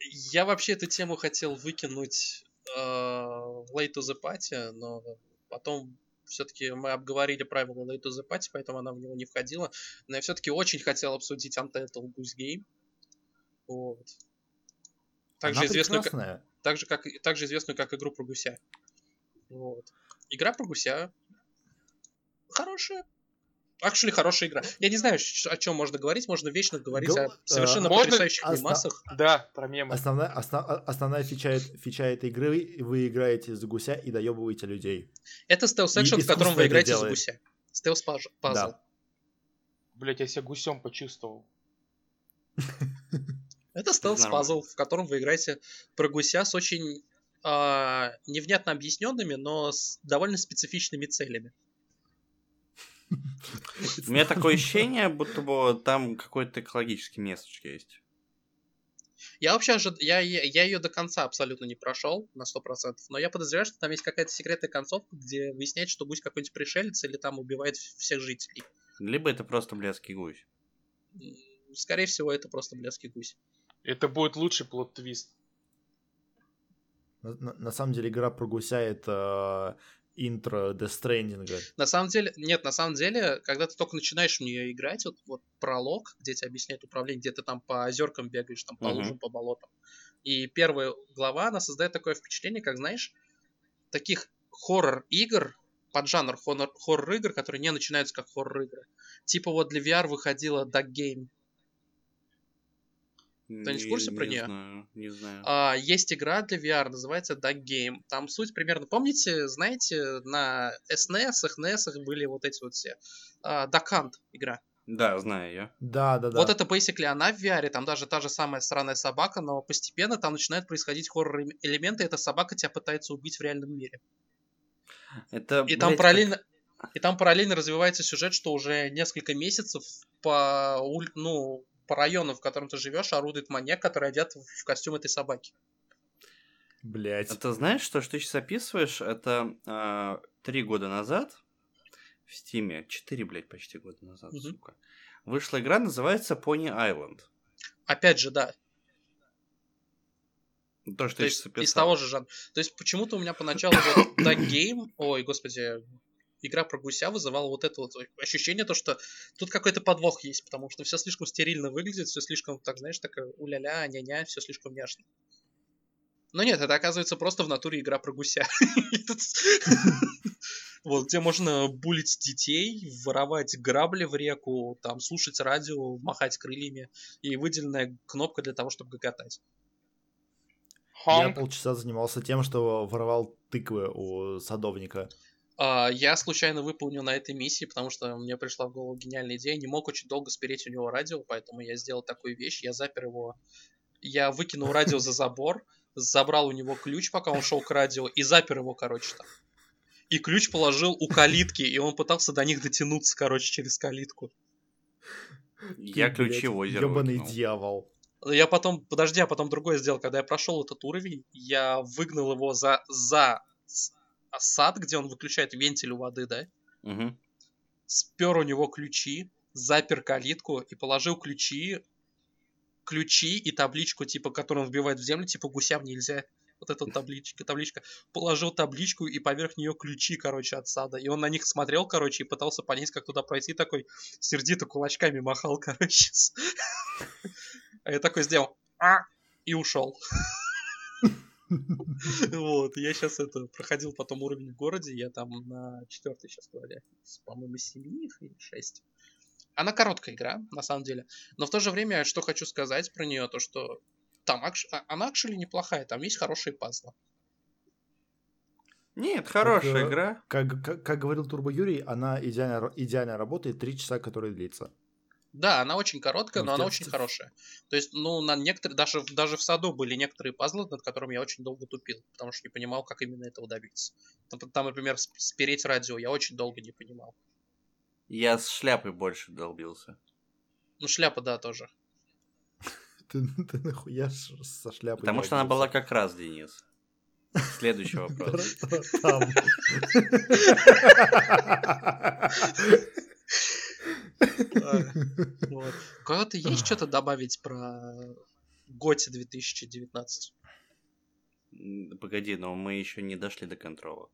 я вообще эту тему хотел выкинуть в Late to the Party, но потом... Все-таки мы обговорили правила Late to the Party, поэтому она в него не входила. Но я все-таки очень хотел обсудить Untitled Goose Game. Вот. Также известную, как, также, как, также известную как игру про гуся. Вот. Игра про гуся. Хорошая. Actually, хорошая игра. Я не знаю, о чем можно говорить. Можно вечно говорить Go... о совершенно можно... потрясающих Оста... мемасах. Да, про мемы. Основная, основ... основная фича, фича этой игры — вы играете за гуся и доебываете людей. Это стелс-экшен, в котором вы играете за гуся. Стелс-пазл. Да. Блять, я себя гусем почувствовал. Это стелс-пазл, в котором вы играете про гуся с очень э, невнятно объясненными, но с довольно специфичными целями. У меня такое ощущение, будто бы там какой-то экологический месседж есть. Я вообще ожидал, я, я, я ее до конца абсолютно не прошел, на сто процентов, но я подозреваю, что там есть какая-то секретная концовка, где выясняется, что гусь какой-нибудь пришелец или там убивает всех жителей. Либо это просто блядский гусь. Скорее всего, это просто блядский гусь. Это будет лучший плот-твист. На, на, на самом деле, игра про гуся — это... интро Death Stranding. На самом деле, нет, на самом деле, когда ты только начинаешь в нее играть, вот, вот пролог, где тебе объясняют управление, где ты там по озеркам бегаешь, там по uh-huh. лужам, по болотам. И первая глава, она создает такое впечатление, как, знаешь, таких хоррор-игр, поджанр хоррор-игр, которые не начинаются как хоррор-игры. Типа вот для ви ар выходила Duck Game. Ты не в курсе про нее? Не знаю, не знаю. А, есть игра для ви ар, называется Duck Game. Там суть примерно... Помните, знаете, на эс эн эс, эх эн эс были вот эти вот все... А, Duck Hunt игра. Да, знаю ее. Да, да, да. Вот это, basically, она в ви ар, там даже та же самая сраная собака, но постепенно там начинают происходить хоррор-элементы, и эта собака тебя пытается убить в реальном мире. Это, и блядь, там параллельно... Как... И там параллельно развивается сюжет, что уже несколько месяцев по... Ну... по району, в котором ты живешь, орудует маньяк, который одет в костюм этой собаки. Блять. А ты знаешь, что, что ты сейчас описываешь? Это три э, года назад в Стиме, четыре, блядь, почти года назад, угу. сука, вышла игра, называется Pony Island. Опять же, да. То, что То ты есть, сейчас описал. Из того же жанра. То есть почему-то у меня поначалу вот Duck Game, ой, господи, игра про гуся вызывала вот это вот ощущение, то, что тут какой-то подвох есть, потому что все слишком стерильно выглядит, все слишком, так знаешь, такая уля-ля, ня-ня, все слишком няшно. Но нет, это оказывается просто в натуре игра про гуся. Вот, где можно булить детей, воровать грабли в реку, там, слушать радио, махать крыльями, и выделенная кнопка для того, чтобы гоготать. Я полчаса занимался тем, что воровал тыквы у садовника. Uh, я случайно выполнил на этой миссии, потому что мне пришла в голову гениальная идея. Не мог очень долго спереть у него радио, поэтому я сделал такую вещь. Я запер его... Я выкинул радио за забор, забрал у него ключ, пока он шел к радио, и запер его, короче, там. И ключ положил у калитки, и он пытался до них дотянуться, короче, через калитку. Я ключи в озеро выкинул. Ёбаный дьявол. Я потом... Подожди, а потом другое сделал. Когда я прошел этот уровень, я выгнал его за... за... сад, где он выключает вентиль у воды, да? Угу. Спер у него ключи, запер калитку и положил ключи, ключи и табличку, типа, которую он вбивает в землю, типа, гусям нельзя. Вот эта табличка, табличка. Положил табличку и поверх нее ключи, короче, от сада. И он на них смотрел, короче, и пытался понять, как туда пройти, такой сердито кулачками махал, короче. А я такой сделал. И ушел. Вот, я сейчас это проходил потом уровень в городе, я там на четвертой сейчас говорю, по-моему, семь или шесть. Она короткая игра, на самом деле, но в то же время, что хочу сказать про нее, то что там акш... она, actually, неплохая, там есть хорошие пазлы. Нет, хорошая как, игра. Как, как, как говорил Турбо Юрий, она идеально, идеально работает, три часа, которые длится. Да, она очень короткая, но ну, она очень хорошая. То есть, ну, на некоторые, даже, даже в саду были некоторые пазлы, над которыми я очень долго тупил, потому что не понимал, как именно этого добиться. Там, там например, спереть радио я очень долго не понимал. Я с шляпой больше долбился. Ну, шляпа, да, тоже. Ты, ты нахуя со шляпой? Потому что она была как раз, Денис. Следующий вопрос. Кого-то есть что-то добавить про Готи две тысячи девятнадцать? Погоди, но мы еще не дошли до контрола.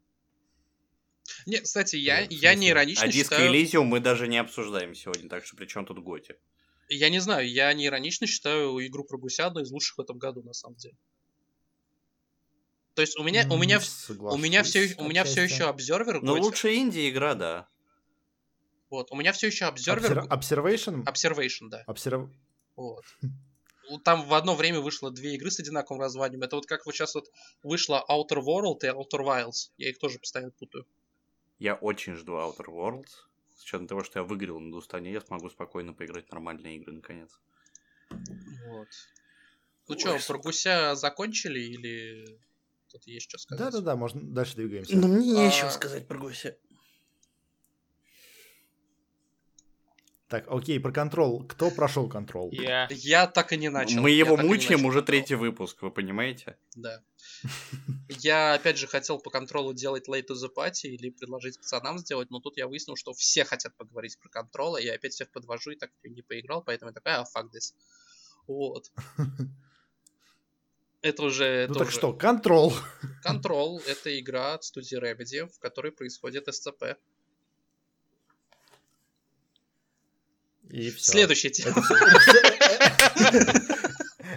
Нет, кстати, я, я не иронично считаю... А Диско Элизиум мы даже не обсуждаем сегодня, так что при чем тут Готи? Я не знаю, я не иронично считаю игру про гуся одной из лучших в этом году, на самом деле. То есть у меня, у меня, у меня все, у меня все еще обзервер... Ну, лучше инди-игра, да. Вот, у меня все еще обзервер... Observation? Observation, да. Observ... Вот. Там в одно время вышло две игры с одинаковым названием. Это вот как вот сейчас вот вышло Outer World и Outer Wilds. Я их тоже постоянно путаю. Я очень жду Outer Worlds. С учетом того, что я выиграл на Дустане, я смогу спокойно поиграть в нормальные игры, наконец. Вот. Ну что, про гуся закончили или тут есть что сказать? Да-да-да, можно дальше двигаемся. Но мне а... нечего сказать про гуся. Так, окей, про контрол. Кто прошел контрол? Yeah. Я так и не начал. Мы его мучаем уже третий выпуск, вы понимаете? Да. Я, опять же, хотел по контролу делать Late to the Party или предложить пацанам сделать, но тут я выяснил, что все хотят поговорить про контрол, и я опять всех подвожу и так не поиграл, поэтому я такой, а, fuck this. Вот. Это уже... Ну это так уже... что, контрол. Контрол — это игра от студии Remedy, в которой происходит эс си пи. И все. Следующая тема.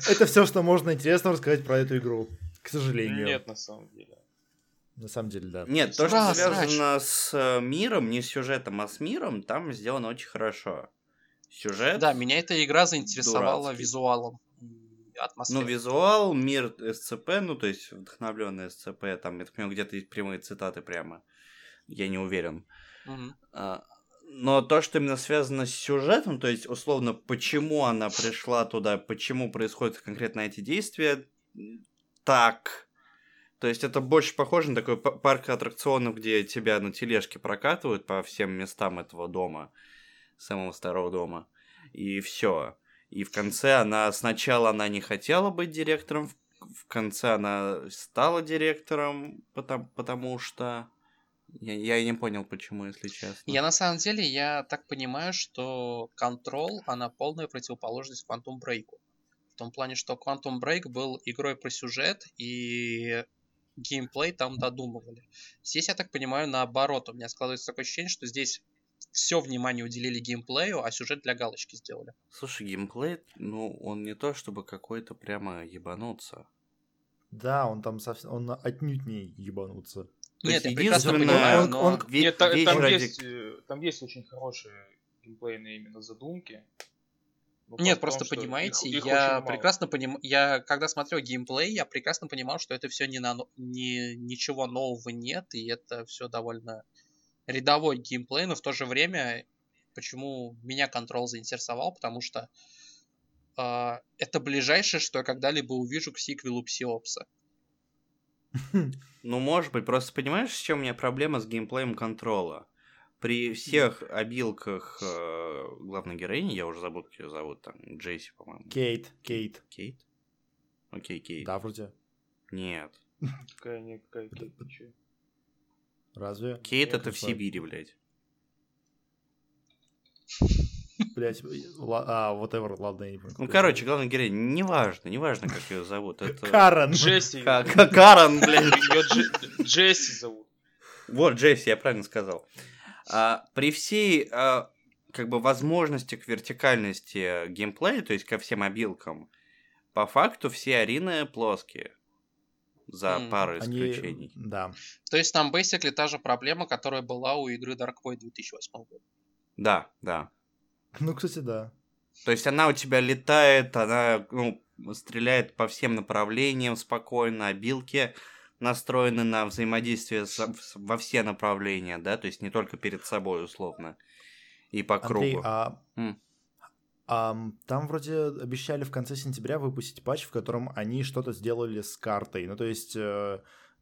Это все, что можно интересно рассказать про эту игру. К сожалению. Нет, на самом деле. На самом деле, да. Нет, то, что связано с миром, не с сюжетом, а с миром, там сделано очень хорошо. Сюжет. Да, меня эта игра заинтересовала визуалом. Ну, визуал, мир эс си пи, ну, то есть вдохновленный эс си пи, там, я так понимаю, где-то есть прямые цитаты прямо. Я не уверен. Но то, что именно связано с сюжетом, то есть, условно, почему она пришла туда, почему происходят конкретно эти действия, так. То есть, это больше похоже на такой парк аттракционов, где тебя на тележке прокатывают по всем местам этого дома, самого старого дома, и все. И в конце она, сначала она не хотела быть директором, в конце она стала директором, потому, потому что... Я, я не понял, почему, если честно. Я на самом деле, я так понимаю, что Control, она полная противоположность Quantum Break'у. В том плане, что Quantum Break был игрой про сюжет, и геймплей там додумывали. Здесь, я так понимаю, наоборот. У меня складывается такое ощущение, что здесь все внимание уделили геймплею, а сюжет для галочки сделали. Слушай, геймплей, ну, он не то чтобы какой-то прямо ебануться. Да, он там совсем, он отнюдь не ебануться. То Нет, я прекрасно понимаю, он, но... он, он... Нет, там, там, есть, там есть очень хорошие геймплейные именно задумки. Нет, просто том, понимаете, их, их я прекрасно понимаю, я когда смотрел геймплей, я прекрасно понимал, что это все не на... не... ничего нового нет, и это все довольно рядовой геймплей, но в то же время, почему меня Control заинтересовал, потому что э, это ближайшее, что я когда-либо увижу к сиквелу Псиопса. Ну, может быть, просто понимаешь, с чем у меня проблема с геймплеем контрола? При всех обилках э, главной героини, я уже забыл, как ее зовут, там, Джесси, по-моему. Кейт, Кейт. Кейт? Окей, Кейт. Да, вроде. Нет. Какая не какая Кейт, ничего. Разве? Кейт это в Сибири, блядь. Блять, а, whatever, ладно, я не понимаю. Ну, короче, главная героиня, неважно, неважно, как ее зовут. Это... Карен. Джесси. К- к- Карен, блядь. Ее Дж- Джесси зовут. Вот, Джесси, я правильно сказал. А, при всей, а, как бы, возможности к вертикальности геймплея, то есть ко всем обилкам, по факту все арены плоские. За mm. пару исключений. Они... Да. То есть там, basically, та же проблема, которая была у игры Dark Void две тысячи восьмого года. Да, да. Ну, кстати, да. То есть она у тебя летает, она, ну, стреляет по всем направлениям спокойно, обилки настроены на взаимодействие со, во все направления, да, то есть не только перед собой, условно, и по Андрей, кругу. А... М- а, там вроде обещали в конце сентября выпустить патч, в котором они что-то сделали с картой, ну, то есть...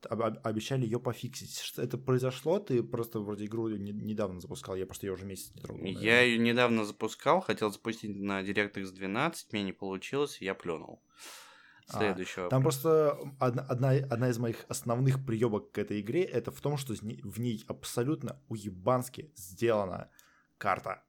обещали ее пофиксить. Что это произошло? Ты просто вроде игру не, недавно запускал, я просто ее уже месяц не трогал. Наверное. Я ее недавно запускал, хотел запустить на DirectX двенадцать, мне не получилось, я плюнул. Следующего. А, там просто одна, одна, одна из моих основных приёбок к этой игре это в том, что в ней абсолютно уебански сделана карта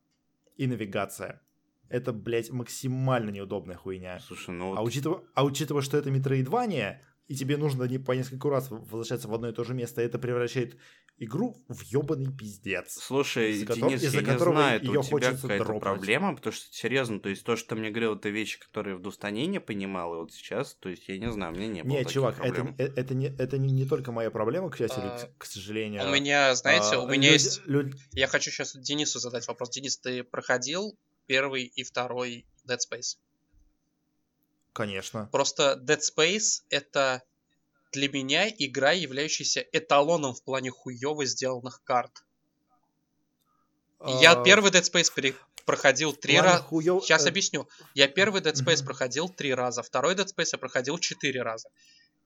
и навигация. Это, блядь, максимально неудобная хуйня. Слушай, ну вот... а, учитывая, а учитывая, что это метроидвания, и тебе нужно не по несколько раз возвращаться в одно и то же место, это превращает игру в ёбаный пиздец. Слушай, из-за Денис, которого, из-за я не знаю, это у тебя какая-то дропнуть. Проблема, потому что, серьезно, то есть то, что ты мне говорил, это вещи, которые в Дустане не понимал, и вот сейчас, то есть я не знаю, мне не было Нет, таких чувак, проблем. Нет, чувак, это, это, не, это не, не только моя проблема, к счастью, а, к, к сожалению. У меня, знаете, а, у меня люди, есть... Люди... Я хочу сейчас Денису задать вопрос. Денис, ты проходил... Первый и второй Dead Space. Конечно. Просто Dead Space это для меня игра, являющаяся эталоном в плане хуёво сделанных карт. А... Я первый Dead Space пере... проходил три раза. Хуёв... Сейчас объясню. Я первый Dead Space проходил три раза, второй Dead Space я проходил четыре раза.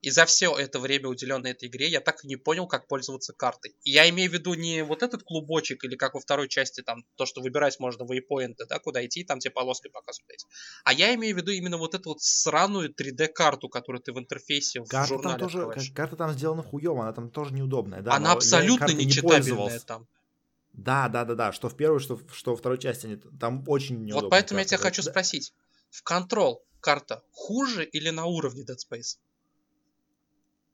И за все это время, уделенное этой игре, я так и не понял, как пользоваться картой. И я имею в виду не вот этот клубочек, или как во второй части, там, то, что выбирать можно вейпоинты, да, куда идти, там тебе полоской показывают эти. А я имею в виду именно вот эту вот сраную три дэ-карту, которую ты в интерфейсе, карта в журнале там тоже. Карта там сделана хуёво, она там тоже неудобная. Да, она абсолютно нечитабельная не там. Да, да, да, да, что в первой, что, что во второй части, нет, там очень неудобно. Вот поэтому карта. Я тебя хочу спросить, в Control карта хуже или на уровне Dead Space?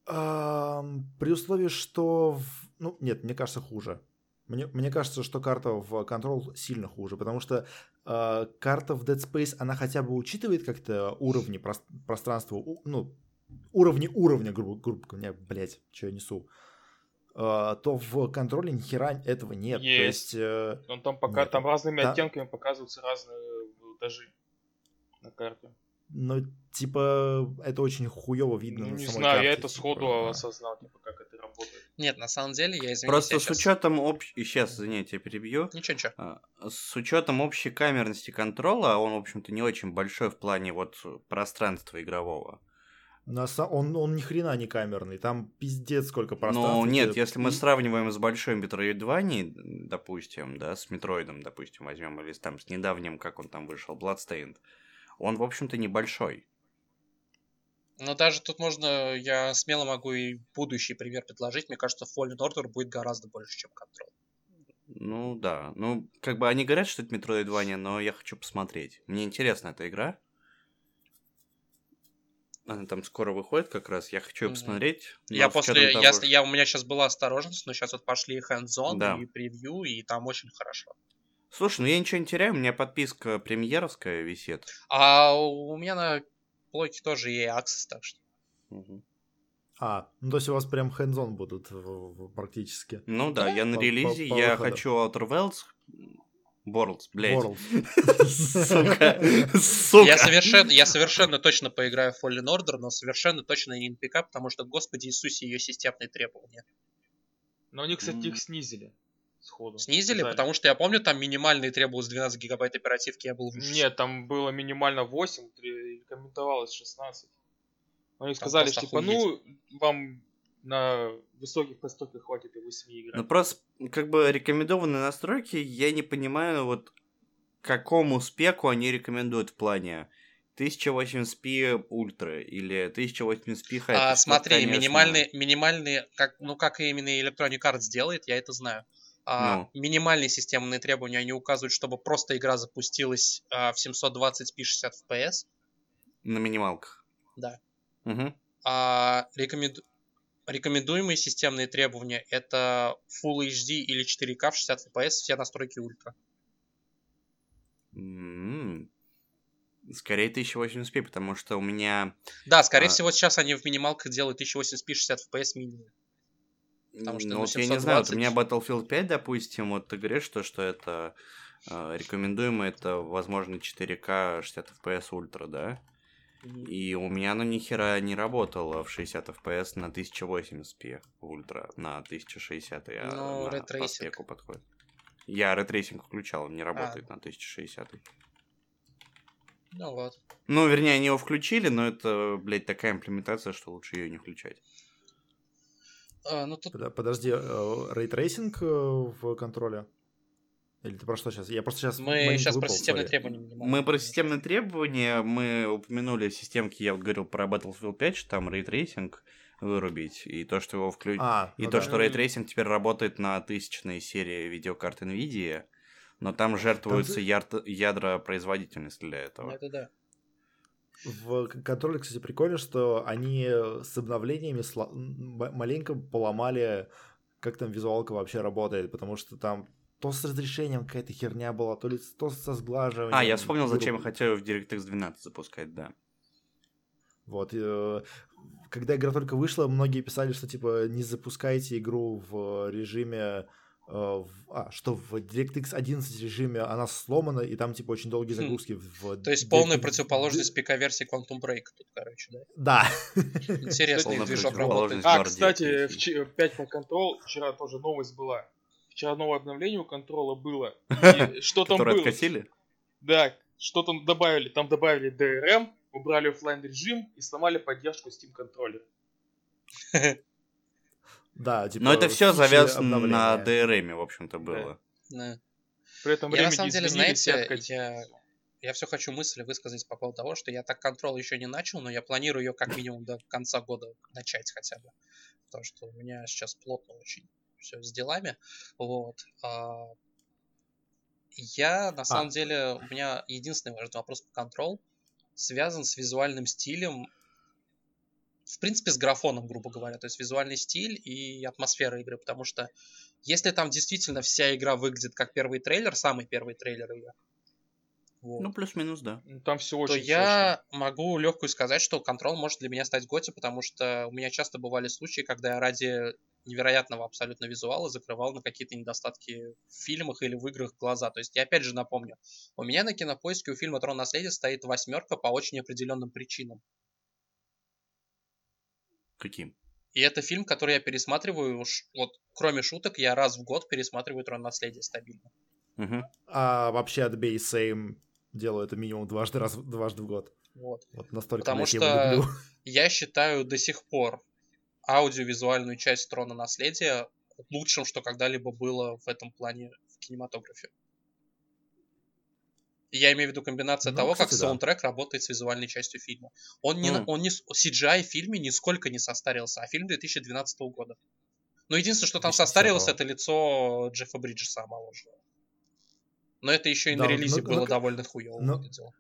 Uh, при условии, что... В... Ну, нет, мне кажется, хуже. Мне, мне кажется, что карта в Control сильно хуже, потому что uh, карта в Dead Space, она хотя бы учитывает как-то уровни про... пространства, у... ну, уровни уровня, грубо говоря, блядь, что я несу, uh, то в Control ни хера этого нет. Есть. То есть, uh... Он там, пока... там разными да. оттенками показываются разные этажи на карте. Но, типа, это очень хуёво видно. Ну, не на самой знаю, карте, я это типа, сходу да. осознал, типа, как это работает. Нет, на самом деле, я извиняюсь. Просто с сейчас... учетом общей... Сейчас, извините, я перебью. Ничего, ничего. С учетом общей камерности контрола, он, в общем-то, не очень большой в плане вот пространства игрового. На... Он, он ни хрена не камерный, там пиздец сколько пространства. Ну, нет, если мы сравниваем с большой Метроидванией, допустим, да, с Метроидом, допустим, возьмем или там с недавним, как он там вышел, Bloodstained, он, в общем-то, небольшой. Но даже тут можно, я смело могу и будущий пример предложить. Мне кажется, Fallen Order будет гораздо больше, чем Control. Ну, да. Ну, как бы они говорят, что это Metroidvania, но я хочу посмотреть. Мне интересна эта игра. Она там скоро выходит как раз. Я хочу ее посмотреть. Я после... Того... Я, я, у меня сейчас была осторожность, но сейчас вот пошли hands-on да. и превью, и там очень хорошо. Слушай, ну я ничего не теряю, у меня подписка премьеровская висит. А у меня на блоке тоже и Access, так что. Угу. А, ну то есть у вас прям hands-on будут практически. Ну да, да? я на по, релизе, по, по я выходу. хочу Outer Worlds, Worlds, блядь. Worlds. Сука, сука. Я совершенно точно поиграю в Fallen Order, но совершенно точно не эн пи кей, потому что, господи Иисусе, ее системные требования. Но они, кстати, их снизили. Сходу. Снизили, Дали. Потому что я помню, там минимальные требовалось двенадцать гигабайт оперативки, я был в ужасе. Нет, там было минимально восемь, рекомендовалось шестнадцать. Они там сказали, что типа, ну, вам на высоких настолках хватит и восемь игр. Ну просто, как бы, рекомендованные настройки, я не понимаю, вот, какому спеку они рекомендуют в плане тысяча восемьдесят пи ультра или тысяча восемьдесят пи хай. А, смотри, конечно... минимальные, минимальные как, ну, как именно Electronic Arts сделает, я это знаю. А, ну. Минимальные системные требования они указывают, чтобы просто игра запустилась а, в семьсот двадцать пи шестьдесят эф пи эс. На минималках. Да. Угу. А, рекоменду... Рекомендуемые системные требования это Full эйч ди или четыре ка в шестьдесят эф пи эс, все настройки ультра. Mm-hmm. Скорее тысяча восемьдесят пи, потому что у меня... Да, скорее а... всего сейчас они в минималках делают тысяча восемьдесят пи шестьдесят эф пи эс минимум. Потому что ну, вот я не знаю, вот у меня Battlefield пять, допустим, вот ты говоришь, что, что это э, рекомендуемо, это, возможно, четыре ка шестьдесят эф пи эс ультра, да? Mm-hmm. И у меня оно ну, нихера не работало в шестьдесят эф пи эс на тысяча восемьдесят пи ультра, на тысяча шестьдесят, я no, на, по спеку подходит. Я ретрейсинг включал, он не работает ah. на тысяча шестьдесят. Ну no, вот. Ну, вернее, они его включили, но это, блядь, такая имплементация, что лучше ее не включать. А, ну, тут... Подожди, рейтрейсинг в контроле? Или ты про что сейчас? Я просто сейчас... Мы сейчас выпал, про системные говоря. требования. Мы про системные требования, мы упомянули системки, я вот говорил про Battlefield пять, что там рейтрейсинг вырубить, и то, что его включ... а, и ну, то, да. что рейтрейсинг теперь работает на тысячной серии видеокарт NVIDIA, но там жертвуются там... Яр... ядра производительности для этого. Это да. В контроле, кстати, прикольно, что они с обновлениями сло... маленько поломали, как там визуалка вообще работает, потому что там то с разрешением какая-то херня была, то ли то со сглаживанием. А, я вспомнил, зачем я хотел в DirectX двенадцать запускать, да. Вот. Когда игра только вышла, многие писали, что типа не запускайте игру в режиме... В, а, что в DirectX одиннадцать режиме она сломана, и там типа очень долгие загрузки. Хм. в, То есть DirectX... полная противоположность пи си версии Quantum Break тут, короче, да? Да. Интересный движок работает. А, кстати, пять по Control вчера тоже новость была. Вчера новое обновление у контрола было. И что там было? Которые откатили? Да, что там добавили? Там добавили ди эр эм, убрали офлайн режим и сломали поддержку Steam контроллера. Да, типа. Но это все завязано на ди эр эм, в общем-то, было. При этом я на самом деле, знаете, я, я все хочу мысли высказать по поводу того, что я так контрол еще не начал, но я планирую ее как минимум до конца года начать хотя бы, потому что у меня сейчас плотно очень. Все с делами, вот. Я, на а. самом деле, у меня единственный важный вопрос по Control связан с визуальным стилем, в принципе, с графоном, грубо говоря, то есть визуальный стиль и атмосфера игры, потому что если там действительно вся игра выглядит как первый трейлер, самый первый трейлер ее, вот, ну, плюс-минус, да. Там все очень. То сложно. Я могу легкую сказать, что Control может для меня стать готи, потому что у меня часто бывали случаи, когда я ради невероятного абсолютно визуала закрывал на какие-то недостатки в фильмах или в играх глаза. То есть я опять же напомню, у меня на Кинопоиске у фильма «Трон наследия» стоит восьмерка по очень определенным причинам. Каким? И это фильм, который я пересматриваю, уж вот кроме шуток, я раз в год пересматриваю «Трон наследия» стабильно. Угу. А вообще «Отбей Сейм» делаю это минимум дважды, раз, дважды в год. Вот. Вот настолько. Потому что я, его я считаю до сих пор аудиовизуальную часть «Трона наследия» лучшим, что когда-либо было в этом плане в кинематографе. Я имею в виду комбинация ну, того, кстати, как саундтрек да. работает с визуальной частью фильма. Он не, mm. он не, си джи ай в фильме нисколько не состарился, а фильм две тысячи двенадцатого года. Но единственное, что там состарилось, это лицо Джеффа Бриджеса омоложенного. Но это еще и да, на релизе ну, было ну, довольно хуево ну... выглядело.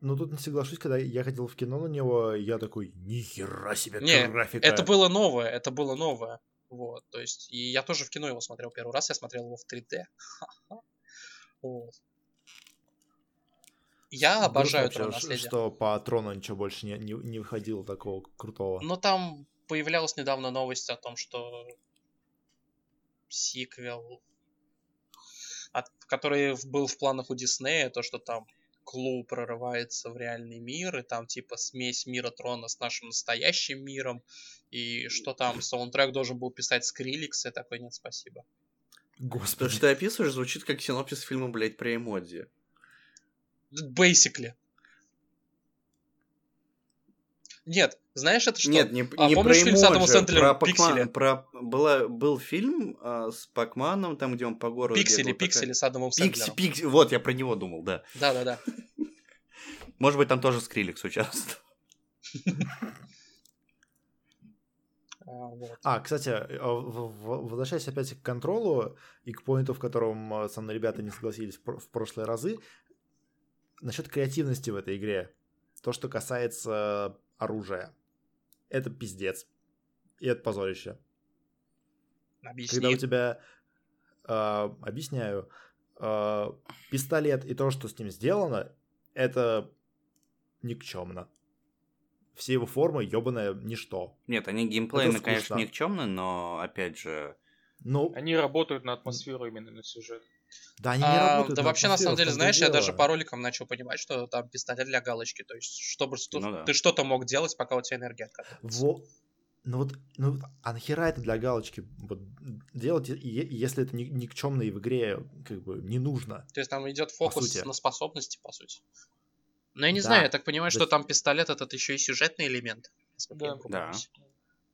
Ну, тут не соглашусь, когда я ходил в кино на него, я такой, нихера себе не, графика. это было новое, это было новое. Вот, то есть, и я тоже в кино его смотрел первый раз, я смотрел его в три дэ. Вот. Я обожаю «Трон наследия». Что по «Трону» ничего больше не, не, не выходило такого крутого. Но там появлялась недавно новость о том, что сиквел, от, который был в планах у Диснея, то, что там Клу прорывается в реальный мир, и там типа смесь мира Трона с нашим настоящим миром, и что там саундтрек должен был писать Скриликс, и такой, нет, спасибо. Господи. То, что ты описываешь, звучит как синопсис фильма, блять, про эмодзи. Basically. Нет, знаешь, это что? Нет, не, а, не помнишь про фильм с Адамом Сэндлером «Пиксели»? Про... Была... Был фильм а, с Пакманом, там, где он по городу... «Пиксели», «Пиксели» такая... с Адамом Сэндлером. Пикс, пикс... Вот, я про него думал, да. Да-да-да. Может быть, там тоже Скриликс участвовал. А, кстати, возвращаясь опять к контролу и к поинту, в котором со мной ребята не согласились в прошлые разы, насчет креативности в этой игре. То, что касается оружия. Это пиздец. И это позорище. Объясни. Когда у тебя... Э, объясняю. Э, пистолет и то, что с ним сделано, это никчемно. Все его формы ёбаное ничто. Нет, они геймплейно, конечно, никчемны, но, опять же... Ну, они работают на атмосферу, именно на сюжет. Да, они не а, работают. Да вообще, на самом деле, знаешь, я даже по роликам начал понимать, что там пистолет для галочки. То есть, чтобы ну, да. ты что-то мог делать, пока у тебя энергия откатывается. Во... Ну вот, ну, а нахера это для галочки вот, делать, если это никчемно и в игре как бы не нужно? То есть там идет фокус на способности, по сути. Ну, я не да. знаю, я так понимаю, да. что там пистолет этот еще и сюжетный элемент. Да. да.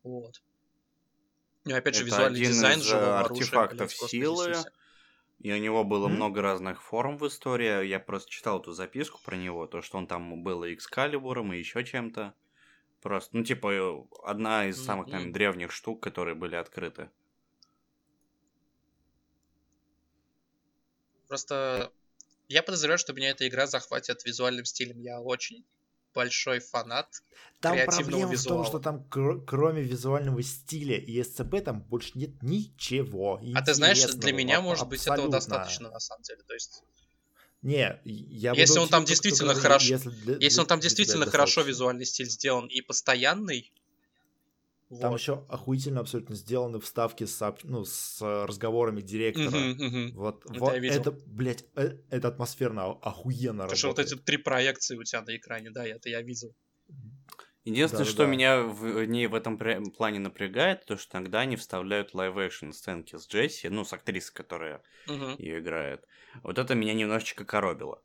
Вот. Ну, опять же, это визуальный один дизайн из артефактов силы, и у него было mm-hmm. много разных форм в истории. Я просто читал эту записку про него, то, что он там был и экскалибуром, и еще чем-то. Просто, ну, типа, одна из самых, mm-hmm. наверное, древних штук, которые были открыты. Просто я подозреваю, что меня эта игра захватит визуальным стилем. Я очень большой фанат там креативного визуала. Там проблема в том, что там кроме визуального стиля и эс си пи там больше нет ничего интересного. А ты знаешь, для меня, может абсолютно. быть, этого достаточно, на самом деле. То есть... Не, я если он там действительно хорошо, если, для, если для, он там действительно хорошо визуальный стиль сделан и постоянный, там вот. еще охуительно абсолютно сделаны вставки с, ну, с разговорами директора. Uh-huh, uh-huh. Вот, это, вот это, блядь, это атмосферно охуенно работает. Потому что вот эти три проекции у тебя на экране, да, это я видел. Единственное, да, что да. меня в ней в этом плане напрягает, то, что иногда они вставляют лайв-экшн сценки с Джесси, ну, с актрисой, которая uh-huh. ее играет. Вот это меня немножечко коробило.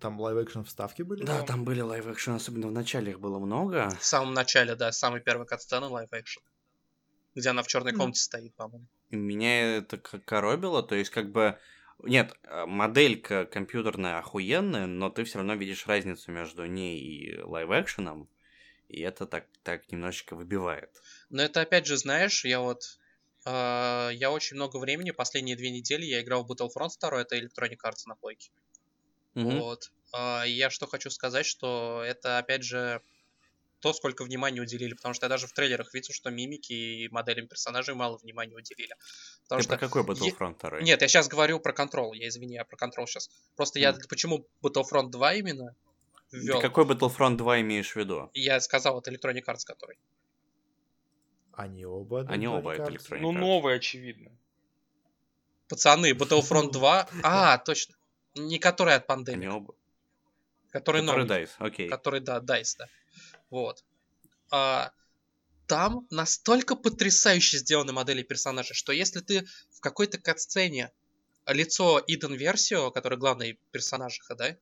Там лайв-экшн вставки были? Да, да? Там были лайв-экшн, особенно в начале их было много. В самом начале, да, самый первый катсцена лайв-экшн, где она в черной комнате mm. стоит, по-моему. Меня это коробило, то есть как бы... Нет, моделька компьютерная охуенная, но ты все равно видишь разницу между ней и лайв-экшеном, и это так, так немножечко выбивает. Но это опять же, знаешь, я вот... Э, я очень много времени, последние две недели я играл в Battlefront два, это Electronic Arts на плойке. Mm-hmm. Вот. Я что хочу сказать, что это, опять же, то, сколько внимания уделили, потому что я даже в трейлерах видел, что мимики и моделям персонажей мало внимания уделили. Потому Ты что... про какой Battlefront два? Я... Нет, я сейчас говорю про Control, я извини, я про Control сейчас. Просто mm. я... Почему Battlefront два именно ввел? Ты какой Battlefront два имеешь в виду? Я сказал, это Electronic Arts, который. Они оба это Они Electronic оба это Electronic Arts. Ну, новые, очевидно. Пацаны, Battlefront два... А, точно. Не который от пандемии. Оба... Который, который новый. Dice, окей. Который, да, Dice, да. Вот. А, там настолько потрясающе сделаны модели персонажей, что если ты в какой-то катсцене лицо Иден Версио, который главный персонаж, да,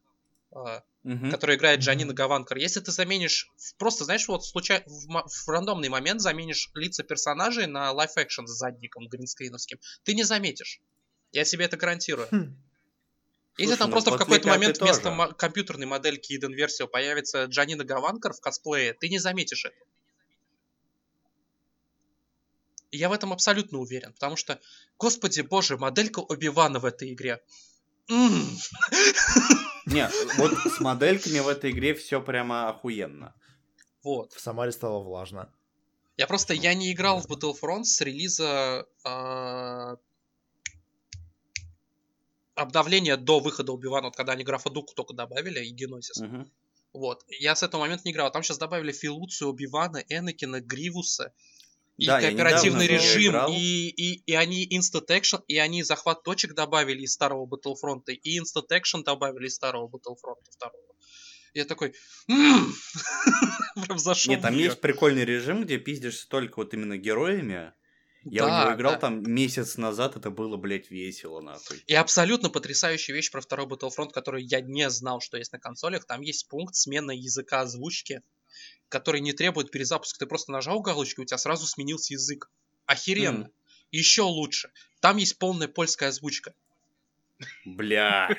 а, mm-hmm. который играет Джанина Гаванкар, если ты заменишь, просто, знаешь, вот случай, в, м- в рандомный момент заменишь лица персонажей на лайф-экшн с задником гринскриновским, ты не заметишь. Я себе это гарантирую. Хм. Если Слушай, там ну, просто в какой-то момент вместо м- компьютерной модельки Иден Версио появится Джанина Гаванкар в косплее, ты не заметишь это. Я в этом абсолютно уверен, потому что, господи боже, моделька Оби-Вана в этой игре. Нет, вот с модельками в этой игре все прямо охуенно. Вот. В Самаре стало влажно. Я просто, я не играл в Battlefront с релиза... обновление до выхода Obi-Wan, вот когда они графа Дуку только добавили, и Генозис. Uh-huh. Вот. Я с этого момента не играл. Там сейчас добавили Филуцию, Оби-Вана, Энакина, Гривуса, и да, кооперативный режим, и, и, и они инстатэкшн, и они захват точек добавили из старого Battlefront, и инстатэкшн добавили из старого Battlefront второго. Я такой... Прям зашел. Нет, там есть прикольный режим, где пиздишься только вот именно героями. Я да, у него играл да. там месяц назад, это было, блядь, весело, нахуй. И абсолютно потрясающая вещь про второй Battlefront, которую я не знал, что есть на консолях. Там есть пункт смены языка озвучки, который не требует перезапуска. Ты просто нажал галочку, у тебя сразу сменился язык. Охеренно. Mm. Еще лучше. Там есть полная польская озвучка. Блядь.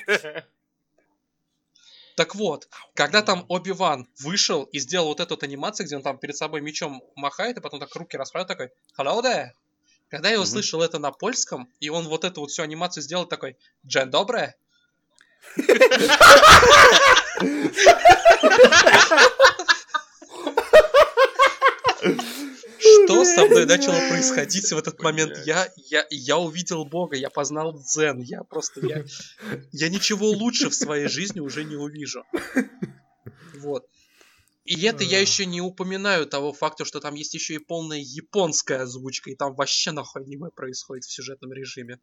Так вот, когда там Оби-Ван вышел и сделал вот эту вот анимацию, где он там перед собой мечом махает, и потом так руки расправляет, такой «Hello there!» Когда я услышал mm-hmm. это на польском, и он вот эту вот всю анимацию сделал, такой «Джен добрая!» Что со мной начало происходить в этот момент? Я, я, я увидел Бога, я познал дзен, я просто... Я, я ничего лучше в своей жизни уже не увижу. Вот. И это я еще не упоминаю того факта, что там есть еще и полная японская озвучка, и там вообще нахуй аниме происходит в сюжетном режиме.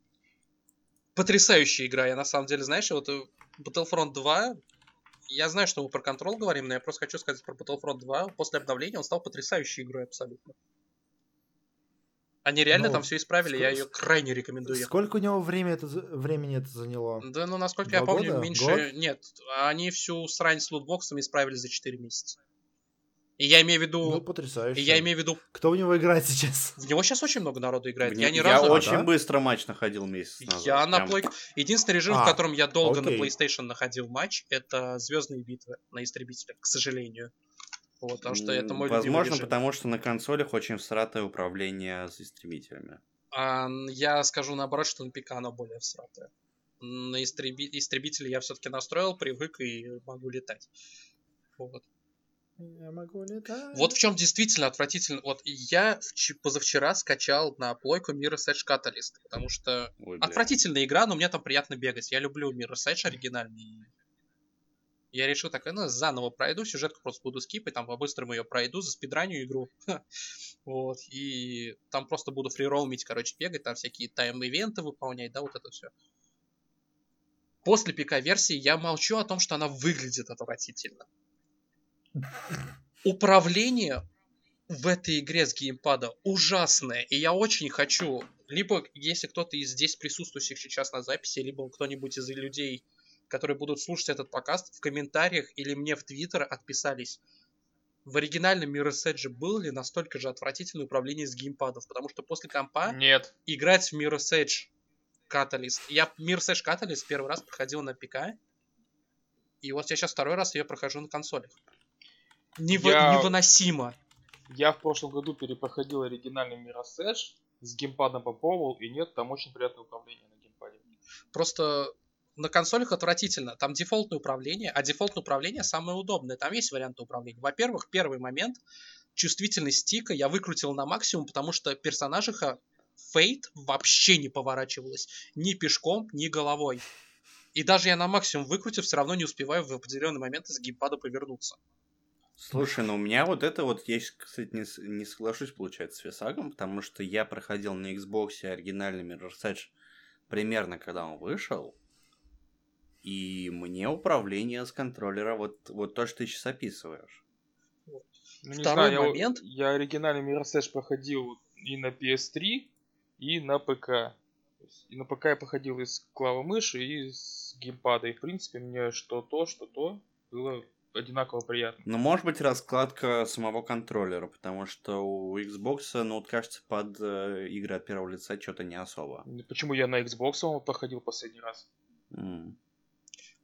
Потрясающая игра, я на самом деле, знаешь, вот Battlefront два... Я знаю, что мы про Control говорим, но я просто хочу сказать про Battlefront два. После обновления он стал потрясающей игрой абсолютно. Они реально ну, там все исправили, сколько, я ее крайне рекомендую. Сколько у него время это, времени это заняло? Да, ну, насколько Два я помню, года? меньше... Год? Нет, они всю срань с лутбоксами исправили за четыре месяца. И я имею в виду... Ну, потрясающе. И я имею в виду... Кто в него играет сейчас? В него сейчас очень много народу играет. В... Я, ни я разу... очень а, да? быстро матч находил месяц назад. Я на плей... Единственный режим, а, в котором я долго окей. на PlayStation находил матч, это «Звездные битвы» на истребителях, к сожалению. Вот, потому что это мой Возможно, любимый режим. Потому что на консолях очень всратое управление с истребителями. А, я скажу наоборот, что на ПК оно более всратое. На истреби... истребители я все-таки настроил, привык и могу летать. Вот. Я могу летать. Вот в чем действительно отвратительно. Вот я вч- позавчера скачал на плойку Mirror's Edge Catalyst, потому что Ой, отвратительная игра, но мне там приятно бегать. Я люблю Mirror's Edge оригинальный. Я решил так, ну, заново пройду, сюжетку просто буду скипать, там по-быстрому ее пройду, заспидраню игру. Вот, и там просто буду фриролмить, короче, бегать, там всякие тайм-ивенты выполнять, да, вот это все. После ПК-версии я молчу о том, что она выглядит отвратительно. Управление в этой игре с геймпада ужасное, и я очень хочу, либо если кто-то из здесь присутствующих сейчас на записи, либо кто-нибудь из людей, которые будут слушать этот подкаст, в комментариях или мне в Твиттер отписались, в оригинальном Mirror's Edge было ли настолько же отвратительное управление с геймпадов, потому что после компа Нет. играть в Mirror's Edge Catalyst, я Mirror's Edge Catalyst первый раз проходил на ПК, и вот я сейчас второй раз ее прохожу на консолях. Нево- я... Невыносимо. Я в прошлом году перепроходил оригинальный Mirror's Edge, с геймпадом попробовал, и нет, там очень приятное управление на геймпаде. Просто на консолях отвратительно. Там дефолтное управление, а дефолтное управление самое удобное. Там есть варианты управления. Во-первых, первый момент, чувствительность стика я выкрутил на максимум, потому что персонажиха Фейт вообще не поворачивалась. Ни пешком, ни головой. И даже я на максимум выкрутил, все равно не успеваю в определенный момент из геймпада повернуться. Слушай, ну у меня вот это вот, я, кстати, не, не соглашусь, получается, с Висагом, потому что я проходил на Xbox оригинальный Mirror's Edge примерно, когда он вышел, и мне управление с контроллера вот, вот то, что ты сейчас описываешь. Вот. Ну, Второй знаю, момент. Я, я оригинальный Mirror's Edge проходил и на пи эс три, и на ПК. И на ПК я проходил и с клавомыши, и с геймпада, и в принципе мне что то, что то было... одинаково приятно. Но может быть раскладка самого контроллера, потому что у Xbox, ну вот кажется, под э, игры от первого лица что-то не особо. Почему я на Xbox его проходил последний раз? Mm.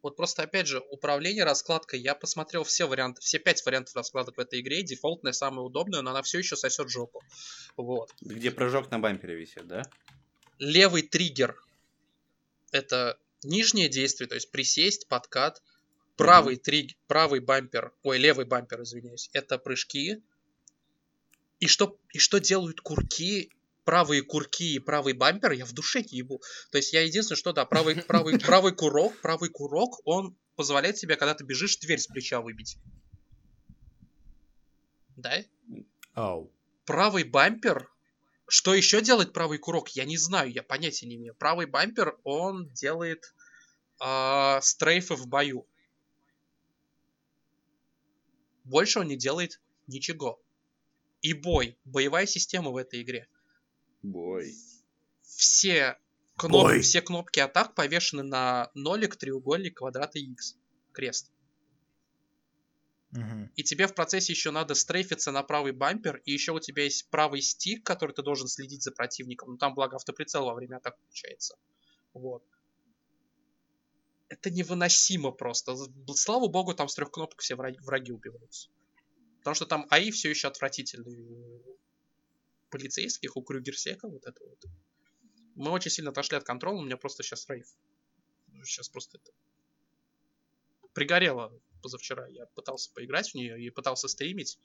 Вот просто опять же, управление раскладкой, я посмотрел все варианты, все пять вариантов раскладок в этой игре, дефолтная, самая удобная, но она все еще сосет жопу. Вот. Где прыжок на бампере висит, да? Левый триггер — это нижнее действие, то есть присесть, подкат. Правый, триг... правый бампер, ой, левый бампер, извиняюсь, это прыжки. И что, и что делают курки, правые курки и правый бампер, я в душе не ебу. То есть я единственное, что да, правый, правый, правый курок, правый курок, он позволяет тебе, когда ты бежишь, дверь с плеча выбить. Да? Oh. Правый бампер, что еще делает правый курок, я не знаю, я понятия не имею. Правый бампер, он делает э, стрейфы в бою. Больше он не делает ничего. И бой. Боевая система в этой игре. Бой. Все, кноп... бой. Все кнопки атак повешены на нолик, треугольник, квадрат и X. Крест. Угу. И тебе в процессе еще надо стрейфиться на правый бампер. И еще у тебя есть правый стик, который ты должен следить за противником. Но там, благо, автоприцел во время атак включается. Вот. Это невыносимо просто. Слава богу, там с трех кнопок все враги, враги убиваются. Потому что там АИ все еще отвратительный. Полицейских у Крюгерсека вот это вот. Мы очень сильно отошли от контрола, у меня просто сейчас рейв. Сейчас просто это... Пригорело позавчера. Я пытался поиграть в нее и пытался стримить.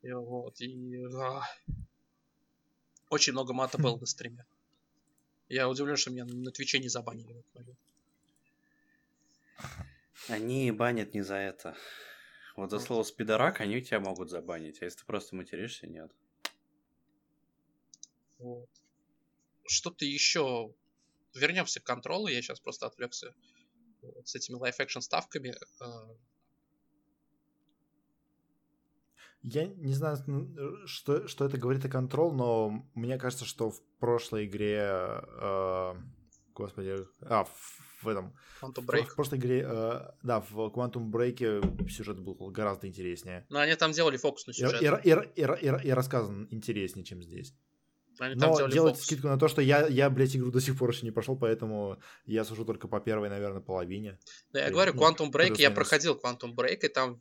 И вот, и... Очень много мата было на стриме. Я удивлен, что меня на Твиче не забанили. Они банят не за это. Вот за слово спидорак они тебя могут забанить, а если ты просто материшься, нет. Вот. Что-то еще. Вернемся к контролу. Я сейчас просто отвлекся вот, с этими лайф-экшн ставками. Я не знаю, что, что это говорит о контрол, но мне кажется, что в прошлой игре. Э, господи. А, в. в этом... Quantum Break. В, в прошлой игре, э, да, в Quantum Break сюжет был гораздо интереснее. Но они там делали фокус на сюжет. И, и, и, и, и рассказан интереснее, чем здесь. Они Но делать фокус. Скидку на то, что я, я, блядь, игру до сих пор еще не прошел, поэтому я сужу только по первой, наверное, половине. Да, я и, говорю, ну, Quantum Break, я проходил Quantum Break, и там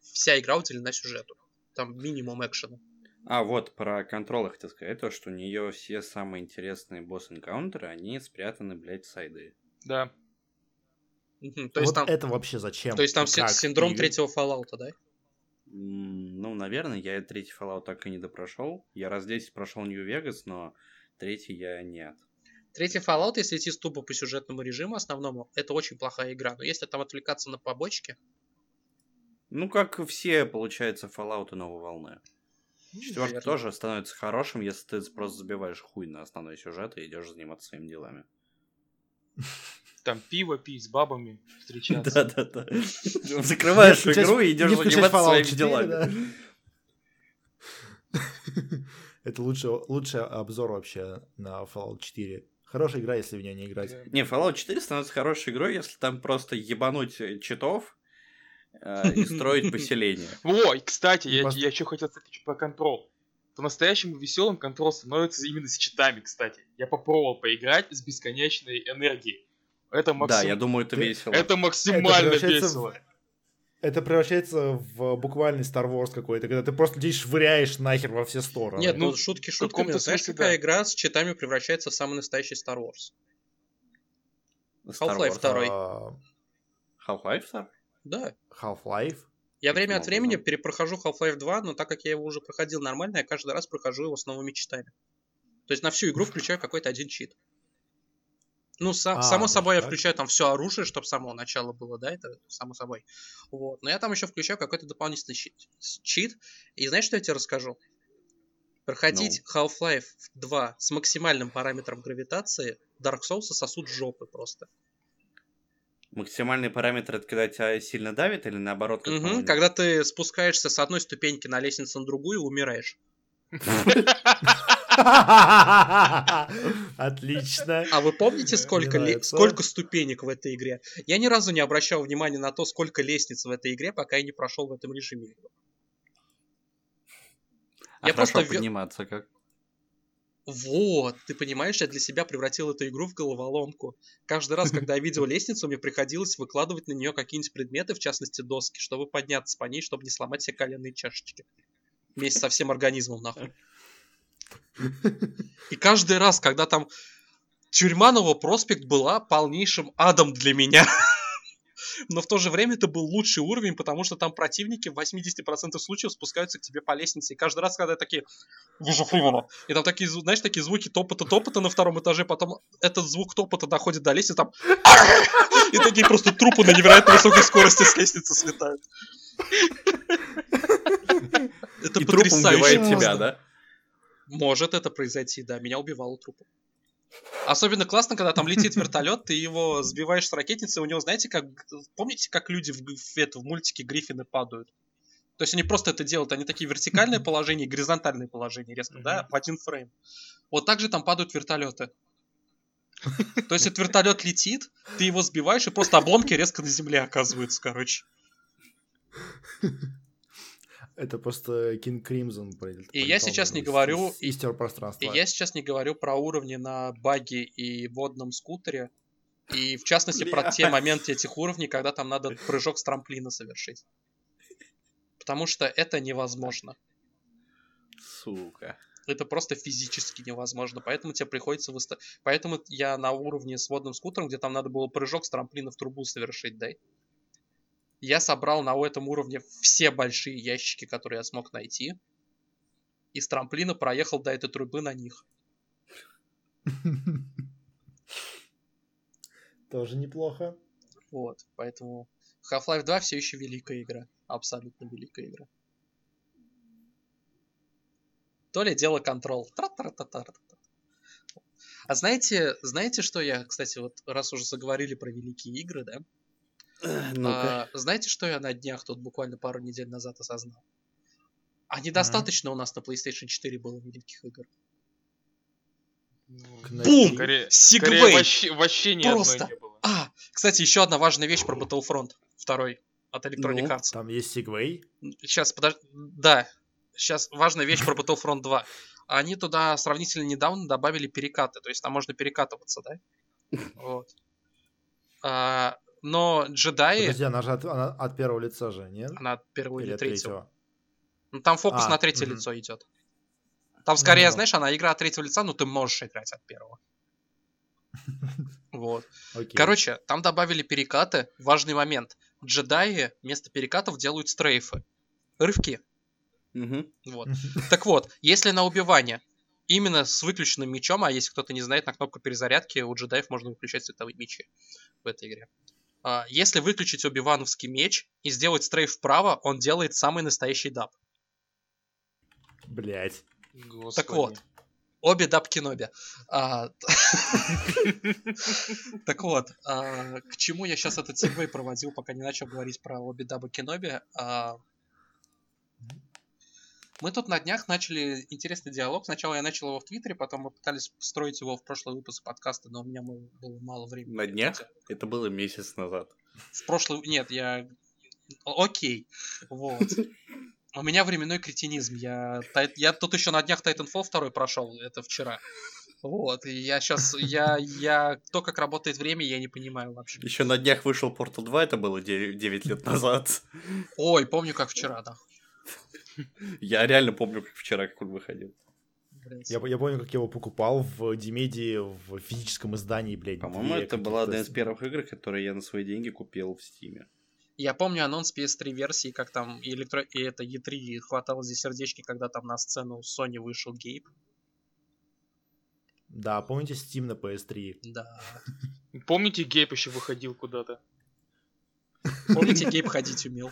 вся игра уделена сюжету. Там минимум экшена. А вот про Control я хотел сказать, то, что у нее все самые интересные босс-энкаунтеры, они спрятаны, блядь, в сайды. Да. Угу, то есть вот там... это вообще зачем? То есть там как? Синдром и... третьего Fallout, да? Ну, наверное, я третий Fallout так и не допрошел. Я раз десять прошел Нью-Вегас, но третий я нет. Третий Fallout, если идти тупо по сюжетному режиму основному, это очень плохая игра. Но если там отвлекаться на побочки... Ну, как все, получается, Fallout и новой волны. Четвертый тоже становится хорошим, если ты просто забиваешь хуй на основной сюжет и идешь заниматься своими делами. Там пиво пить, с бабами встречаться. Да-да-да. Закрываешь игру и идешь заниматься своими делами. Это лучший обзор вообще на Fallout четыре. Хорошая игра, если в нее не играть. Не, Fallout четыре становится хорошей игрой, если там просто ебануть читов и строить поселение. Ой, кстати, я, я еще хотел сказать про Control. По-настоящему веселым Control становится именно с читами, кстати. Я попробовал поиграть с бесконечной энергией. Это максим... Да, я думаю, это весело. Это максимально это весело. В... Это превращается в буквальный Star Wars какой-то, когда ты просто здесь швыряешь нахер во все стороны. Нет, ну шутки шутками. Знаешь, какая игра с читами превращается в самый настоящий Star Wars? Half-Life два. Half-Life два? Да. Half-Life. Я время ну, от времени ну. перепрохожу Half-Life два, но так как я его уже проходил нормально, я каждый раз прохожу его с новыми читами. То есть на всю игру включаю какой-то один чит. Ну, со- а, само да, собой, да. Я включаю там все оружие, чтобы с самого начала было, да, это само собой. Вот. Но я там еще включаю какой-то дополнительный щит- чит. И знаешь, что я тебе расскажу? Проходить no. Half-Life два с максимальным параметром гравитации Dark Souls'а сосут жопы просто. Максимальный параметр — это когда тебя сильно давит или наоборот? Как угу, когда ты спускаешься с одной ступеньки на лестницу на другую, умираешь. Отлично. А вы помните, сколько ступенек в этой игре? Я ни разу не обращал внимания на то, сколько лестниц в этой игре, пока я не прошел в этом режиме. А хорошо подниматься как? Вот, ты понимаешь, я для себя превратил эту игру в головоломку. Каждый раз, когда я видел лестницу, мне приходилось выкладывать на нее какие-нибудь предметы, в частности доски, чтобы подняться по ней, чтобы не сломать себе коленные чашечки. Вместе со всем организмом, нахуй. И каждый раз, когда там тюрьма Новопроспект была полнейшим адом для меня. Но в то же время это был лучший уровень, потому что там противники в восемьдесят процентов случаев спускаются к тебе по лестнице. И каждый раз, когда такие... И там такие, знаешь, такие звуки топота-топота на втором этаже, потом этот звук топота доходит до лестницы, там... И такие просто трупы на невероятно высокой скорости с лестницы слетают. Это потрясающе. И труп убивает тебя, да? Может это произойти, да. Меня убивало трупом. Особенно классно, когда там летит вертолет, ты его сбиваешь с ракетницы, у него, знаете, как... Помните, как люди в, в, это, в мультике Гриффины падают? То есть они просто это делают, они такие вертикальные положения и горизонтальные положения резко, mm-hmm. да, в один фрейм. Вот так же там падают вертолеты. То есть этот вертолет летит, ты его сбиваешь, и просто обломки резко на земле оказываются, короче. Это просто King Crimson. И я сейчас не говорю... И, и я сейчас не говорю про уровни на баге и водном скутере. И в частности Бля. про те моменты этих уровней, когда там надо прыжок с трамплина совершить. Потому что это невозможно. Сука. Это просто физически невозможно. Поэтому тебе приходится... Выста... Поэтому я на уровне с водным скутером, где там надо было прыжок с трамплина в трубу совершить, дай. Я собрал на этом уровне все большие ящики, которые я смог найти. И с трамплина проехал до этой трубы на них. Тоже неплохо. Вот, поэтому Half-Life два все еще великая игра. Абсолютно великая игра. То ли дело Control. А знаете, знаете, что я, кстати, вот раз уже заговорили про великие игры, да? А, знаете, что я на днях тут буквально пару недель назад осознал? А недостаточно mm-hmm. у нас на PlayStation четыре было великих игр. Бум! Скорее, Segway! Скорее, вообще, вообще ни одной не было. А, кстати, еще одна важная вещь про Battlefront два от Electronic Arts. Ну, там есть сигвей. Сейчас, подожди. Да, сейчас важная вещь про Battlefront два. Они туда сравнительно недавно добавили перекаты. То есть там можно перекатываться, да? Вот. А, но джедаи... Подожди, она же от, она от первого лица же, нет? Она от первого или, или третьего. третьего. Там фокус а, на третье угу. лицо идет. Там скорее, ну, знаешь, она игра от третьего лица, но ты можешь играть от первого. Вот. Окей. Короче, там добавили перекаты. Важный момент. Джедаи вместо перекатов делают стрейфы. Рывки. Угу. Вот. Так вот, если на убивание именно с выключенным мечом, а если кто-то не знает, на кнопку перезарядки у джедаев можно выключать световые мечи в этой игре. Если выключить Оби-Вановский меч и сделать стрейф вправо, он делает самый настоящий даб. Блять. Так вот. Обе даб-киноби. Так вот, к чему я сейчас этот сегвей проводил, пока не начал говорить про обе дабы-киноби. Мы тут на днях начали интересный диалог. Сначала я начал его в Твиттере, потом мы пытались встроить его в прошлый выпуск подкаста, но у меня было мало времени. На днях? Это было месяц назад. В прошлый... Нет, я... Окей. Вот. У меня временной кретинизм. Я, я тут еще на днях Titanfall два прошел, это вчера. Вот, и я сейчас... Я, я... То, как работает время, я не понимаю вообще. Еще на днях вышел Portal два, это было девять лет назад. Ой, помню, как вчера, да. Я реально помню, как вчера, как он выходил. Я, я помню, как я его покупал в Димедии в физическом издании, блядь. По-моему, это была одна из первых игр, которые я на свои деньги купил в Стиме. Я помню анонс пи эс три версии, как там и, электро... и это и три хватало здесь сердечки, когда там на сцену Sony вышел Гейб. Да, помните Steam на пи эс три? Да. Помните, Гейб еще выходил куда-то? Помните, Гейб ходить умел?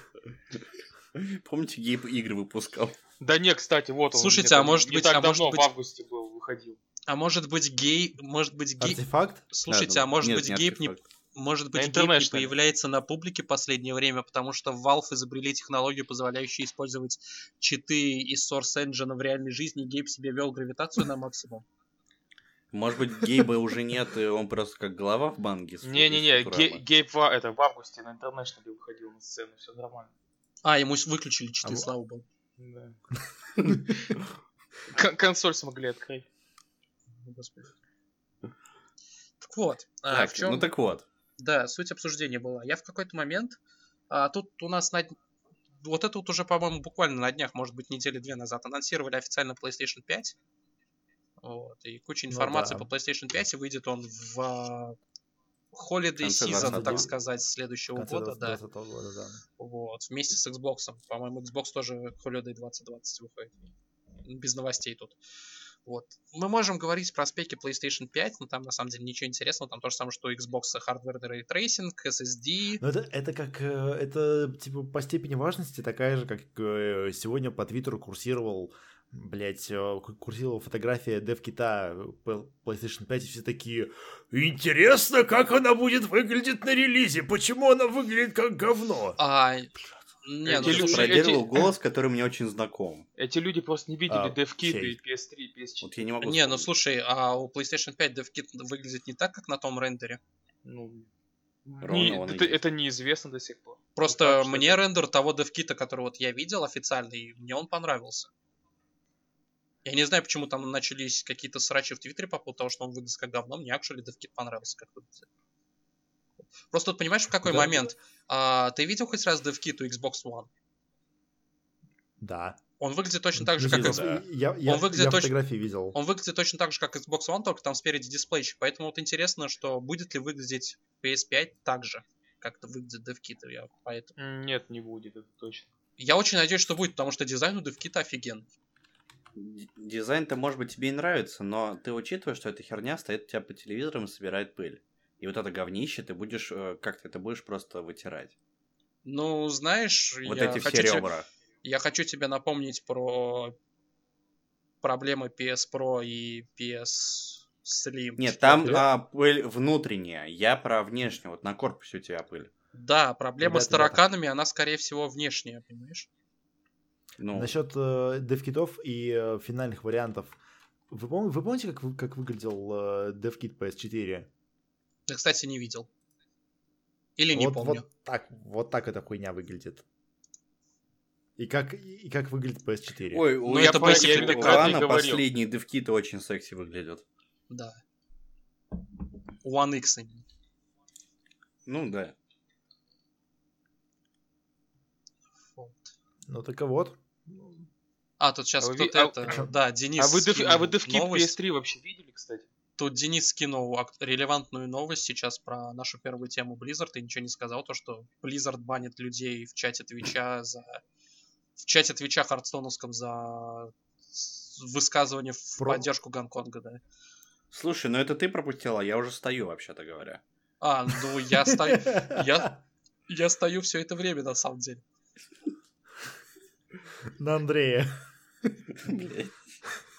Помните, Гейб игры выпускал? Да не, кстати, вот он. Слушайте, а может быть... Не так давно, в августе был, выходил. А может быть, Гейб... Артефакт? Слушайте, а может быть, Гейб не... Может быть, Гейб не появляется на публике в последнее время, потому что Valve изобрели технологию, позволяющую использовать читы из Source Engine в реальной жизни, и Гейб себе вел гравитацию на максимум. Может быть, Гейба уже нет, и он просто как голова в банке? Не-не-не, Гейб это в августе на International выходил на сцену, все нормально. А, ему выключили читы, слава богу. Консоль смогли открыть. Так вот. Ну так вот. Да, суть обсуждения была. Я в какой-то момент... А, тут у нас... На... Вот это вот уже, по-моему, буквально на днях, может быть, недели две назад анонсировали официально PlayStation пять. Вот, и куча информации, ну, да, по PlayStation пять. И выйдет он в Holiday Season, так сказать, следующего года. Да. года да. Вот, вместе с Xbox. По-моему, Xbox тоже Holiday двадцать двадцать выходит. Без новостей тут. Вот. Мы можем говорить про спеки PlayStation пять, но там на самом деле ничего интересного. Там то же самое, что у Xbox, Hardware Ray Tracing, эс эс ди. Но это, это как... Это типа по степени важности такая же, как сегодня по Твиттеру курсировал, блять, курсировала фотография DevKit'а PlayStation пять, и все такие: интересно, как она будет выглядеть на релизе, почему она выглядит как говно. А... Не, ну, люди... Проделал эти... голос, который мне очень знаком. Эти люди просто не видели а, DevKit и пи эс три, и пи эс четыре. Вот я не могу. Не, ну слушай, а у PlayStation пять DevKit выглядит не так, как на том рендере. Ну, не... это, это неизвестно до сих пор. Просто ну, мне это... рендер того DevKit'а, который вот я видел официально, и мне он понравился. Я не знаю, почему там начались какие-то срачи в Твиттере по поводу того, что он выглядит как говно. Мне actually DevKit понравился, как выглядит. Просто вот понимаешь, в какой да. момент? А, ты видел хоть раз DevKit у Xbox One? Да. Он выглядит точно так же, как... Да. Я, я, он выглядит я точно... фотографии видел. Он выглядит точно так же, как Xbox One, только там спереди дисплейчик. Поэтому вот интересно, что будет ли выглядеть пи эс пять так же, как это выглядит DevKit. Я поэтому... Нет, не будет, это точно. Я очень надеюсь, что будет, потому что дизайн у DevKit офигенный. Дизайн-то, может быть, тебе и нравится, но ты учитываешь, что эта херня стоит у тебя по телевизорам и собирает пыль. И вот это говнище ты будешь, как-то это будешь просто вытирать. Ну, знаешь, вот я, эти все хочу ребра. Тебе, я хочу тебе напомнить про проблемы пи эс Pro и пи эс Slim. Нет, четыре. Там а, пыль внутренняя, я про внешнюю, вот на корпусе у тебя пыль. Да, проблема Ребята, с тараканами, она, скорее всего, внешняя, понимаешь? Ну. Насчет э, девкитов и э, финальных вариантов. Вы, пом- вы помните, как, как выглядел э, DevKit пи эс четыре? Я, кстати, не видел. Или не вот, помню. Вот так, вот так эта хуйня выглядит. И как, и как выглядит пи эс четыре? Ой, ну я, это по- я неоднократно говорил. Последние девки-то очень секси выглядят. Да. One X они. Ну да. Вот. Ну так вот. А, тут сейчас а кто-то а, это... А, да, Денис а вы скинул а вы девки пи эс три вообще видели, кстати? Тут Денис скинул релевантную новость сейчас про нашу первую тему Blizzard и ничего не сказал, то что Blizzard банит людей в чате Твича за... в чате Твича хардстоновском за высказывание в про... поддержку Гонконга, да. Слушай, ну это ты пропустила, я уже стою, вообще-то говоря. А, ну я стою... Я стою все это время, на самом деле. На Андрея.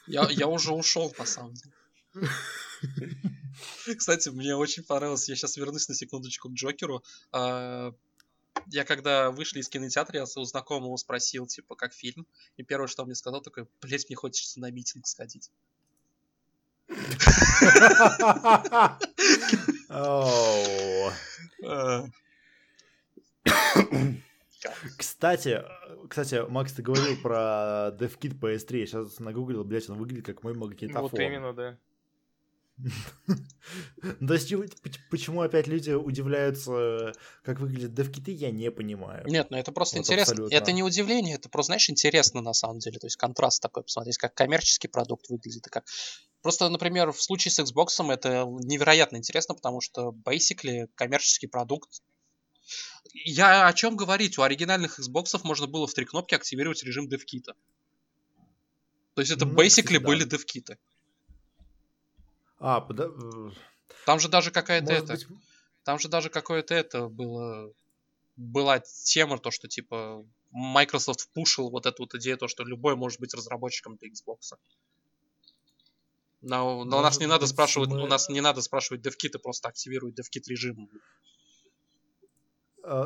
Я уже ушел, на самом деле. Кстати, мне очень понравилось. Я сейчас вернусь на секундочку к Джокеру. Я когда вышли из кинотеатра, я у знакомого спросил, типа, как фильм. И первое, что он мне сказал, такое: блять, мне хочется на митинг сходить. Кстати, кстати, Макс, ты говорил про DevKit пи эс три. Я сейчас нагуглил, блять, он выглядит как мой магнитофон. Вот именно, да. То есть, почему опять люди удивляются, как выглядят девкиты, я не понимаю. Нет, ну это просто вот интересно. Абсолютно. Это не удивление, это просто, знаешь, интересно на самом деле. То есть контраст такой, посмотреть, как коммерческий продукт выглядит и как. Просто, например, в случае с Xbox это невероятно интересно, потому что basically коммерческий продукт. Я о чем говорить? У оригинальных Xbox можно было в три кнопки активировать режим девкита. То есть это ну, basically да. были девкиты. А, подо... Там же даже какая-то Может это... Быть... Там же даже какое-то это было... Была тема, то, что, типа, Microsoft впушил вот эту вот идею, то, что любой может быть разработчиком для Xbox. Но, но у нас не надо спрашивать... Мы... У нас не надо спрашивать DevKit, просто активирует DevKit режим.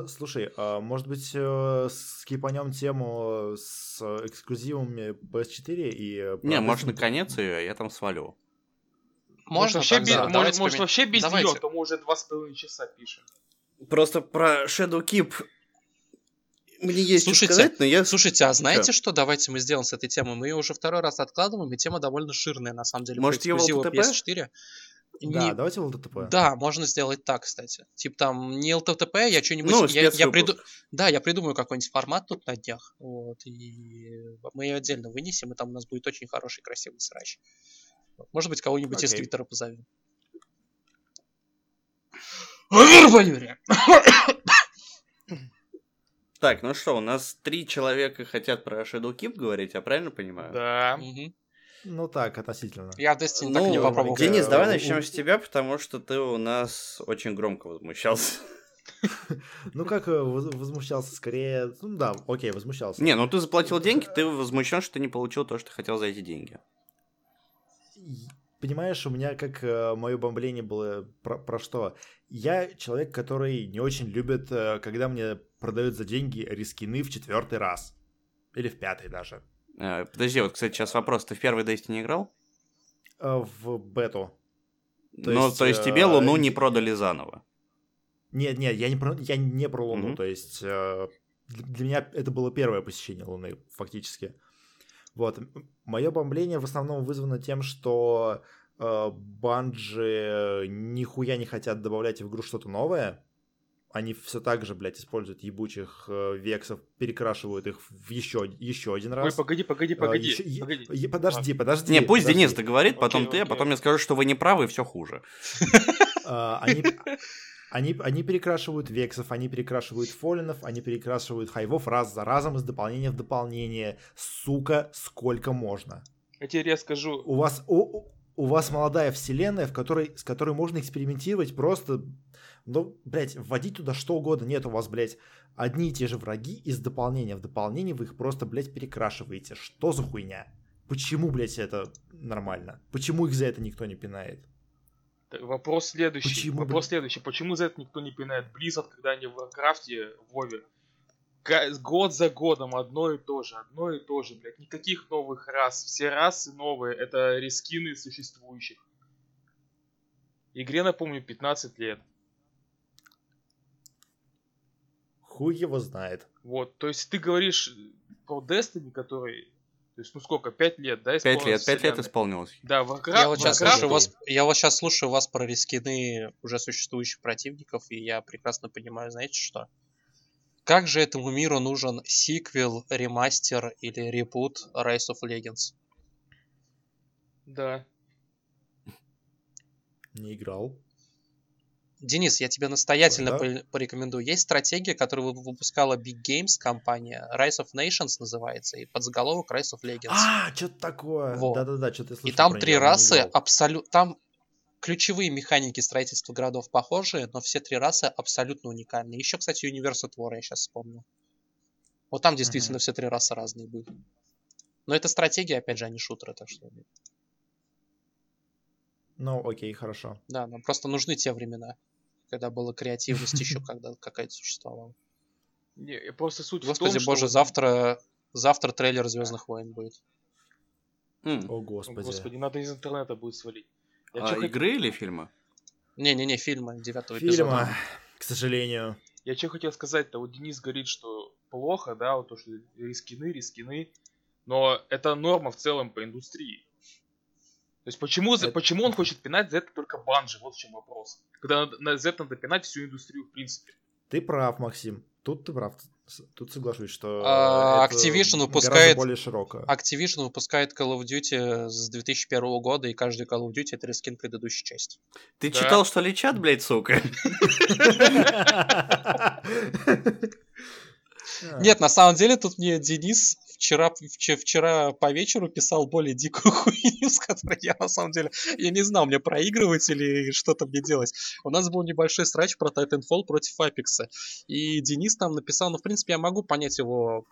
Слушай, может быть, скипанем тему с эксклюзивами пи эс четыре и... Не, может, наконец ее, я там свалю. Может вообще, без, да, может, может, вообще без нее, то мы уже два с половиной часа пишем. Просто про Shadowkeep мне есть слушайте, что сказать, но я... Слушайте, а знаете что? Давайте мы сделаем с этой темой. Мы ее уже второй раз откладываем, и тема довольно ширная, на самом деле. Может, ее в эл тэ пэ? пи эс четыре. Да, не... давайте в эл тэ пэ. Да, можно сделать так, кстати. Типа там не эл тэ пэ, я что-нибудь... Ну, я, я приду... Да, я придумаю какой-нибудь формат тут на днях. Вот, и мы ее отдельно вынесем, и там у нас будет очень хороший, красивый срач. Может быть, кого-нибудь okay. из Твиттера позовем. Так, ну что, у нас три человека хотят про Shadowkeep говорить, я правильно понимаю? Да. Угу. Ну так, относительно. Я в Destiny ну, так и не попробовал. Денис, давай начнем с тебя, потому что ты у нас очень громко возмущался. Ну как возмущался, скорее... Ну да, окей, возмущался. Не, ну ты заплатил деньги, ты возмущен, что ты не получил то, что хотел за эти деньги. Понимаешь, у меня как э, мое бомбление было про, про что? Я человек, который не очень любит, э, когда мне продают за деньги рискины в четвертый раз. Или в пятый даже. А, подожди, вот, кстати, сейчас вопрос. Ты в первый Destiny не играл? А, в бету. То ну, есть, то есть тебе Луну э... не продали заново? Нет, нет, я не про, я не про Луну. Mm-hmm. То есть э, для меня это было первое посещение Луны, фактически. Вот. Мое бомбление в основном вызвано тем, что Bungie э, нихуя не хотят добавлять в игру что-то новое. Они все так же, блядь, используют ебучих э, вексов, перекрашивают их в еще, еще один раз. Ой, погоди, погоди, погоди. Э, еще, погоди. Е, подожди, а. подожди. Не, пусть подожди. Денис договорит, потом окей, ты, окей. а потом я скажу, что вы не правы, и все хуже. Они, они перекрашивают вексов, они перекрашивают фоллинов, они перекрашивают хайвов раз за разом из дополнения в дополнение. Сука, сколько можно. Я тебе скажу. У вас, у, у вас молодая вселенная, в которой, с которой можно экспериментировать просто, ну, блядь, вводить туда что угодно. Нет, у вас, блядь, одни и те же враги из дополнения в дополнение, вы их просто, блядь, перекрашиваете. Что за хуйня? Почему, блядь, это нормально? Почему их за это никто не пинает? Вопрос следующий. Почему? Вопрос следующий. Почему за это никто не пинает Blizzard, когда они в Warcraft, в Вове, год за годом одно и то же, одно и то же, блядь, никаких новых рас, все расы новые, это рескины существующих. Игре, напомню, пятнадцать лет. хуй его знает. Вот, то есть ты говоришь про Destiny, который... То есть, ну сколько, пять лет, да, исполнилось? Пять лет, пять лет исполнилось. Да, Warcraft, я, вот Warcraft... вас, я вот сейчас слушаю вас про рескины уже существующих противников, и я прекрасно понимаю, знаете что? Как же этому миру нужен сиквел, ремастер или ребут Rise of Legends? Да. Не играл. Денис, я тебя настоятельно а, да? порекомендую. Есть стратегия, которую выпускала Big Games компания. Rise of Nations называется. И подзаголовок Rise of Legends. А, что-то такое. Вот. Да-да-да, что-то я слышал. И там про три него, расы абсолютно... Там ключевые механики строительства городов похожие, но все три расы абсолютно уникальны. Еще, кстати, Universe-твора я сейчас вспомнил. Вот там действительно mm-hmm. все три расы разные были. Но это стратегия, опять же, а не шутеры. Так что... Ну, окей, хорошо. Да, нам просто нужны те времена, когда была креативность еще, когда какая-то существовала. Не, просто суть в том, что... Господи боже, завтра завтра трейлер «Звездных войн» будет. О, господи. Господи, надо из интернета будет свалить. А игры или фильма? Не-не-не, фильма, девятого эпизода. Фильма, к сожалению. Я что хотел сказать-то, вот Денис говорит, что плохо, да, вот то, что рискины, рискины, но это норма в целом по индустрии. То есть почему, это... почему он хочет пинать за это только Bungie? Вот в чем вопрос. Когда на за это надо пинать всю индустрию, в принципе. Ты прав, Максим. Тут ты прав. Тут соглашусь, что а, это Activision выпускает... гораздо более широко. Activision выпускает Call of Duty с две тысячи первого года, и каждый Call of Duty — это рескин предыдущей части. Ты да. читал, что ли, чат, блядь, сука? Нет, на самом деле тут мне Денис вчера, вчера по вечеру писал более дикую хуйню, с которой я на самом деле, я не знал, мне проигрывать или что-то мне делать. У нас был небольшой срач про Titanfall против Apex, и Денис там написал, ну в принципе я могу понять его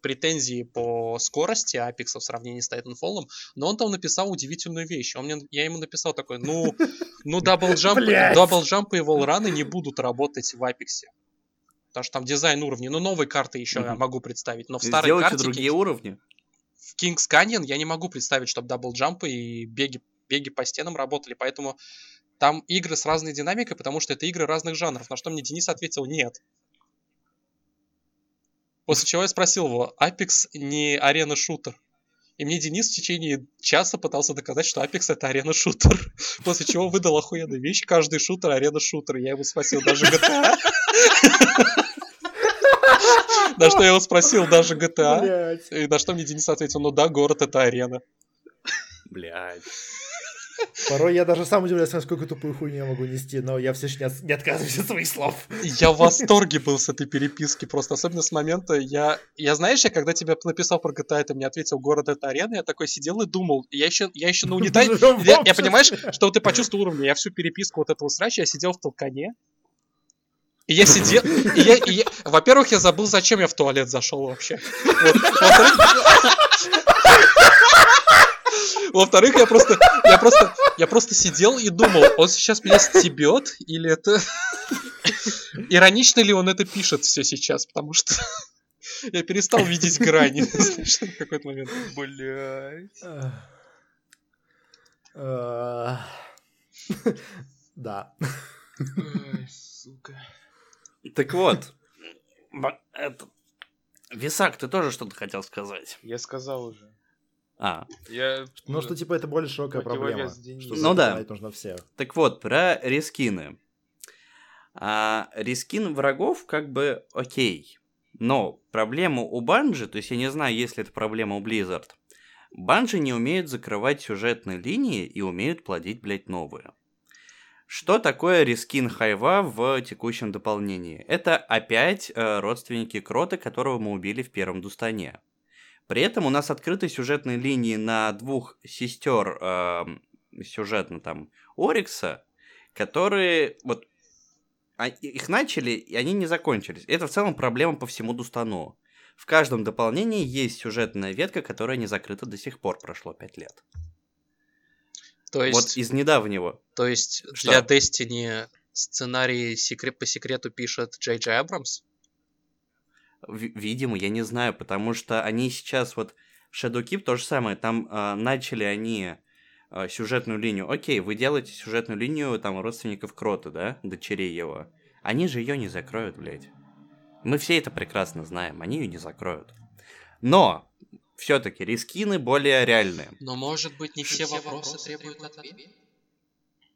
претензии по скорости Apex в сравнении с Titanfall, но он там написал удивительную вещь. Он мне, я ему написал такой, ну, ну даблджамп и волраны не будут работать в Apex. Потому что там дизайн уровней, ну новые карты еще mm-hmm. я могу представить, но в старой Сделайте карте... другие King... уровни. В King's Canyon я не могу представить, чтобы даблджампы и беги, беги по стенам работали, поэтому там игры с разной динамикой, потому что это игры разных жанров, на что мне Денис ответил «нет». После чего я спросил его, Apex не арена-шутер? И мне Денис в течение часа пытался доказать, что Apex это арена-шутер. После чего выдал охуенную вещь. Каждый шутер арена-шутер. Я его спросил, даже джи ти эй. На что я его спросил, даже джи ти эй. И на что мне Денис ответил, ну да, город это арена. Блядь. Порой я даже сам удивляюсь, насколько тупую хуйню я могу нести, но я все же не отказываюсь от своих слов. Я в восторге был с этой переписки, просто особенно с момента, я, я знаешь, я когда тебе написал про джи ти эй, ты мне ответил, город это арена, я такой сидел и думал, я еще, я еще на унитазе, я, я понимаешь, что ты почувствовал уровень, я всю переписку вот этого срача, я сидел в толкане, и я сидел, и я, и я, во-первых, я забыл, зачем я в туалет зашел вообще. Вот, Во-вторых, я просто, я просто, я просто сидел и думал, он сейчас меня стебет, или это... Иронично ли он это пишет все сейчас, потому что я перестал видеть грани, знаешь, в какой-то момент. Блядь. Да. Сука. Так вот. Висак, ты тоже что-то хотел сказать? Я сказал уже. А. Я... Ну что, типа, это более широкая проблема. Что ну да. Нужно всех. Так вот, про рескины. А, рескин врагов как бы окей. Но проблему у Bungie, то есть я не знаю, есть ли это проблема у Blizzard, Bungie не умеют закрывать сюжетные линии и умеют плодить, блядь, новые. Что такое рескин Хайва в текущем дополнении? Это опять э, родственники Крота, которого мы убили в первом Дустане. При этом у нас открыты сюжетные линии на двух сестер э, сюжетно там Орикса, которые вот а, их начали и они не закончились. Это в целом проблема по всему Дустану. В каждом дополнении есть сюжетная ветка, которая не закрыта до сих пор, прошло пять лет. То есть, вот из недавнего. То есть что? Для Destiny сценарий секрет, по секрету пишет Джей Джей Абрамс? Видимо, я не знаю, потому что они сейчас вот... Shadowkeep то же самое, там э, начали они э, сюжетную линию. Окей, вы делаете сюжетную линию там родственников Крота, да, дочерей его. Они же ее не закроют, блядь. Мы все это прекрасно знаем, они ее не закроют. Но все-таки рескины более реальные. Но, может быть, не все, все вопросы, вопросы требуют ответа?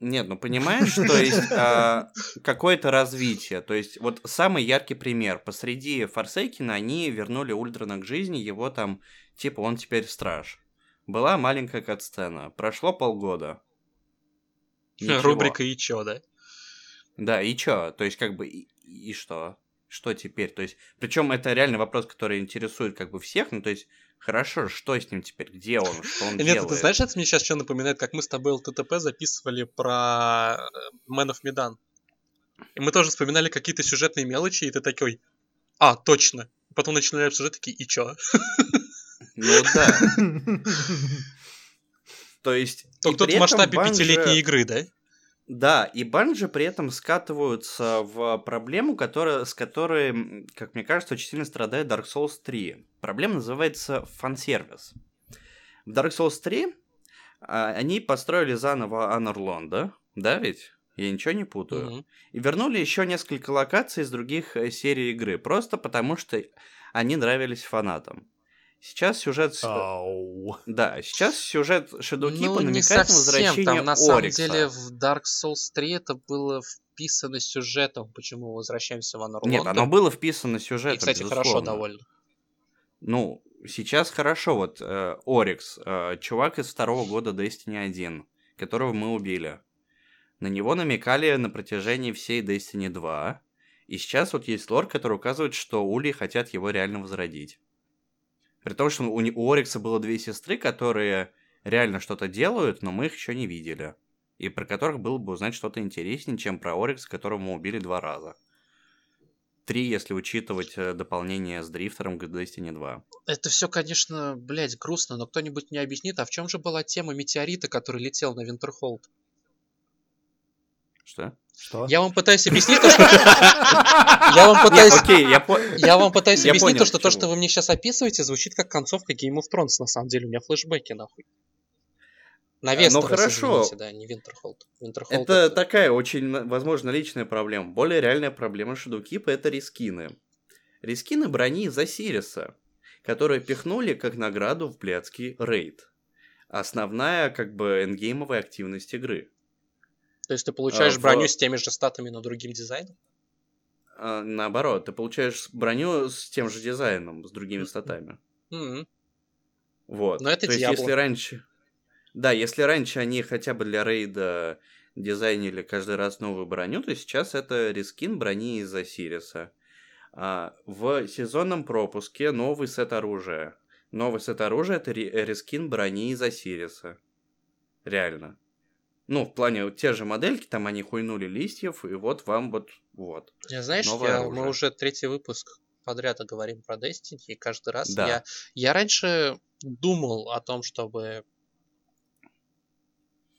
Нет, ну понимаешь, то есть а, какое-то развитие. То есть вот самый яркий пример. Посреди Форсейкена они вернули Ульдрана к жизни, его там, типа, он теперь страж. Была маленькая катсцена. Прошло полгода. Ничего. Рубрика «И чё», да? Да, «И чё?». То есть как бы и, и что? Что теперь? То есть, причем это реально вопрос, который интересует как бы всех, ну то есть, хорошо, что с ним теперь, где он, что он Нет, делает? Нет, ты знаешь, это мне сейчас что напоминает, как мы с тобой эл тэ тэ пэ записывали про Man of Medan. И мы тоже вспоминали какие-то сюжетные мелочи, и ты такой, а, точно. Потом начинали обсуждать, такие, и чё? Ну да. То есть... Только тут в масштабе пятилетней игры, да? Да, и Bungie при этом скатываются в проблему, которая, с которой, как мне кажется, очень сильно страдает Dark Souls три. Проблема называется фансервис. В Dark Souls три а, они построили заново Honor Londa, да ведь? Я ничего не путаю. Mm-hmm. И вернули еще несколько локаций из других серий игры, просто потому что они нравились фанатам. Сейчас сюжет... Oh. Да, сейчас сюжет Shadowkeep ну, намекает на возвращение там, на Oryx'а. На самом деле в Dark Souls три это было вписано сюжетом, почему мы возвращаемся в Honor Londa. Нет, оно было вписано сюжетом, и, кстати, безусловно. Хорошо довольно. Ну, сейчас хорошо. Вот э, Oryx, э, чувак из второго года Destiny один, которого мы убили. На него намекали на протяжении всей Destiny два. И сейчас вот есть лор, который указывает, что Ули хотят его реально возродить. При том, что у, у Орикса было две сестры, которые реально что-то делают, но мы их еще не видели. И про которых было бы узнать что-то интереснее, чем про Орикса, которого мы убили два раза. Три, если учитывать дополнение с Дрифтером к Destiny два. Это все, конечно, блядь, грустно, но кто-нибудь мне объяснит, а в чем же была тема метеорита, который летел на Винтерхолд? Что? Что? Я вам пытаюсь объяснить то, что... Я вам пытаюсь... Нет, окей, я, по... я вам пытаюсь я объяснить понял, то, что почему. То, что вы мне сейчас описываете, звучит как концовка Game of Thrones, на самом деле. У меня флешбеки, нахуй. На Вестерос, ну, хорошо. Извините, да, не Винтерхолд. Винтерхолд это, это такая очень, возможно, личная проблема. Более реальная проблема Shadowkeep — это рескины. Рескины брони из-за Сириса, которые пихнули как награду в блядский рейд. Основная, как бы, эндгеймовая активность игры. То есть ты получаешь а, броню в... с теми же статами, но другим дизайном? А, наоборот, ты получаешь броню с тем же дизайном, с другими mm-hmm. статами. Mm-hmm. Вот. Но это то Диабло. Есть, если раньше... Да, если раньше они хотя бы для рейда дизайнили каждый раз новую броню, то сейчас это рескин брони из Осириса. А, в сезонном пропуске новый сет оружия. Новый сет оружия — это рескин брони из Осириса. Реально. Ну, в плане, те же модельки, там они хуйнули листьев, и вот вам вот... вот. Я, знаешь, я, мы уже третий выпуск подряд говорим про Destiny, и каждый раз да. я... Я раньше думал о том, чтобы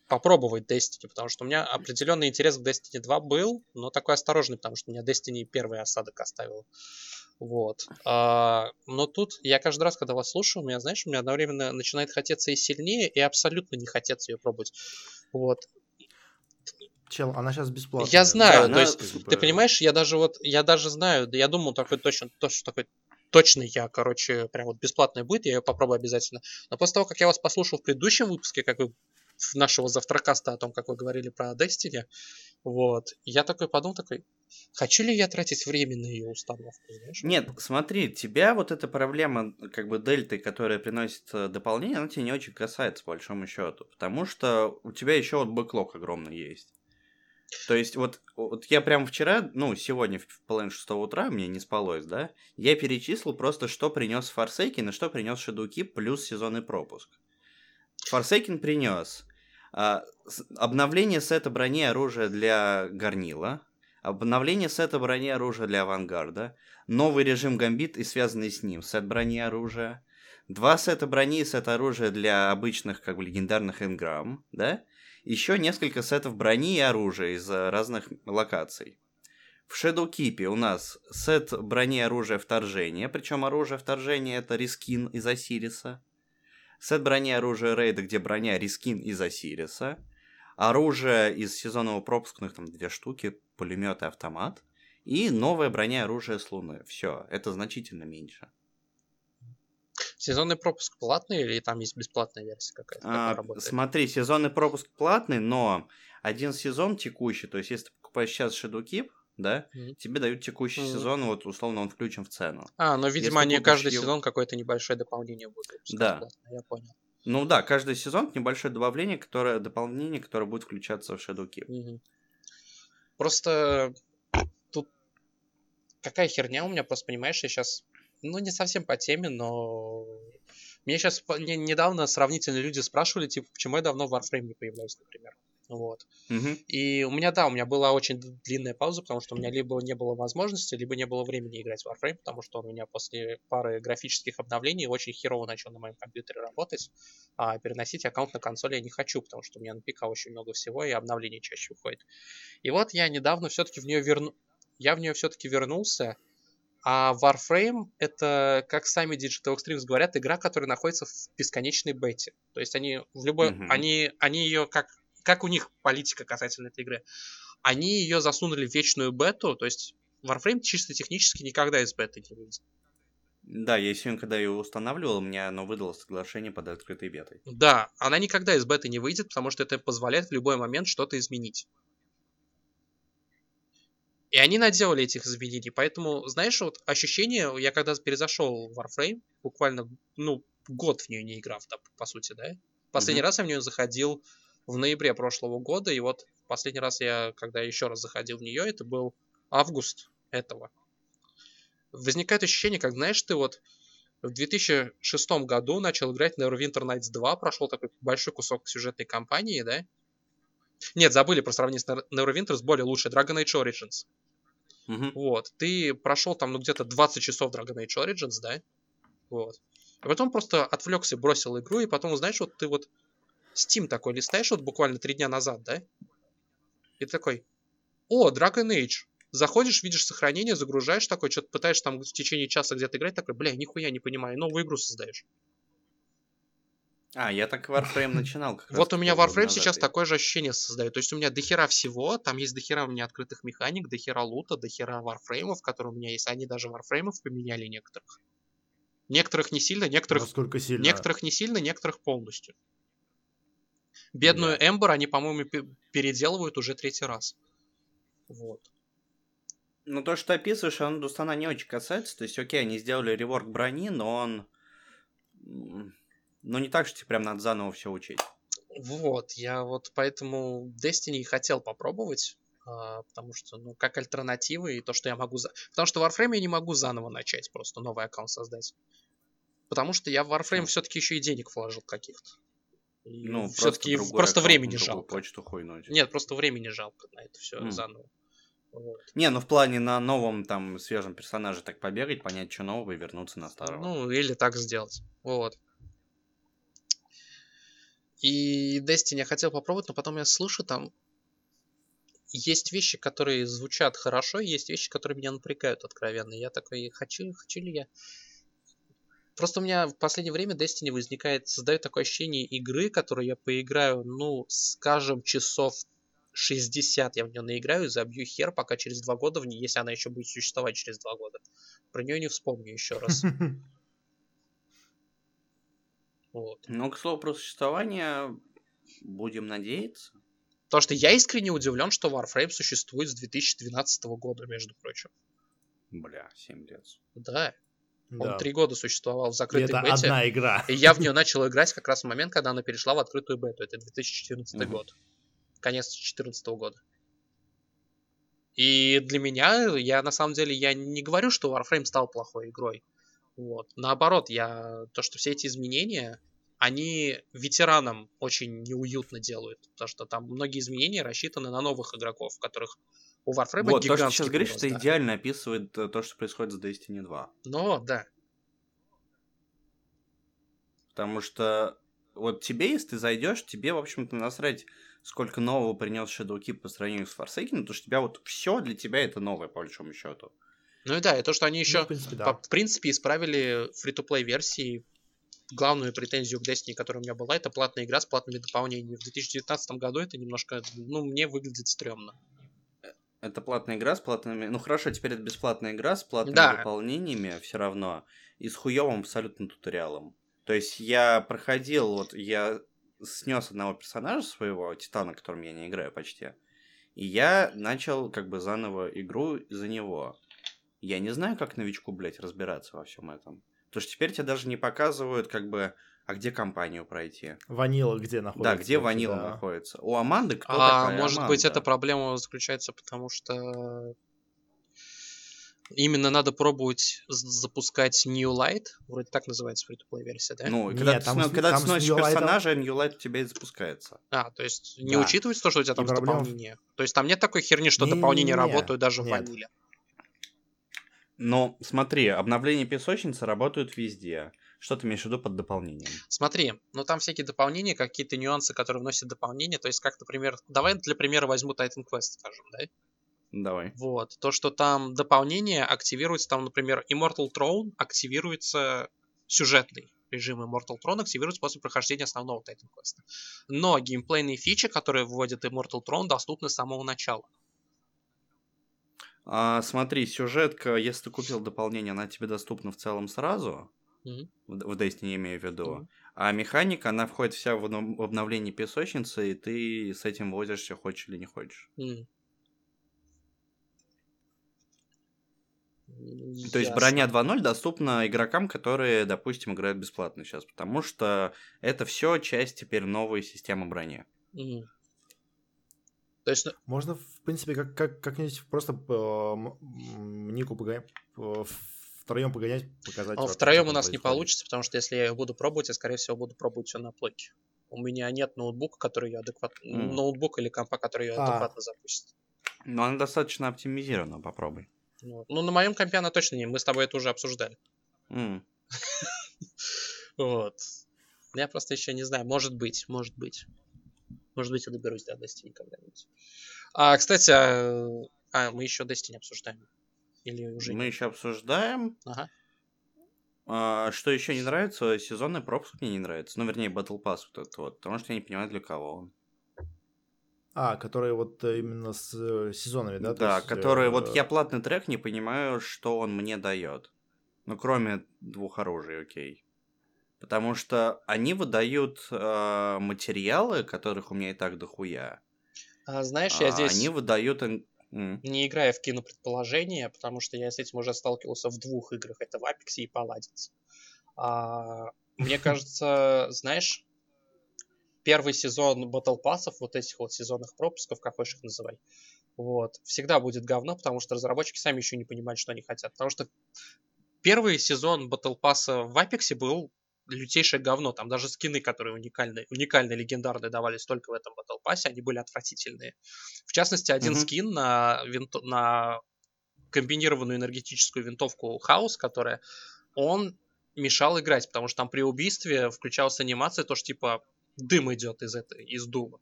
попробовать Destiny, потому что у меня определенный интерес к Destiny два был, но такой осторожный, потому что у меня Destiny первый осадок оставил. Вот. А, но тут я каждый раз, когда вас слушаю, у меня, знаешь, у меня одновременно начинает хотеться и сильнее, и абсолютно не хотеться ее пробовать. Вот. Чел, она сейчас бесплатная. Я знаю, да, то она... есть, ты понимаешь, я даже вот, я даже знаю, я думал, такой точно, то, что такой точно я, короче, прям вот бесплатная будет, я ее попробую обязательно. Но после того, как я вас послушал в предыдущем выпуске, как вы нашего завтракаста о том, как вы говорили про Destiny, вот, я такой подумал, такой, хочу ли я тратить время на ее установку, знаешь? Нет, смотри, тебя вот эта проблема, как бы, дельты, которая приносит дополнение, она тебя не очень касается, по большому счету, потому что у тебя еще вот бэклог огромный есть. То есть, вот, вот я прям вчера, ну, сегодня в половине шестого утра, мне не спалось, да, я перечислил просто, что принес Forsaken и что принес Shadowkeep плюс сезонный пропуск. Forsaken принес а, с, обновление сета брони и оружия для Горнила, обновление сета брони и оружия для Авангарда, новый режим Гамбит и связанный с ним сет брони и оружия, два сета брони и сет оружия для обычных, как бы, легендарных инграмм, да? Еще несколько сетов брони и оружия из разных локаций. В Shadowkeep у нас сет брони и оружия вторжения, причем оружие вторжения это рескин из Осириса, сет брони и оружия рейда, где броня рескин из Осириса, оружие из сезонного пропуска, ну их там две штуки, пулемет и автомат, И новая броня и оружие с Луны. Все, это значительно меньше. Сезонный пропуск платный или там есть бесплатная версия какая-то? А, как смотри, сезонный пропуск платный, но один сезон текущий, то есть если ты покупаешь сейчас Shadowkeep, да, mm-hmm. тебе дают текущий mm-hmm. сезон, вот условно он включен в цену. А, но видимо они каждый его... сезон какое-то небольшое дополнение будет. Да. Платное, я понял. Ну да, каждый сезон небольшое добавление, которое, дополнение, которое будет включаться в Shadowkeep. Mm-hmm. Просто тут какая херня у меня, просто понимаешь, я сейчас... Ну, не совсем по теме, но... Мне сейчас не, недавно сравнительные люди спрашивали, типа, почему я давно в Warframe не появляюсь, например. Вот. Mm-hmm. И у меня, да, у меня была очень длинная пауза, потому что у меня либо не было возможности, либо не было времени играть в Warframe, потому что у меня после пары графических обновлений очень херово начал на моем компьютере работать, а переносить аккаунт на консоль я не хочу, потому что у меня на ПК очень много всего, и обновлений чаще выходит. И вот я недавно все-таки в нее верну... Я в нее все-таки вернулся, а Warframe — это, как сами Digital Extremes говорят, игра, которая находится в бесконечной бете. То есть они в любой... Mm-hmm. Они, они ее как... Как у них политика касательно этой игры? Они ее засунули в вечную бету, то есть Warframe чисто технически никогда из беты не выйдет. Да, я сегодня, когда ее устанавливал, у меня оно выдало соглашение под открытой бетой. Да, она никогда из беты не выйдет, потому что это позволяет в любой момент что-то изменить. И они наделали этих изменений, поэтому, знаешь, вот ощущение, я когда перезашел в Warframe, буквально, ну, год в нее не играл, да, по сути, да? Последний mm-hmm. раз я в нее заходил в ноябре прошлого года, и вот последний раз я, когда еще раз заходил в нее, это был август этого. Возникает ощущение, как, знаешь, ты вот в две тысячи шестом году начал играть на Neverwinter Nights два, прошел такой большой кусок сюжетной кампании, да? Нет, забыли про сравнение с Neverwinter с более лучшей, Dragon Age Origins. Mm-hmm. Вот, ты прошел там, ну, где-то двадцать часов Dragon Age Origins, да? Вот. А потом просто отвлекся, бросил игру, и потом, знаешь, вот ты вот Steam такой листаешь вот буквально три дня назад, да? И ты такой, о, Dragon Age. Заходишь, видишь сохранение, загружаешь такой, что-то пытаешь там в течение часа где-то играть, такой, бля, нихуя не понимаю, новую игру создаешь. А, я так Warframe начинал. Как вот раз у меня Warframe сейчас и... такое же ощущение создает. То есть у меня дохера всего, там есть дохера у меня открытых механик, дохера лута, дохера Warframe'ов, которые у меня есть. Они даже Warframe'ов поменяли некоторых. Некоторых не сильно, некоторых... Насколько сильно? Некоторых не сильно, некоторых полностью. Бедную Эмбер они, по-моему, переделывают уже третий раз. Вот. Ну, то, что ты описываешь, оно до стана не очень касается. То есть, окей, они сделали реворк брони, но он... Ну, не так, что тебе прям надо заново все учить. Вот, я вот поэтому Destiny и хотел попробовать, потому что, ну, как альтернативы и то, что я могу... За... Потому что в Warframe я не могу заново начать просто новый аккаунт создать. Потому что я в Warframe все-таки еще и денег вложил каких-то. И ну, все-таки просто, просто времени жалко. Почту хуйнуть. Нет, просто времени жалко на это все mm. заново. Вот. Не, ну в плане на новом, там, свежем персонаже так побегать, понять, что нового, и вернуться на старого. Ну, или так сделать. Вот. И Destiny я хотел попробовать, но потом я слушаю, там есть вещи, которые звучат хорошо, есть вещи, которые меня напрягают откровенно. Я такой, хочу, хочу ли я... Просто у меня в последнее время Destiny возникает, создает такое ощущение игры, которую я поиграю, ну, скажем, часов шестьдесят я в нее наиграю и забью хер, пока через два года в ней, если она еще будет существовать через два года. Про нее не вспомню еще раз. Вот. Ну, к слову про существование, будем надеяться. Потому что я искренне удивлен, что Warframe существует с две тысячи двенадцатого года, между прочим. Бля, семь лет. Да. Он три да. года существовал в закрытой это бете. Это одна игра. И я в нее начал играть как раз в момент, когда она перешла в открытую бету. Это две тысячи четырнадцатый угу. год. Конец две тысячи четырнадцатого года. И для меня, я на самом деле, я не говорю, что Warframe стал плохой игрой. Вот. Наоборот, я то, что все эти изменения, они ветеранам очень неуютно делают. Потому что там многие изменения рассчитаны на новых игроков, которых у Warframe вот, гигантский. Вот, то, что сейчас говоришь, это да. идеально описывает то, что происходит с Destiny два. Ну, да. Потому что вот тебе, если ты зайдешь, тебе, в общем-то, насрать, сколько нового принес Shadowkeep по сравнению с Forsaken, потому что тебя вот все для тебя это новое, по большому счету. Ну и да, и то, что они еще, ну, в, принципе, да. по, в принципе, исправили фри-то-плей версии. Главную претензию к Destiny, которая у меня была, это платная игра с платными дополнениями. В две тысячи девятнадцатом году это немножко, ну, мне выглядит стрёмно. Это платная игра с платными... Ну хорошо, теперь это бесплатная игра с платными да. дополнениями все равно. И с хуёвым абсолютно туториалом. То есть я проходил, вот я снес одного персонажа своего, Титана, которым я не играю почти. И я начал как бы заново игру за него. Я не знаю, как новичку, блядь, разбираться во всем этом. Потому что теперь тебе даже не показывают, как бы, а где компанию пройти. Ванила где находится. Да, где Ванила да. находится. У Аманды кто а, такая А, может Аманда? Быть, эта проблема заключается, потому что именно надо пробовать запускать New Light. Вроде так называется free-to-play версия, да? Ну, и когда Нет, ты, там, когда там ты сносишь персонажа, New Light у тебя и запускается. А, то есть не да. учитывается то, что у тебя там и дополнение. Проблем... То есть там нет такой херни, что не, дополнения не, не, работают даже нет. в Ваниле. Но смотри, обновления песочницы работают везде. Что ты имеешь в виду под дополнением? Смотри, ну там всякие дополнения, какие-то нюансы, которые вносят дополнения. То есть, как, например, давай для примера возьму Titan Quest, скажем, да? Давай. Вот, то, что там дополнение активируется, там, например, Immortal Throne активируется сюжетный. Режим Immortal Throne активируется после прохождения основного Titan Quest. Но геймплейные фичи, которые вводит Immortal Throne, доступны с самого начала. А, смотри, сюжетка, если ты купил дополнение, она тебе доступна в целом сразу, mm-hmm. в, в Destiny имею в виду, mm-hmm. а механика, она входит вся в обновление песочницы, и ты с этим возишься, хочешь или не хочешь. Mm-hmm. То есть броня два ноль доступна игрокам, которые, допустим, играют бесплатно сейчас, потому что это все часть теперь новой системы брони. Mm-hmm. То есть... Можно, в принципе, как, как, как-нибудь просто э, Нику погонять, э, втроем погонять, показать. А втроем у нас происходит. Не получится, потому что если я ее буду пробовать, я, скорее всего, буду пробовать все на плойке. У меня нет ноутбука, который я адекватно... Mm. Ноутбук или компа, который ее адекватно а. запустит. Но она достаточно оптимизирована, попробуй. Ну, ну, на моем компе она точно не. Мы с тобой это уже обсуждали. Mm. Вот. Я просто еще не знаю. Может быть, может быть. Может быть, я доберусь до Destiny когда-нибудь. А, кстати, а... а, мы еще Destiny обсуждаем. Или уже... Мы еще обсуждаем. Ага. А, что еще не нравится? Сезонный пропуск мне не нравится. Ну, вернее, Battle Pass вот этот вот. Потому что я не понимаю, для кого он. А, которые вот именно с сезонами, да? Да, есть... которые... Вот я платный трек, не понимаю, что он мне дает. Ну, кроме двух оружий, окей. Потому что они выдают э, материалы, которых у меня и так дохуя. А, знаешь, я здесь... Они выдают... Mm. Не играя в кино предположения, потому что я с этим уже сталкивался в двух играх. Это в Апексе и Паладинс. А, мне кажется, знаешь, первый сезон батлпассов, вот этих вот сезонных пропусков, как хочешь их называй, вот, всегда будет говно, потому что разработчики сами еще не понимают, что они хотят. Потому что первый сезон батлпасса в Апексе был... лютейшее говно. Там даже скины, которые уникальные, уникальные, легендарные давались только в этом Battle Pass, они были отвратительные. В частности, один mm-hmm. скин на, винто... на комбинированную энергетическую винтовку Хаус, которая он мешал играть, потому что там при убийстве включалась анимация, то что типа дым идет из, этой... из дула.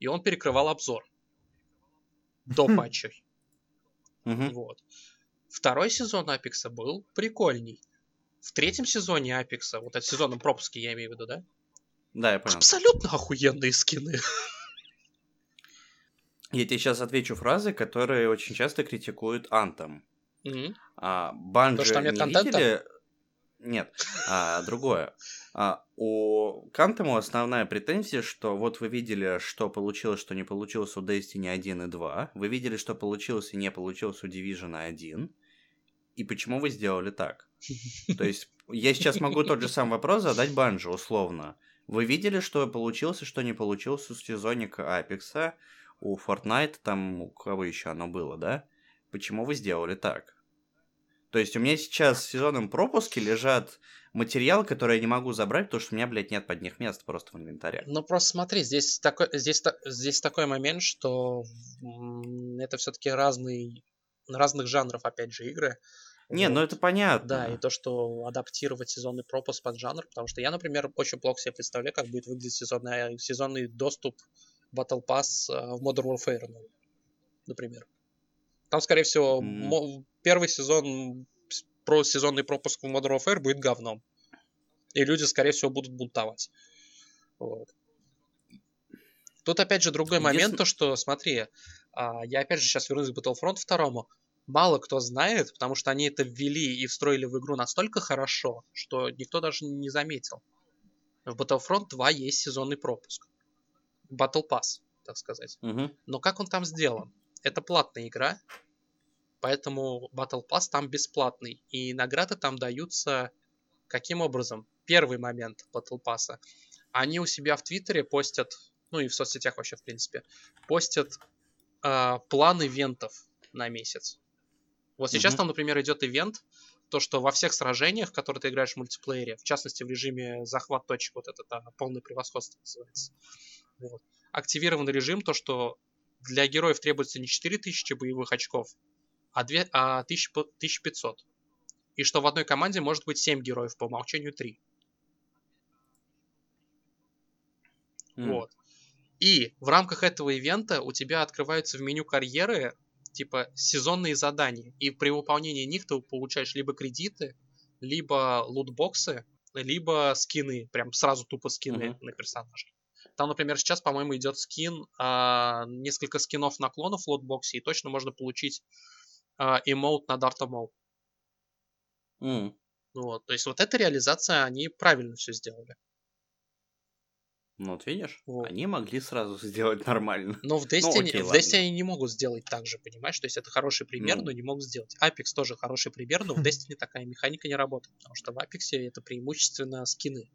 И он перекрывал обзор. До патча. Mm-hmm. Вот. Второй сезон Апекса был прикольней. В третьем сезоне Апекса, вот от сезона пропуски я имею в виду, да? Да, я понял. Абсолютно охуенные скины. Я тебе сейчас отвечу фразы, которые очень часто критикуют Anthem. Mm-hmm. А, Bungie то, что там нет не видели... Нет, а, другое. А, у к Anthem основная претензия, что вот вы видели, что получилось, что не получилось у Destiny один и два. Вы видели, что получилось и не получилось у Division один. И почему вы сделали так? То есть, я сейчас могу тот же самый вопрос задать Bungie, условно. Вы видели, что получился, что не получилось у сезонника Апекса, у Fortnite, там, у кого еще оно было, да? Почему вы сделали так? То есть, у меня сейчас в сезонном пропуске лежат материалы, которые я не могу забрать, потому что у меня, блядь, нет под них места просто в инвентаре. Ну, просто смотри, здесь такой, здесь, здесь такой момент, что это все-таки разные... разных жанров, опять же, игры. Не, вот. Ну это понятно. Да, и то, что адаптировать сезонный пропуск под жанр, потому что я, например, очень плохо себе представляю, как будет выглядеть сезонный, сезонный доступ Battle Pass в Modern Warfare, например. Там, скорее всего, mm. первый сезон, про сезонный пропуск в Modern Warfare будет говном. И люди, скорее всего, будут бунтовать. Вот. Тут, опять же, другой Если... момент, то, что, смотри, Я опять же сейчас вернусь к Battlefront два. Мало кто знает, потому что они это ввели и встроили в игру настолько хорошо, что никто даже не заметил. В Battlefront два есть сезонный пропуск. Battle Pass, так сказать. Угу. Но как он там сделан? Это платная игра, поэтому Battle Pass там бесплатный. И награды там даются каким образом? Первый момент Battle Pass'а. Они у себя в Твиттере постят, ну и в соцсетях вообще в принципе, постят э, план ивентов на месяц. Вот сейчас mm-hmm. там, например, идет ивент, то, что во всех сражениях, которые ты играешь в мультиплеере, в частности, в режиме захват точек, вот это там, полное превосходство называется, вот. Активированный режим, то, что для героев требуется не четыре тысячи боевых очков, а, две, а тысяча пятьсот. И что в одной команде может быть семь героев, по умолчанию три. Mm. Вот. И в рамках этого ивента у тебя открываются в меню карьеры типа сезонные задания, и при выполнении них ты получаешь либо кредиты, либо лутбоксы, либо скины, прям сразу тупо скины uh-huh. на персонажей. Там, например, сейчас, по-моему, идет скин, а, несколько скинов наклонов в лутбоксе, и точно можно получить а, эмоут на Дарта Мол. Mm. Вот, то есть вот эта реализация, они правильно все сделали. Ну вот видишь, вот. Они могли сразу сделать нормально. Но в Destiny, ну, окей, в Destiny они не могут сделать так же, понимаешь? То есть это хороший пример, ну. но не могут сделать. Apex тоже хороший пример, но в Destiny такая механика не работает, потому что в Apex это преимущественно скины.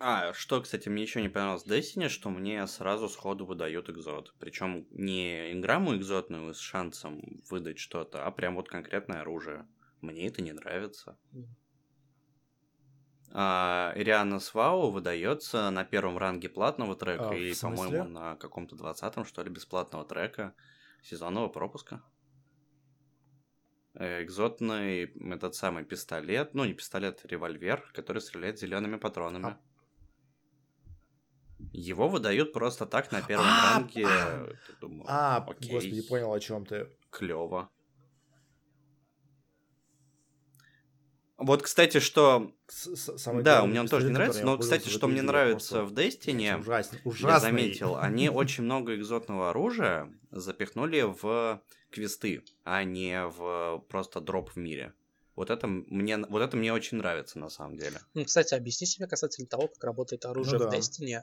А, что, кстати, мне еще не понравилось в Destiny, что мне сразу сходу выдают экзот. Причем не инграмму экзотную с шансом выдать что-то, а прям вот конкретное оружие. Мне это не нравится. А, Ириана Свау выдается на первом ранге платного трека а, и, по-моему, на каком-то двадцатом, что ли, бесплатного трека сезонного пропуска. Экзотный этот самый пистолет, ну не пистолет, револьвер, который стреляет зелеными патронами. А. Его выдают просто так на первом а, ранге. А, ты думал, а окей, господи, понял, о чем ты. Клево. Вот, кстати, что... Самый да, мне он тоже не нравится, но, кстати, что мне нравится в Destiny, ужасный, ужасный. Я заметил, они очень много экзотного оружия запихнули в квесты, а не в просто дроп в мире. Вот это мне, вот это мне очень нравится, на самом деле. Ну, кстати, объясни себе касательно того, как работает оружие ну, в да. Destiny.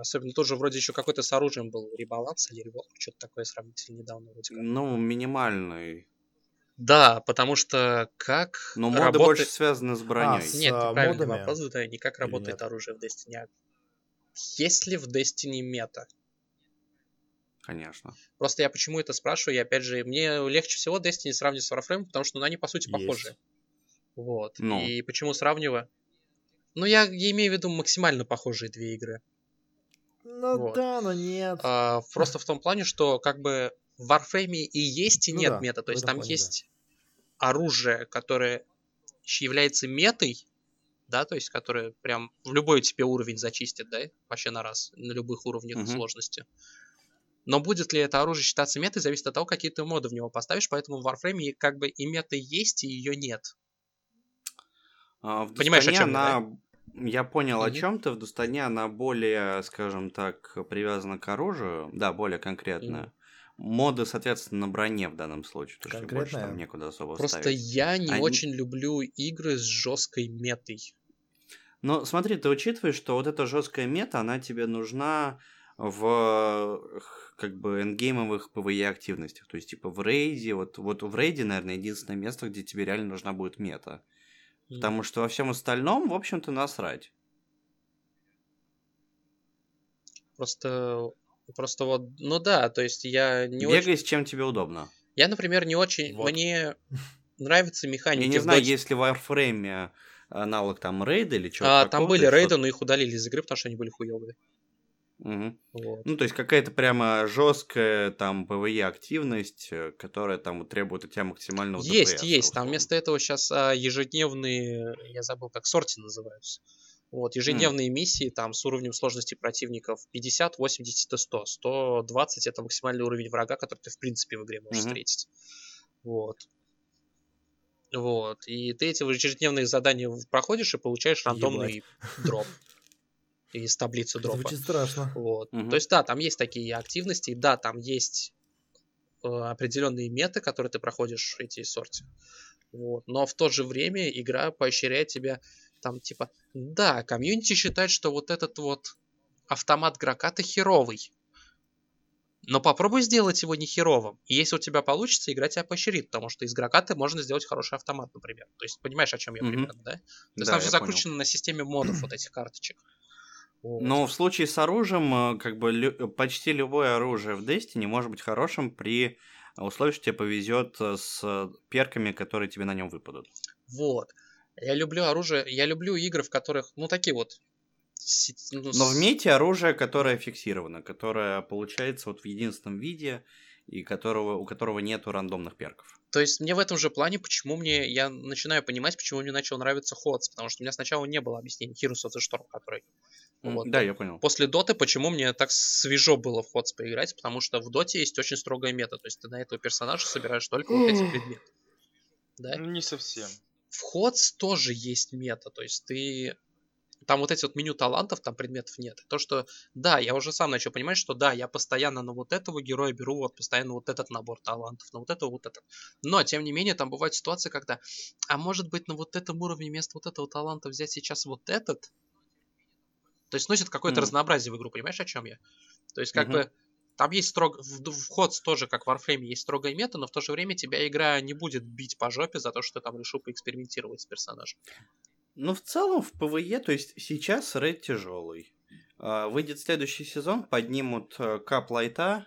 Особенно тоже вроде еще какой-то с оружием был ребаланс или револк, что-то такое сравнительно недавно. Вроде как. Ну, минимальный... Да, потому что как... Но моды работает... больше связаны с броней. А, нет, с, правильный модами? Вопрос задаю, не как работает оружие в Destiny. Есть ли в Destiny мета? Конечно. Просто я почему это спрашиваю, и опять же, мне легче всего Destiny сравнивать с Warframe, потому что ну, они по сути похожи. Есть. Вот, ну. И почему сравниваю? Ну, я, я имею в виду максимально похожие две игры. Ну вот. Да, но нет. А, просто в том плане, что как бы... В Warframe и есть, и ну нет да, мета. То есть там плане, есть да. оружие, которое является метой, да, то есть которое прям в любой тебе уровень зачистит, да, вообще на раз, на любых уровнях uh-huh. сложности. Но будет ли это оружие считаться метой, зависит от того, какие ты моды в него поставишь, поэтому в Warframe как бы и мета есть, и ее нет. А, в Понимаешь, о чем она... да? Я понял, mm-hmm. о чем ты. В Дустане она более, скажем так, привязана к оружию, да, более конкретная. Mm-hmm. Моды, соответственно, на броне в данном случае, потому что больше там некуда особо просто вставить. Просто я не Они... очень люблю игры с жесткой метой. Но смотри, ты учитываешь, что вот эта жесткая мета, она тебе нужна в как бы эндгеймовых пэ вэ е активностях, то есть типа в рейде, вот, вот в рейде, наверное, единственное место, где тебе реально нужна будет мета, mm. потому что во всем остальном, в общем-то, насрать. Просто... Просто вот, ну да, то есть я не Бегай очень... Бегай с чем тебе удобно. Я, например, не очень... Вот. Мне нравится механика... Я не знаю, дочь... есть ли в Warframe аналог там рейда или чего-то а, такого. Там были рейды, что-то... но их удалили из игры, потому что они были хуёвые. Угу. Вот. Ну, то есть какая-то прямо жесткая там пэ вэ е активность, которая там требует от тебя максимального ДПС. Есть, есть. Там вместо этого сейчас а, ежедневные... Я забыл, как сорти называются. Вот, ежедневные mm. миссии там с уровнем сложности противников пятьдесят, восемьдесят и сто. сто двадцать это максимальный уровень врага, который ты в принципе в игре можешь mm-hmm. встретить. Вот. Вот. И ты эти ежедневные задания проходишь и получаешь рандомный Ебать. дроп. Из таблицы дропа. Звучит страшно. Вот. Mm-hmm. То есть да, там есть такие активности, да, там есть определенные меты, которые ты проходишь, эти сорти. Вот. Но в то же время игра поощряет тебя там типа... Да, комьюнити считает, что вот этот вот автомат игрока-то херовый. Но попробуй сделать его не херовым. И если у тебя получится, игра тебя поощрит, потому что из игрока-то можно сделать хороший автомат, например. То есть понимаешь, о чем я примерно, mm-hmm. да? То есть там все закручено на системе модов вот этих карточек. Вот. Но в случае с оружием, как бы лю- почти любое оружие в Destiny может быть хорошим при условии, что тебе повезет с перками, которые тебе на нем выпадут. Вот. Я люблю оружие, я люблю игры, в которых, ну, такие вот... Ну, но в мете оружие, которое фиксировано, которое получается вот в единственном виде, и которого, у которого нету рандомных перков. То есть мне в этом же плане, почему мне, я начинаю понимать, почему мне начал нравиться Ходс, потому что у меня сначала не было объяснений Heroes of the Storm, который... Mm, вот, да, я понял. После Доты, почему мне так свежо было в Ходс поиграть, потому что в Доте есть очень строгая мета, то есть ты на этого персонажа собираешь только вот эти предметы. Да? Не совсем. В Ходс тоже есть мета, то есть ты... Там вот эти вот меню талантов, там предметов нет. То, что, да, я уже сам начал понимать, что да, я постоянно на вот этого героя беру, вот постоянно вот этот набор талантов, на вот этого, вот этот. Но, тем не менее, там бывают ситуации, когда, а может быть, на вот этом уровне вместо вот этого таланта взять сейчас вот этот? То есть носит какое-то mm. разнообразие в игру, понимаешь, о чем я? То есть как mm-hmm. бы... Там есть строго... Вход тоже, как в Warframe, есть строгая мета, но в то же время тебя игра не будет бить по жопе за то, что ты там решил поэкспериментировать с персонажем. Ну, в целом, в ПВЕ, то есть сейчас рейд тяжелый. Выйдет следующий сезон, поднимут кап лайта.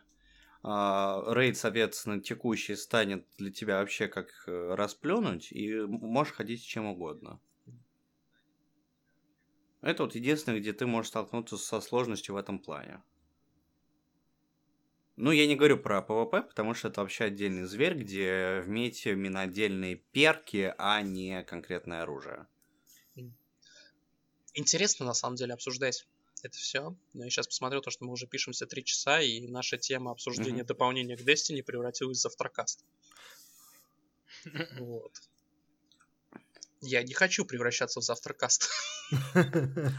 Рейд, соответственно, текущий станет для тебя вообще как расплюнуть, и можешь ходить с чем угодно. Это вот единственное, где ты можешь столкнуться со сложностью в этом плане. Ну, я не говорю про ПВП, потому что это вообще отдельный зверь, где в мете именно отдельные перки, а не конкретное оружие. Интересно, на самом деле, обсуждать это все. Но я сейчас посмотрю то, что мы уже пишемся три часа, и наша тема обсуждения mm-hmm. дополнения к Destiny превратилась в завтракаст. Вот. Я не хочу превращаться в завтракаст.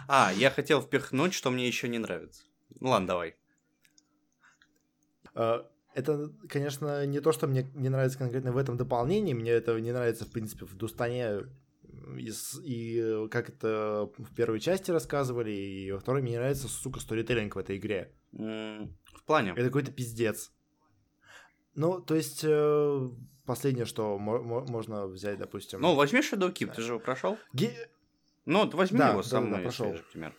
А, я хотел впихнуть, что мне еще не нравится. Ну ладно, давай. Это, конечно, не то, что мне не нравится конкретно в этом дополнении. Мне этого не нравится, в принципе, в Дустане... И, и как это в первой части рассказывали, и во второй мне не нравится, сука, сторителлинг в этой игре. Mm, в плане? Это какой-то пиздец. Ну, то есть, последнее, что мо- можно взять, допустим... Ну, возьми Shadowkeep, да. Ты же его прошел? Ге... Ну, возьми да, его со да, мной, да, прошел. Если, например.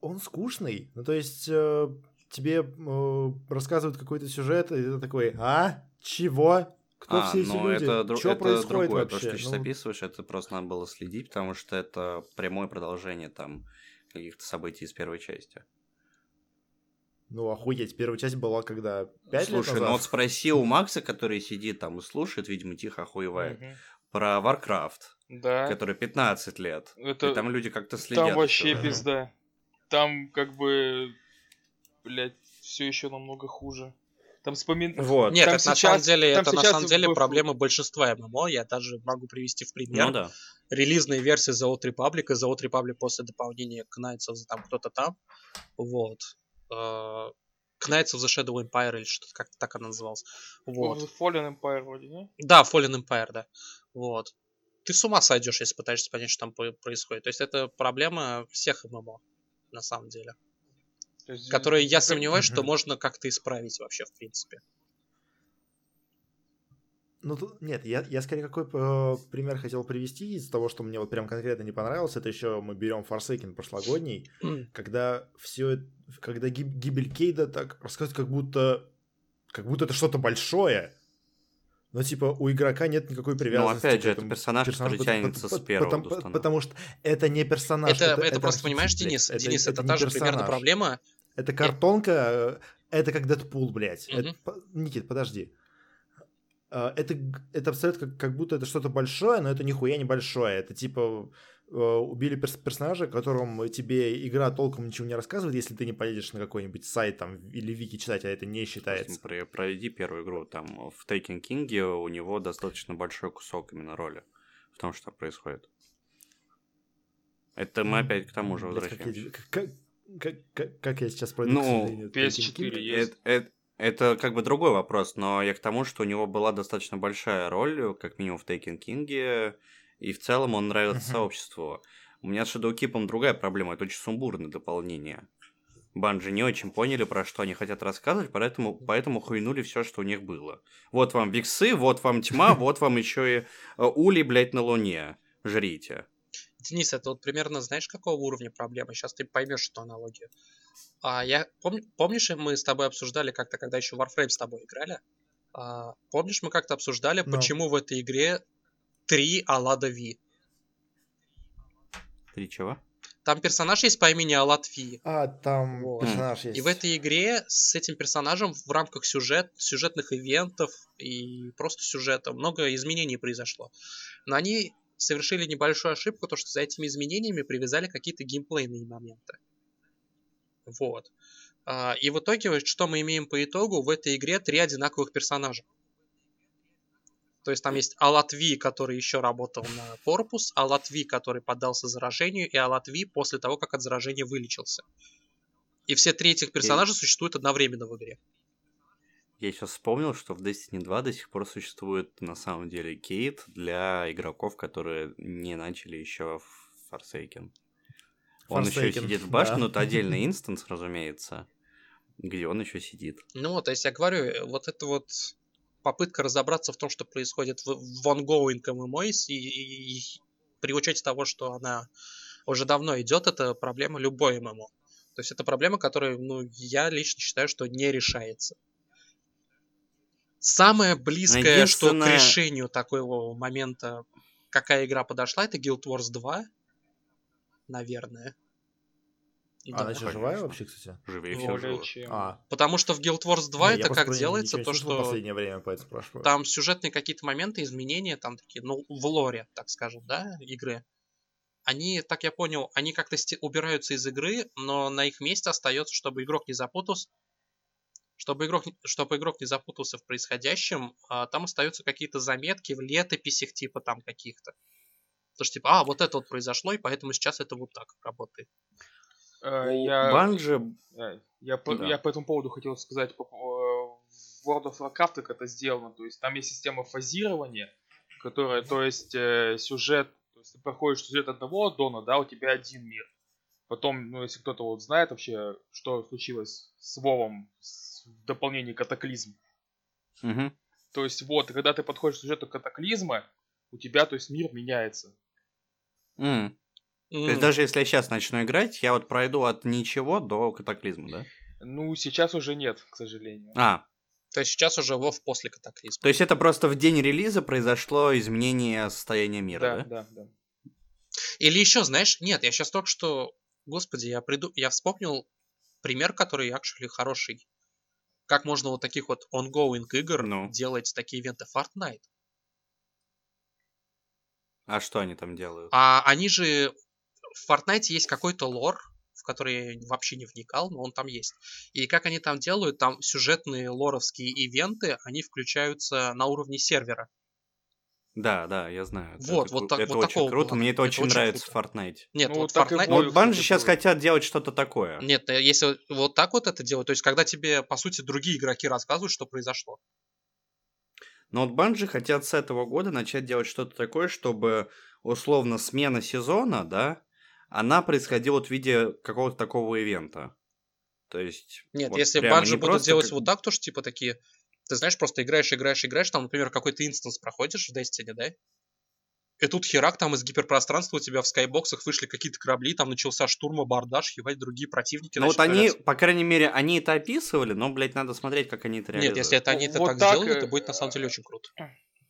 Он скучный. Ну, то есть, тебе рассказывают какой-то сюжет, и ты такой, а? Чего? Кто а, все эти ну люди? Это, что это происходит другое, вообще? То, что ты ну... записываешь, это просто надо было следить, потому что это прямое продолжение там каких-то событий из первой части. Ну, охуеть, первая часть была когда пять лет назад? Слушай, ну вот спроси у Макса, который сидит там и слушает, видимо, тихо охуевает, угу. про Warcraft, да. который пятнадцать лет, это... и там люди как-то следят. Там вообще что-то. Пизда. Там как бы, блядь, все еще намного хуже. Там вспомин... вот. Нет, там это, сейчас, на самом деле, там это на самом деле в... проблема большинства эм эм о. Я даже могу привести в пример ну, да. релизные версии The Old Republic и The Old Republic после дополнения к Knights of the там, кто-то там. Вот. Uh, Knights of the Shadow Empire или что-то как-то так она называлась. Вот. Fallen Empire вроде, не? Да, Fallen Empire, да. Вот. Ты с ума сойдешь, если пытаешься понять, что там происходит. То есть это проблема всех эм эм о, на самом деле. Есть, которые я сомневаюсь, угу. что можно как-то исправить вообще, в принципе. Ну, тут, нет, я, я скорее какой э, пример хотел привести из того, что мне вот прям конкретно не понравилось. Это еще мы берем Forsaken прошлогодний, когда все, когда гиб, гибель Кейда так рассказывает, как будто, как будто это что-то большое. Но, типа, у игрока нет никакой привязанности. Ну, опять же, это персонаж, персонаж который тянется по- с первого потому, Дустана. Потому что это не персонаж. Это, это, это, это просто, понимаешь, Денис, это, Денис, это, это, это та же персонаж. Примерно проблема. Это картонка, это как Дэдпул, блядь. Угу. Это, Никит, подожди. Это, это абсолютно как, как будто это что-то большое, но это нихуя не большое. Это, типа, убили перс- персонажа, которому тебе игра толком ничего не рассказывает, если ты не поедешь на какой-нибудь сайт там или вики читать, а это не считается. Про- пройди первую игру, там, в Taken King у него достаточно большой кусок именно роли в том, что происходит. Это мы опять к тому же возвращаемся. Как, как, как, как я сейчас пройду, ну, к сожалению. пи эс четыре есть. Это, это, Это как бы другой вопрос, но я к тому, что у него была достаточно большая роль, как минимум в Taken King, и в целом он нравится uh-huh. сообществу. У меня с Shadowkeep другая проблема, это очень сумбурное дополнение. Bungie не очень поняли, про что они хотят рассказывать, поэтому, поэтому хуйнули все, что у них было. Вот вам Виксы, вот вам тьма, вот вам еще и Ули, блядь, на Луне. Жрите. Денис, это вот примерно знаешь, какого уровня проблема? Сейчас ты поймешь эту аналогию. А я пом, помнишь, мы с тобой обсуждали как-то, когда еще Warframe с тобой играли? А, помнишь, мы как-то обсуждали, no. почему в этой игре три Алада Ви? Три чего? Там персонаж есть по имени Алад Ви. А, там вот. персонаж есть. И в этой игре с этим персонажем в рамках сюжет, сюжетных ивентов и просто сюжета много изменений произошло. Но они совершили небольшую ошибку, то что за этими изменениями привязали какие-то геймплейные моменты. Вот. И в итоге, что мы имеем по итогу? В этой игре три одинаковых персонажа. То есть там есть Алад Ви, который еще работал на корпус, Алад Ви, который поддался заражению, и Алад Ви после того, как от заражения вылечился. И все три этих персонажа и... существуют одновременно в игре. Я сейчас вспомнил, что в Destiny два до сих пор существует на самом деле кейт для игроков, которые не начали еще в Forsaken. Он Forsaken, еще сидит в башне, да. но это отдельный инстанс, разумеется, где он еще сидит. Ну вот, то есть я говорю, вот это вот попытка разобраться в том, что происходит в, в ongoing эм эм о, и, и, и при учете того, что она уже давно идет, это проблема любой эм эм о. То есть это проблема, которая, ну, я лично считаю, что не решается. Самое близкое, единственное... что к решению такого момента, какая игра подошла, это Guild Wars два. Наверное. А она да, живая вообще, кстати? Живее всего жива. А. Потому что в Guild Wars два не, это как делается, то что последнее время, поэтому спрашиваю. Там сюжетные какие-то моменты, изменения, там такие, ну, в лоре, так скажем, да, игры. Они, так я понял, они как-то сти- убираются из игры, но на их месте остается, чтобы игрок не запутался, чтобы игрок, чтобы игрок не запутался в происходящем, а там остаются какие-то заметки в летописях типа там каких-то. Потому что, типа, а, вот это вот произошло, и поэтому сейчас это вот так работает. Я... Bungie... Я, я, по, да. я по этому поводу хотел сказать, в World of Warcraft как это сделано, то есть там есть система фазирования, которая, то есть сюжет, то есть ты проходишь сюжет одного аддона, да, у тебя один мир. Потом, ну, если кто-то вот знает вообще, что случилось с Вовом в дополнении Катаклизм. Угу. То есть вот, когда ты подходишь к сюжету Катаклизма, у тебя, то есть, мир меняется. Mm. Mm. То есть даже если я сейчас начну играть, я вот пройду от ничего до катаклизма, да? Ну, сейчас уже нет, к сожалению. А. То есть сейчас уже вов после катаклизма. То есть это просто в день релиза произошло изменение состояния мира, да? Да, да, да. Или еще, знаешь, нет, я сейчас только что... Господи, я приду... я вспомнил пример, который, actually, хороший. Как можно вот таких вот ongoing игр no. делать такие ивенты Fortnite. А что они там делают? А они же... В Fortnite есть какой-то лор, в который я вообще не вникал, но он там есть. И как они там делают? Там сюжетные лоровские ивенты, они включаются на уровне сервера. Да, да, я знаю. Вот, это вот, так, это вот очень такого, круто, вот, мне это, это очень нравится круто. В Fortnite. Нет, ну, вот, вот Fortnite... Вот Bungie сейчас хотят делать что-то такое. Нет, если вот так вот это делать, то есть когда тебе, по сути, другие игроки рассказывают, что произошло. Но вот Bungie хотят с этого года начать делать что-то такое, чтобы, условно, смена сезона, да, она происходила вот в виде какого-то такого ивента. То есть... Нет, вот если Bungie будут делать как... вот так, то что типа такие... Ты знаешь, просто играешь, играешь, играешь, там, например, какой-то инстанс проходишь в Destiny, да? И тут херак, там из гиперпространства у тебя в скайбоксах вышли какие-то корабли, там начался штурм, абордаж, ебать, другие противники. Ну вот они, появляться. По крайней мере, они это описывали, но, блядь, надо смотреть, как они это реализуют. Нет, если это они это вот так, так сделали, э... это будет на самом деле очень круто.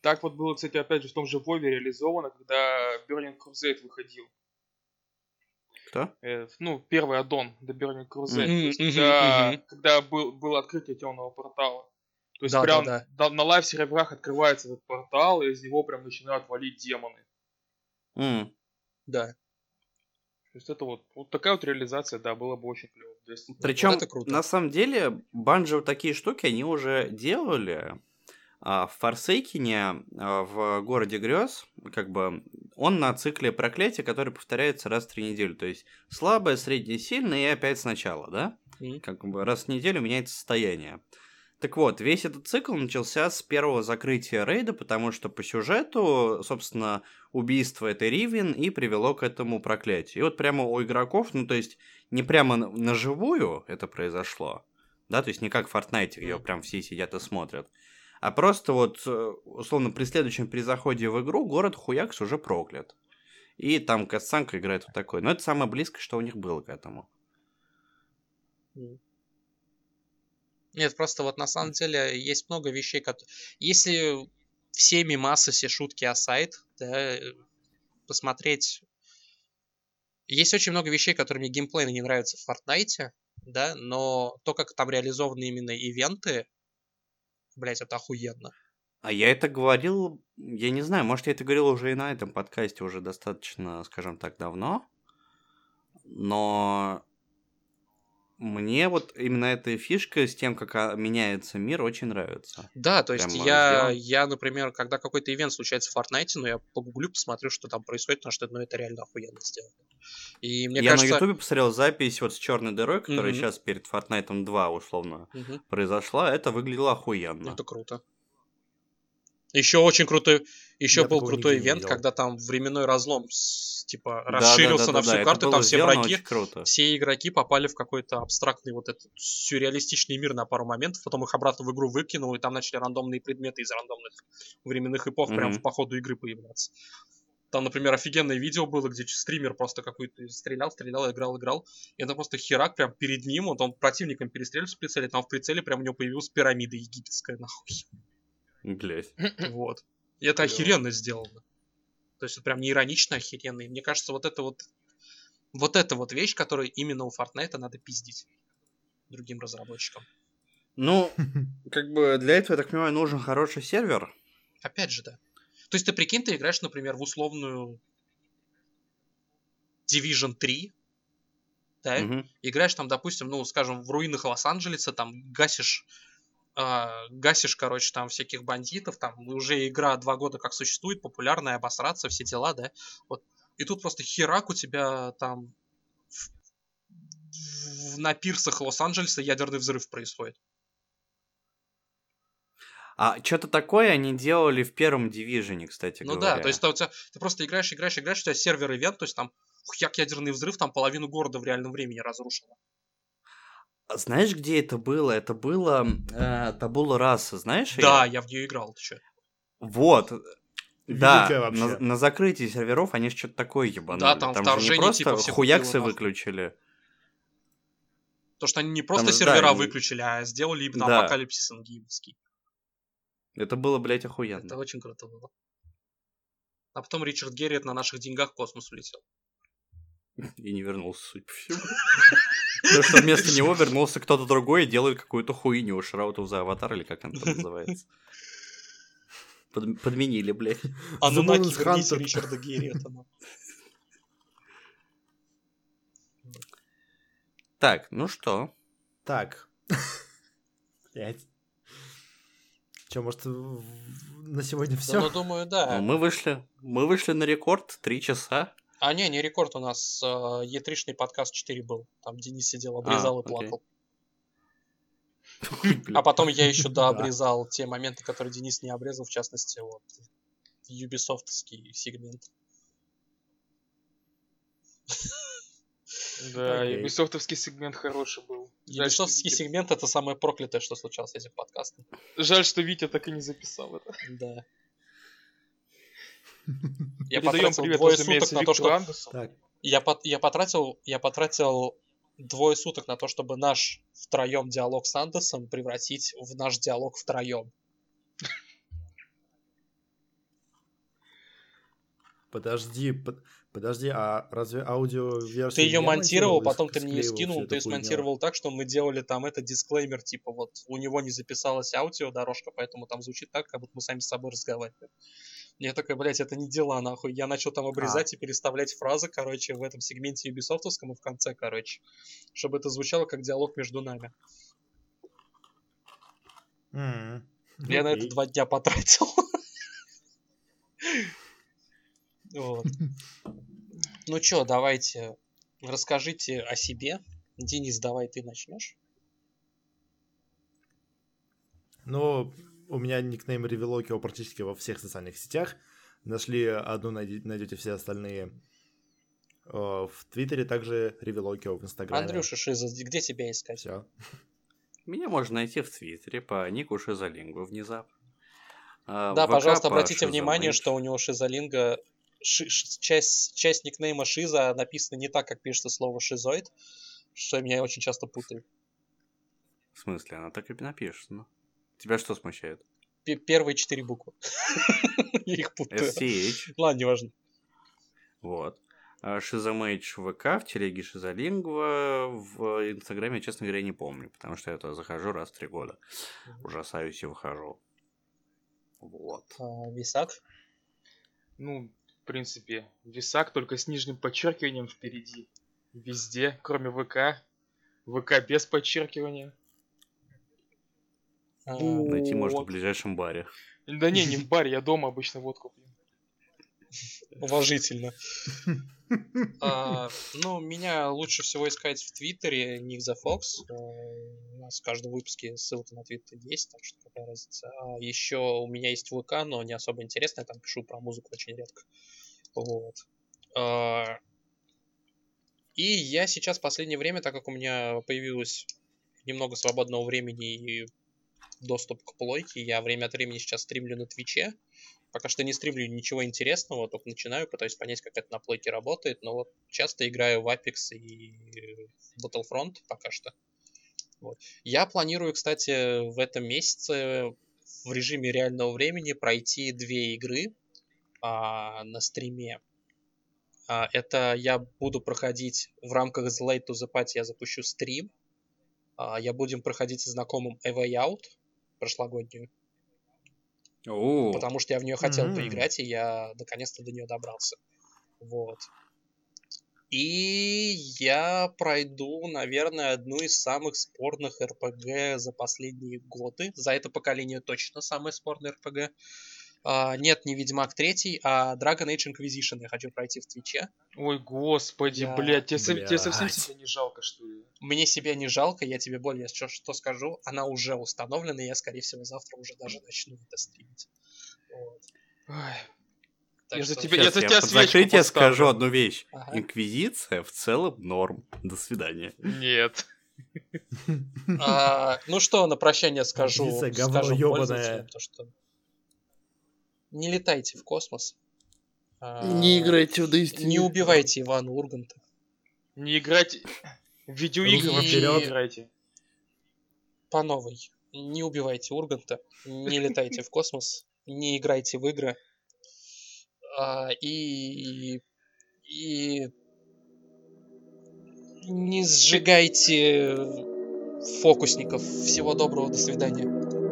Так вот было, кстати, опять же в том же Вове реализовано, когда Burning Crusade выходил. Кто? Э, ну, первый аддон до Burning Crusade, mm-hmm. то есть, когда, mm-hmm. когда был, было открытие темного портала. То есть да, прям да, да. на лайв-серверах открывается этот портал, и из него прям начинают валить демоны. Mm. Да. То есть это вот, вот такая вот реализация, да, было бы очень клево. Причем, вот это круто. На самом деле, Bungie вот такие штуки, они уже делали а, в Forsaken, а, в Городе Грёз, как бы, он на цикле проклятия, который повторяется раз в три недели. То есть слабое, среднее, сильное и опять сначала, да? Mm. Как бы раз в неделю меняется состояние. Так вот, весь этот цикл начался с первого закрытия рейда, потому что по сюжету, собственно, убийство этой Ривен и привело к этому проклятию. И вот прямо у игроков, ну то есть не прямо наживую это произошло, да, то есть не как в Fortnite, где прям все сидят и смотрят, а просто вот, условно, при следующем перезаходе в игру город Хуякс уже проклят. И там Кассанка играет вот такой. Но это самое близкое, что у них было к этому. Нет, просто вот на самом деле есть много вещей, которые... Если все мемасы, все шутки асайд, да, посмотреть... Есть очень много вещей, которые мне геймплейно не нравятся в Fortnite, да, но то, как там реализованы именно ивенты, блять, это охуенно. А я это говорил... Я не знаю, может, я это говорил уже и на этом подкасте уже достаточно, скажем так, давно, но... Мне вот именно эта фишка с тем, как меняется мир, очень нравится. Да, то есть я, я, например, когда какой-то ивент случается в Fortnite, ну, я погуглю, посмотрю, что там происходит, потому что ну, это реально охуенно сделано. И мне я кажется... на Ютубе посмотрел запись вот с черной дырой, которая mm-hmm. сейчас перед Fortnite два, условно, mm-hmm. произошла. Это выглядело охуенно. Это круто. Еще очень крутой, еще был крутой ивент, когда там временной разлом типа расширился да, да, да, на всю да, карту, там все враги, все игроки попали в какой-то абстрактный вот этот сюрреалистичный мир на пару моментов, потом их обратно в игру выкинул, и там начали рандомные предметы из рандомных временных эпох mm-hmm. прям по ходу игры появляться. Там, например, офигенное видео было, где стример просто какой-то стрелял, стрелял, играл, играл. И это просто херак прям перед ним, вот он противником перестрелился в прицеле, там в прицеле прям у него появилась пирамида египетская, нахуй. Блять. Вот. И это охеренно сделано. То есть это прям не иронично, охеренно. И мне кажется, вот это вот... Вот это вот вещь, которую именно у Fortnite надо пиздить другим разработчикам. Ну, как бы для этого, я так понимаю, нужен хороший сервер. Опять же, да. То есть ты прикинь, ты играешь, например, в условную Division три, да? Угу. Играешь там, допустим, ну, скажем, в руинах Лос-Анджелеса, там гасишь... А, гасишь, короче, там всяких бандитов, там уже игра два года как существует, популярная, обосраться, все дела, да, вот, и тут просто херак у тебя там в, в, на пирсах Лос-Анджелеса ядерный взрыв происходит. А что-то такое они делали в первом Division, кстати ну говоря. Ну да, то есть у тебя, ты просто играешь, играешь, играешь, у тебя сервер-ивент, то есть там хуяк ядерный взрыв, там половину города в реальном времени разрушено. Знаешь, где это было? Это было э, Табула Раса, знаешь? Да, я, я в нее играл, ты что? Вот, Великая да, на, на закрытии серверов они что-то такое ебанули. Да, там, там вторжение же не просто типа всех хуяксы убило, выключили. То, что они не просто там, сервера да, выключили, а сделали именно да. апокалипсис ангиевский. Это было, блядь, охуенно. Это очень круто было. А потом Ричард Герриот на наших деньгах в космос улетел. И не вернулся, судя по всему. Потому что вместо него вернулся кто-то другой и делает какую-то хуйню. Шраутов за аватар, или как она там называется. Под, подменили, блядь. А ну на кибернице Ричарда Герриота. Так, ну что? Так. Блядь. Че, может, на сегодня все? Ну, думаю, да. Мы вышли, мы вышли на рекорд. Три часа. А не, не рекорд, у нас э, е три-шный подкаст четыре был. Там Денис сидел, обрезал а, и плакал. А потом я еще дообрезал те моменты, которые Денис не обрезал, в частности, вот, Ubisoft-ский сегмент. Да, Ubisoft-ский сегмент хороший был. Ubisoft-ский сегмент — это самое проклятое, что случалось с этим подкастом. Жаль, что Витя так и не записал это. Да. Я потратил двое суток на то, что... Я, по... я, потратил... я потратил двое суток на то, чтобы наш втроем диалог с Андерсом превратить в наш диалог втроем. Подожди, под... подожди, а разве аудиоверсию... Ты ее монтировал, потом ты мне ее скинул, ты ее смонтировал так, что мы делали там этот дисклеймер, типа вот у него не записалась аудиодорожка, поэтому там звучит так, как будто мы сами с собой разговариваем. Я такой, блядь, это не дела, нахуй. Я начал там обрезать а. и переставлять фразы, короче, в этом сегменте юбисофтовском и в конце, короче. Чтобы это звучало как диалог между нами. Mm-hmm. Я okay. на это два дня потратил. Вот. Ну чё, давайте, расскажите о себе. Денис, давай ты начнешь. Но у меня никнейм Ревелокио практически во всех социальных сетях. Нашли одну, найдете все остальные. В Твиттере также Ревелокио, в Инстаграме. Андрюша Шиза, где тебя искать? Все. Меня можно найти в Твиттере по нику Шизолингу внезапно. А, да, пожалуйста, обратите внимание, что у него Шизолинга... Ши, часть, часть никнейма Шиза написана не так, как пишется слово шизоид, что меня очень часто путают. В смысле? Она так и написана. Тебя что смущает? П- первые четыре буквы. Я их путаю. эс си эйч. Ладно, неважно. Вот. Шизомейдж ВК, в телеге Шизолингва, в Инстаграме, честно говоря, не помню, потому что я туда захожу раз в три года. Ужасаюсь и выхожу. Вот. А, Висак? Ну, в принципе, Висак, только с нижним подчеркиванием впереди. Везде, кроме ВК. ВК без подчеркивания. А, вот. Найти можно в ближайшем баре. Да не, не в баре, я дома обычно водку пью. Уважительно. а, ну, меня лучше всего искать в Твиттере, Ник за Фокс. У нас в каждом выпуске ссылка на Твиттер есть, так что какая разница. А еще у меня есть ВК, но не особо интересно, я там пишу про музыку очень редко. Вот. А, и я сейчас в последнее время, так как у меня появилось немного свободного времени и доступ к плойке, я время от времени сейчас стримлю на Твиче. Пока что не стримлю ничего интересного, только начинаю, пытаюсь понять, как это на плойке работает, но вот часто играю в Apex и Battlefront пока что. Вот. Я планирую, кстати, в этом месяце в режиме реального времени пройти две игры а, на стриме. А, это я буду проходить в рамках The Late to the Party, я запущу стрим. А, я будем проходить со знакомым A Way Out прошлогоднюю. Oh. Потому что я в нее хотел mm-hmm. поиграть, и я наконец-то до нее добрался. Вот. И я пройду, наверное, одну из самых спорных эр пи джи за последние годы. За это поколение точно самая спорная эр пи джи. Uh, нет, не Ведьмак третий, а Dragon Age Inquisition я хочу пройти в Твиче. Ой, господи, я... блядь, тебе, блядь. Со... тебе совсем себя не жалко, что ли? Мне себя не жалко, я тебе более что, что скажу. Она уже установлена, и я, скорее всего, завтра уже даже начну это стримить. Вот. Так я что... за тебя, я за тебя свечку поставлю. Скажу одну вещь. Ага. Инквизиция в целом норм. До свидания. Нет. а, ну что, на прощание скажу. Инквизиция, говно ёбаное. Не летайте в космос. Не играйте в Destiny. Не убивайте Ивана Урганта. Не играйте в видеоигры вообще. Не играйте. По новой. Не убивайте Урганта. Не летайте в космос. Не играйте в игры. И... И... Не сжигайте фокусников. Всего доброго. До свидания.